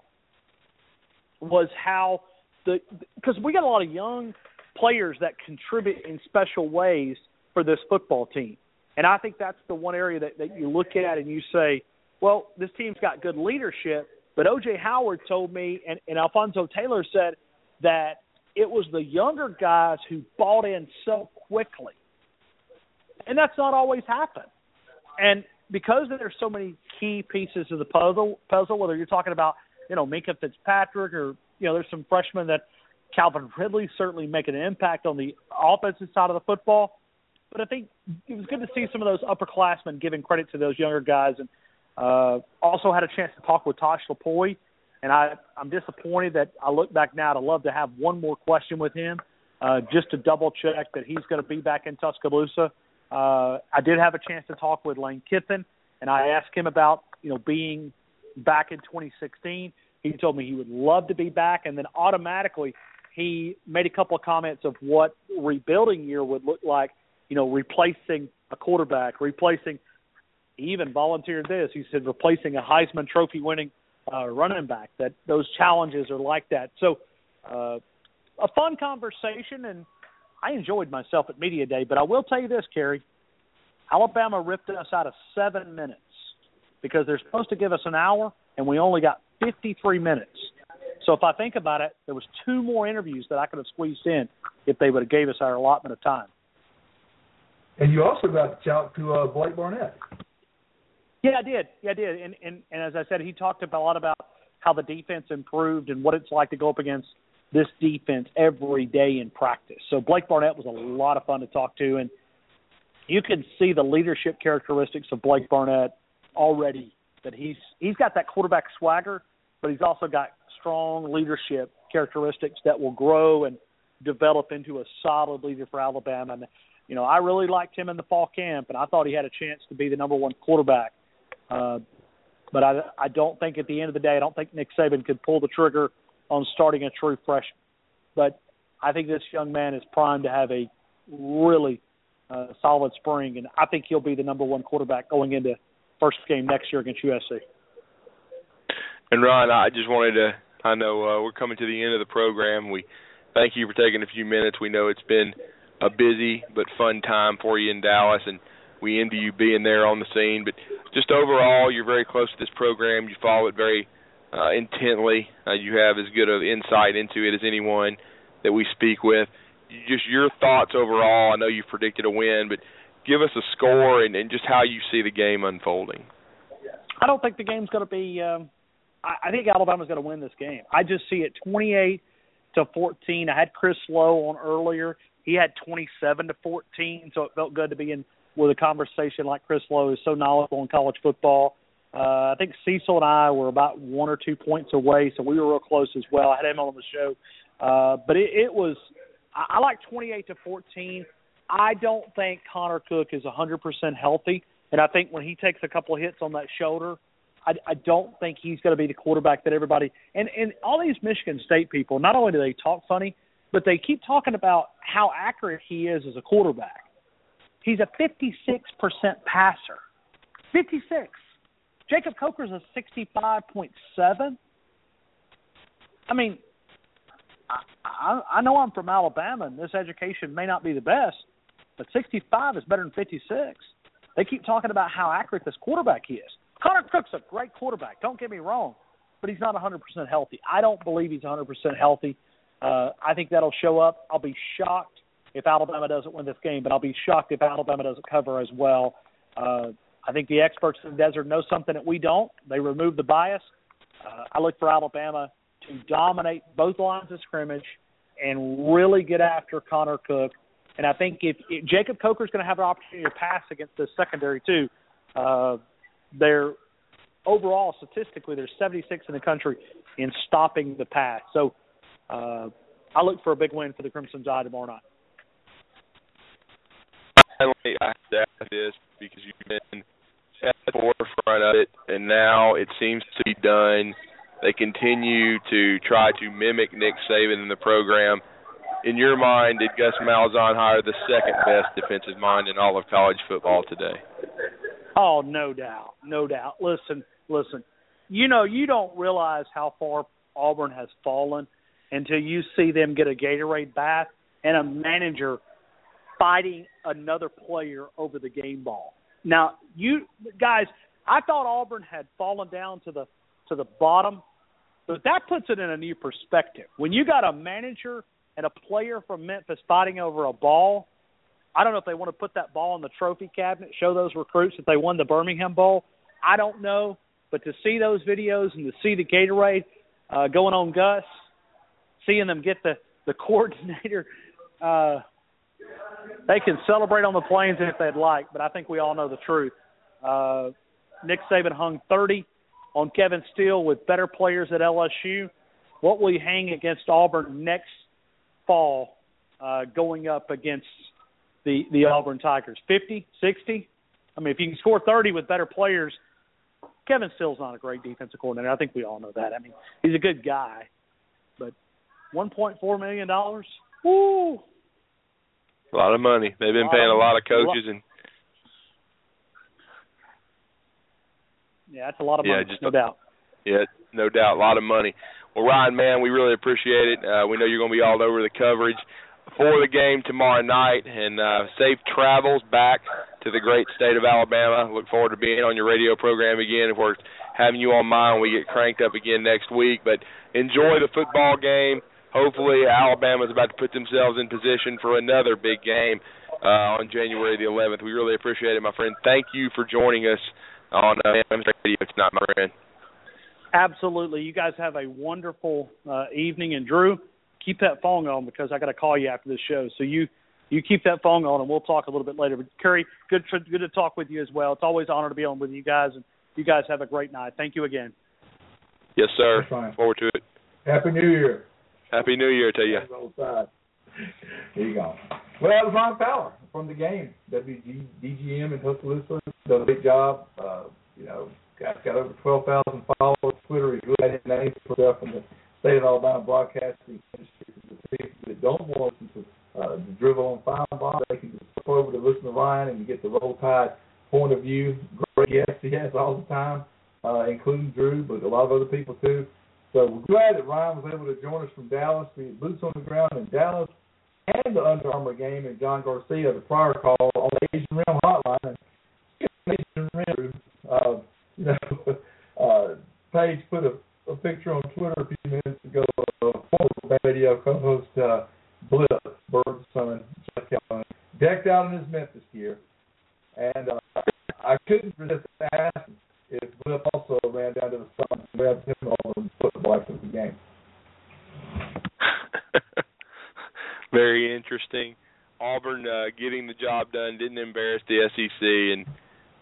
was how the – because we got a lot of young players that contribute in special ways for this football team. And I think that's the one area that you look at and you say, well, this team's got good leadership. But O.J. Howard told me, and Alfonso Taylor said, that it was the younger guys who bought in so quickly. And that's not always happened. And because there's so many key pieces of the puzzle, whether you're talking about, Minka Fitzpatrick or, there's some freshmen that Calvin Ridley certainly making an impact on the offensive side of the football. But I think it was good to see some of those upperclassmen giving credit to those younger guys. And also had a chance to talk with Tosh Lapoy. And I'm disappointed that I look back now. I'd love to have one more question with him just to double-check that he's going to be back in Tuscaloosa. I did have a chance to talk with Lane Kiffin, and I asked him about, being back in 2016. He told me he would love to be back, and then automatically he made a couple of comments of what rebuilding year would look like, replacing a quarterback, he even volunteered this. He said replacing a Heisman Trophy winning running back, that those challenges are like that. So a fun conversation, and I enjoyed myself at Media Day. But I will tell you this, Kerry, Alabama ripped us out of 7 minutes because they're supposed to give us an hour, and we only got 53 minutes. So if I think about it, there was 2 more interviews that I could have squeezed in if they would have gave us our allotment of time. And you also got to talk to Blake Barnett. Yeah, I did. And as I said, he talked a lot about how the defense improved and what it's like to go up against this defense every day in practice. So Blake Barnett was a lot of fun to talk to, and you can see the leadership characteristics of Blake Barnett already, that he's got that quarterback swagger, but he's also got strong leadership characteristics that will grow and develop into a solid leader for Alabama. And, I really liked him in the fall camp, and I thought he had a chance to be the #1 quarterback. But I don't think at the end of the day, I don't think Nick Saban could pull the trigger on starting a true freshman. But I think this young man is primed to have a really solid spring, and I think he'll be the #1 quarterback going into first game next year against USC. And, Ryan, I just wanted to – I know we're coming to the end of the program. We thank you for taking a few minutes. We know it's been a busy but fun time for you in Dallas, and we envy you being there on the scene. But just overall, you're very close to this program. You follow it very intently. You have as good of insight into it as anyone that we speak with. Just your thoughts overall. I know you've predicted a win, but give us a score and just how you see the game unfolding. I don't think the game's going to be I think Alabama's going to win this game. I just see it 28-14. I had Chris Lowe on earlier. He had 27-14, so it felt good to be in with a conversation like Chris Lowe, is so knowledgeable in college football. I think Cecil and I were about 1 or 2 points away, so we were real close as well. I had him on the show. But it was – I like 28-14. I don't think Connor Cook is 100% healthy, and I think when he takes a couple of hits on that shoulder, I don't think he's going to be the quarterback that everybody – and all these Michigan State people, not only do they talk funny, but they keep talking about how accurate he is as a quarterback. He's a 56% passer. 56. Jacob Coker's a 65.7. I mean, I know I'm from Alabama, and this education may not be the best, but 65 is better than 56. They keep talking about how accurate this quarterback is. Connor Cook's a great quarterback, don't get me wrong, but he's not 100% healthy. I don't believe he's 100% healthy. I think that'll show up. I'll be shocked if Alabama doesn't win this game, but I'll be shocked if Alabama doesn't cover as well. I think the experts in the desert know something that we don't. They remove the bias. I look for Alabama to dominate both lines of scrimmage and really get after Connor Cook. And I think if Jacob Coker's going to have an opportunity to pass against the secondary too, they're overall statistically they're 76 in the country in stopping the pass. So I look for a big win for the Crimson Tide tomorrow night. Finally, I have to ask this because you've been at the forefront of it, and now it seems to be done. They continue to try to mimic Nick Saban in the program. In your mind, did Gus Malzahn hire the second-best defensive mind in all of college football today? Oh, no doubt, no doubt. Listen, you don't realize how far Auburn has fallen until you see them get a Gatorade bath and a manager fighting another player over the game ball. Now, you guys, I thought Auburn had fallen down to the bottom, but that puts it in a new perspective. When you got a manager and a player from Memphis fighting over a ball, I don't know if they want to put that ball in the trophy cabinet, show those recruits that they won the Birmingham Bowl. I don't know. But to see those videos and to see the Gatorade going on Gus, seeing them get the coordinator, they can celebrate on the plains if they'd like, but I think we all know the truth. Nick Saban hung 30 on Kevin Steele with better players at LSU. What will he hang against Auburn next fall going up against the Auburn Tigers? 50, 60? I mean, if you can score 30 with better players, Kevin Steele's not a great defensive coordinator. I think we all know that. I mean, he's a good guy. But $1.4 million? Woo! A lot of money. They've been paying a lot of coaches. And yeah, that's a lot of money, no doubt. Yeah, no doubt, a lot of money. Well, Ryan, man, we really appreciate it. We know you're going to be all over the coverage for the game tomorrow night. And safe travels back to the great state of Alabama. Look forward to being on your radio program again. Of course, having you on mine when we get cranked up again next week. But enjoy the football game. Hopefully, Alabama's about to put themselves in position for another big game on January the 11th. We really appreciate it, my friend. Thank you for joining us on AM's radio tonight, my friend. Absolutely. You guys have a wonderful evening. And, Drew, keep that phone on because I got to call you after this show. So you keep that phone on, and we'll talk a little bit later. But, Curry, good to talk with you as well. It's always an honor to be on with you guys. And you guys have a great night. Thank you again. Yes, sir. Looking forward to it. Happy New Year. Happy New Year to you. There you go. Well, that was Ryan Fowler from the game. WDGM in Tuscaloosa does a big job. Got over 12,000 followers. Twitter is really adding names for stuff in the state of Alabama broadcasting industry. The people that don't want to listen to the drivel on Firebox, they can just flip over to listen to Ryan and get the Roll Tide point of view. Great guests he has all the time, including Drew, but a lot of other people too. So we're glad that Ryan was able to join us from Dallas. We had boots on the ground in Dallas and the Under Armour game, and John Garcia, the prior call on the Asian Rim hotline. Asian Rim, Paige put a picture on Twitter a few minutes ago of former radio co-host Blip, Bird's son, Jeff Calvin, decked out in his Memphis gear. And I couldn't resist asking if Blip also ran down to the sun and grabbed him all the football after the game. Very interesting. Auburn getting the job done, didn't embarrass the SEC, and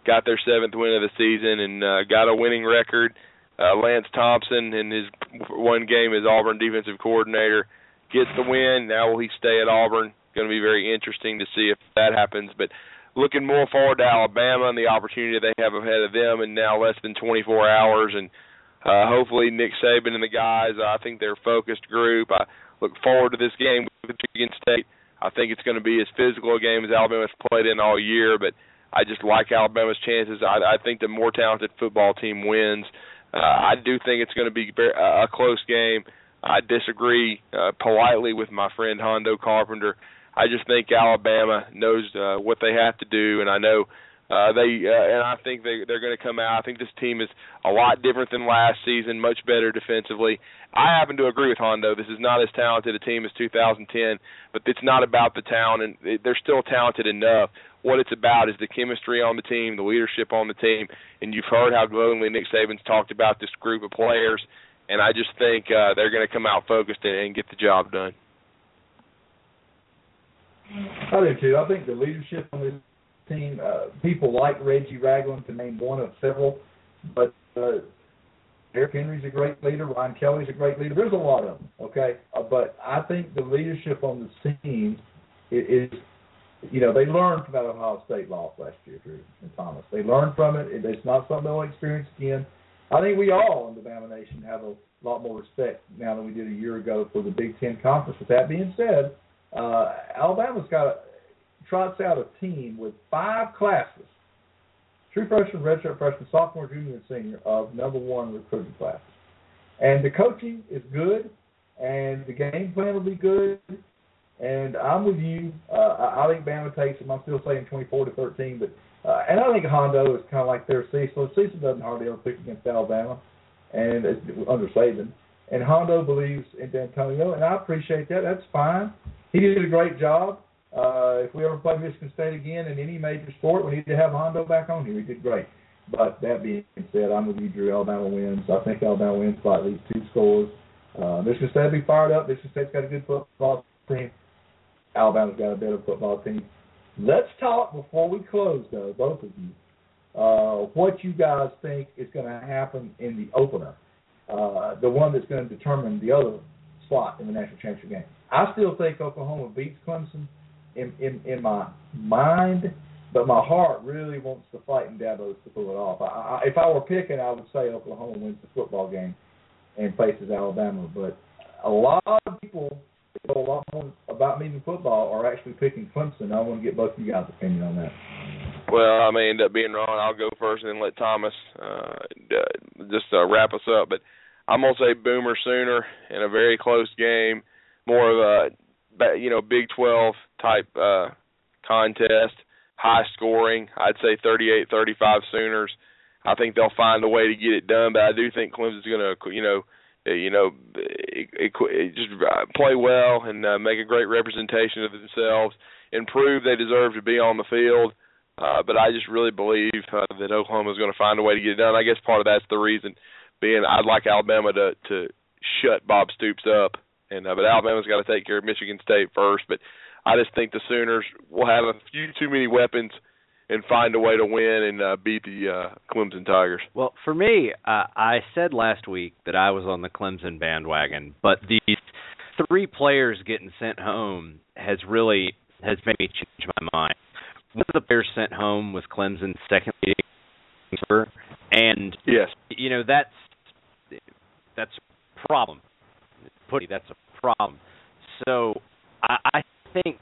got their 7th win of the season and got a winning record. Lance Thompson in his one game as Auburn defensive coordinator gets the win. Now will he stay at Auburn? Going to be very interesting to see if that happens. But looking more forward to Alabama and the opportunity they have ahead of them in now less than 24 hours. And hopefully Nick Saban and the guys, I think they're a focused group. I look forward to this game with Michigan State. I think it's going to be as physical a game as Alabama's played in all year, but I just like Alabama's chances. I think the more talented football team wins. I do think it's going to be a close game. I disagree politely with my friend Hondo Carpenter. I just think Alabama knows what they have to do, and I know and I think they're going to come out. I think this team is a lot different than last season, much better defensively. I happen to agree with Hondo. This is not as talented a team as 2010, but it's not about the talent, and they're still talented enough. What it's about is the chemistry on the team, the leadership on the team, and you've heard how glowingly Nick Saban's talked about this group of players, and I just think they're going to come out focused and get the job done. I do, too. I think the leadership on this team, people like Reggie Ragland, to name one of several, but Eric Henry's a great leader. Ryan Kelly's a great leader. There's a lot of them, okay? But I think the leadership on the team is, they learned from that Ohio State loss last year, Drew and Thomas. They learned from it. It's not something they'll experience again. I think we all in the Bama Nation have a lot more respect now than we did a year ago for the Big Ten Conference. With that being said, Alabama's trots out a team with 5 classes, true freshman, redshirt freshman, sophomore, junior, and senior, of number one recruiting classes. And the coaching is good, and the game plan will be good, and I'm with you. I think Bama takes them. I'm still saying 24-13, but and I think Hondo is kind of like their Cecil. Cecil doesn't hardly ever pick against Alabama and under Saban. And Hondo believes in D'Antonio, and I appreciate that. That's fine. He did a great job. If we ever play Michigan State again in any major sport, we need to have Hondo back on here. He did great. But that being said, I'm with you, Drew. Alabama wins. I think Alabama wins by at least 2 scores. Michigan State will be fired up. Michigan State's got a good football team. Alabama's got a better football team. Let's talk before we close, though, both of you, what you guys think is going to happen in the opener, the one that's going to determine the other slot in the national championship game. I still think Oklahoma beats Clemson in my mind, but my heart really wants the fight in Davos to pull it off. If I were picking, I would say Oklahoma wins the football game and faces Alabama. But a lot of people that know a lot more about me than football are actually picking Clemson. I want to get both of you guys' opinion on that. Well, I may end up being wrong. I'll go first and then let Thomas wrap us up. But I'm going to say Boomer Sooner in a very close game, more of a Big 12 type contest, high scoring. I'd say 38-35 Sooners. I think they'll find a way to get it done, but I do think Clemson's going to, just play well and make a great representation of themselves and prove they deserve to be on the field. But I just really believe that Oklahoma is going to find a way to get it done. I guess part of that's the reason being I'd like Alabama to shut Bob Stoops up, and but Alabama's got to take care of Michigan State first. But I just think the Sooners will have a few too many weapons and find a way to win and beat the Clemson Tigers. Well, for me, I said last week that I was on the Clemson bandwagon, but these 3 players getting sent home has made me change my mind. One of the players sent home was Clemson's second leading receiver, and yes, that's a problem. That's a problem. So I think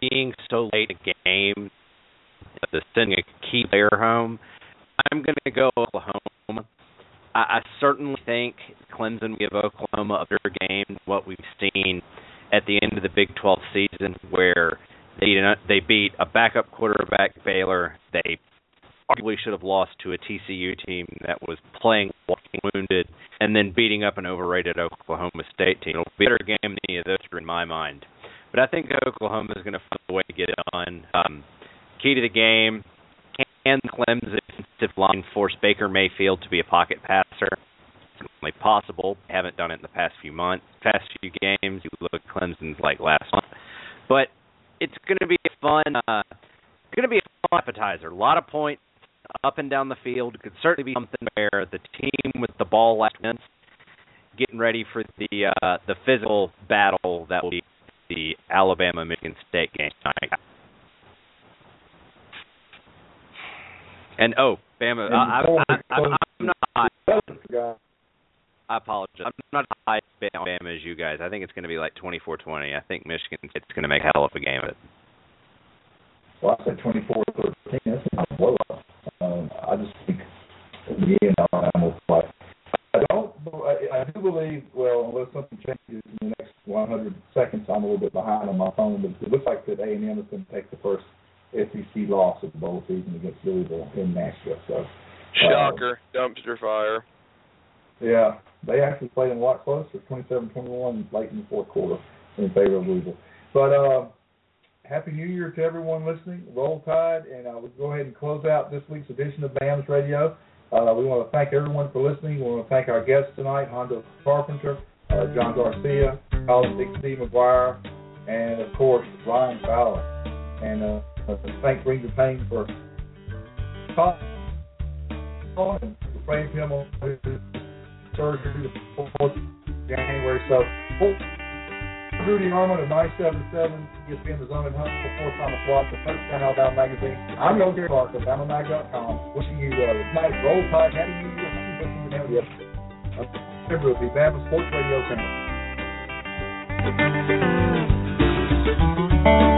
being so late in the game, sending a key player home, I'm going to go Oklahoma. I certainly think Clemson will give Oklahoma a better game than what we've seen at the end of the Big 12 season, where they beat a backup quarterback, Baylor. They arguably should have lost to a TCU team that was playing walking wounded, and then beating up an overrated Oklahoma State team. It'll be a better game than any of those in my mind. But I think Oklahoma is going to find a way to get it on. Key to the game, can Clemson's defensive line force Baker Mayfield to be a pocket passer? It's only possible. They haven't done it in the past few games. You look at Clemson's like last month. but it's going to be a fun appetizer. A lot of points up and down the field. It could certainly be something where the team with the ball last minute getting ready for the physical battle that will be the Alabama-Michigan State game tonight. And Bama, I apologize. I'm not high on Bama as you guys. I think it's going to be like 24-20. I think Michigan State's going to make a hell of a game of it. Well, I said 24-13. That's not a blowout. I just think I'm a play. I do believe. Well, unless something changes in the next 100 seconds, I'm a little bit behind on my phone. But it looks like that A&M is going to take the first SEC loss of the bowl season against Louisville in Nashville. So, shocker, dumpster fire. Yeah, they actually played in a lot closer, 27-21 late in the fourth quarter in favor of Louisville. But Happy New Year to everyone listening. Roll Tide, and I will go ahead and close out this week's edition of BAMS Radio. We want to thank everyone for listening. We want to thank our guests tonight, Hondo Carpenter, John Garcia, Colin Dixie McGuire, and, of course, Ryan Fowler. And thank Ring the Pain for calling and praying him on his surgery the 4th of January. So, Rudy Harmon of 977 gets in the zone and Hunts before Thomas Watts, the first time Alabama magazine. I'm Joe Clark of BamaMag.com. Wishing you a nice roll tide. Happy New Year. Remember, the Bama Sports Radio Channel.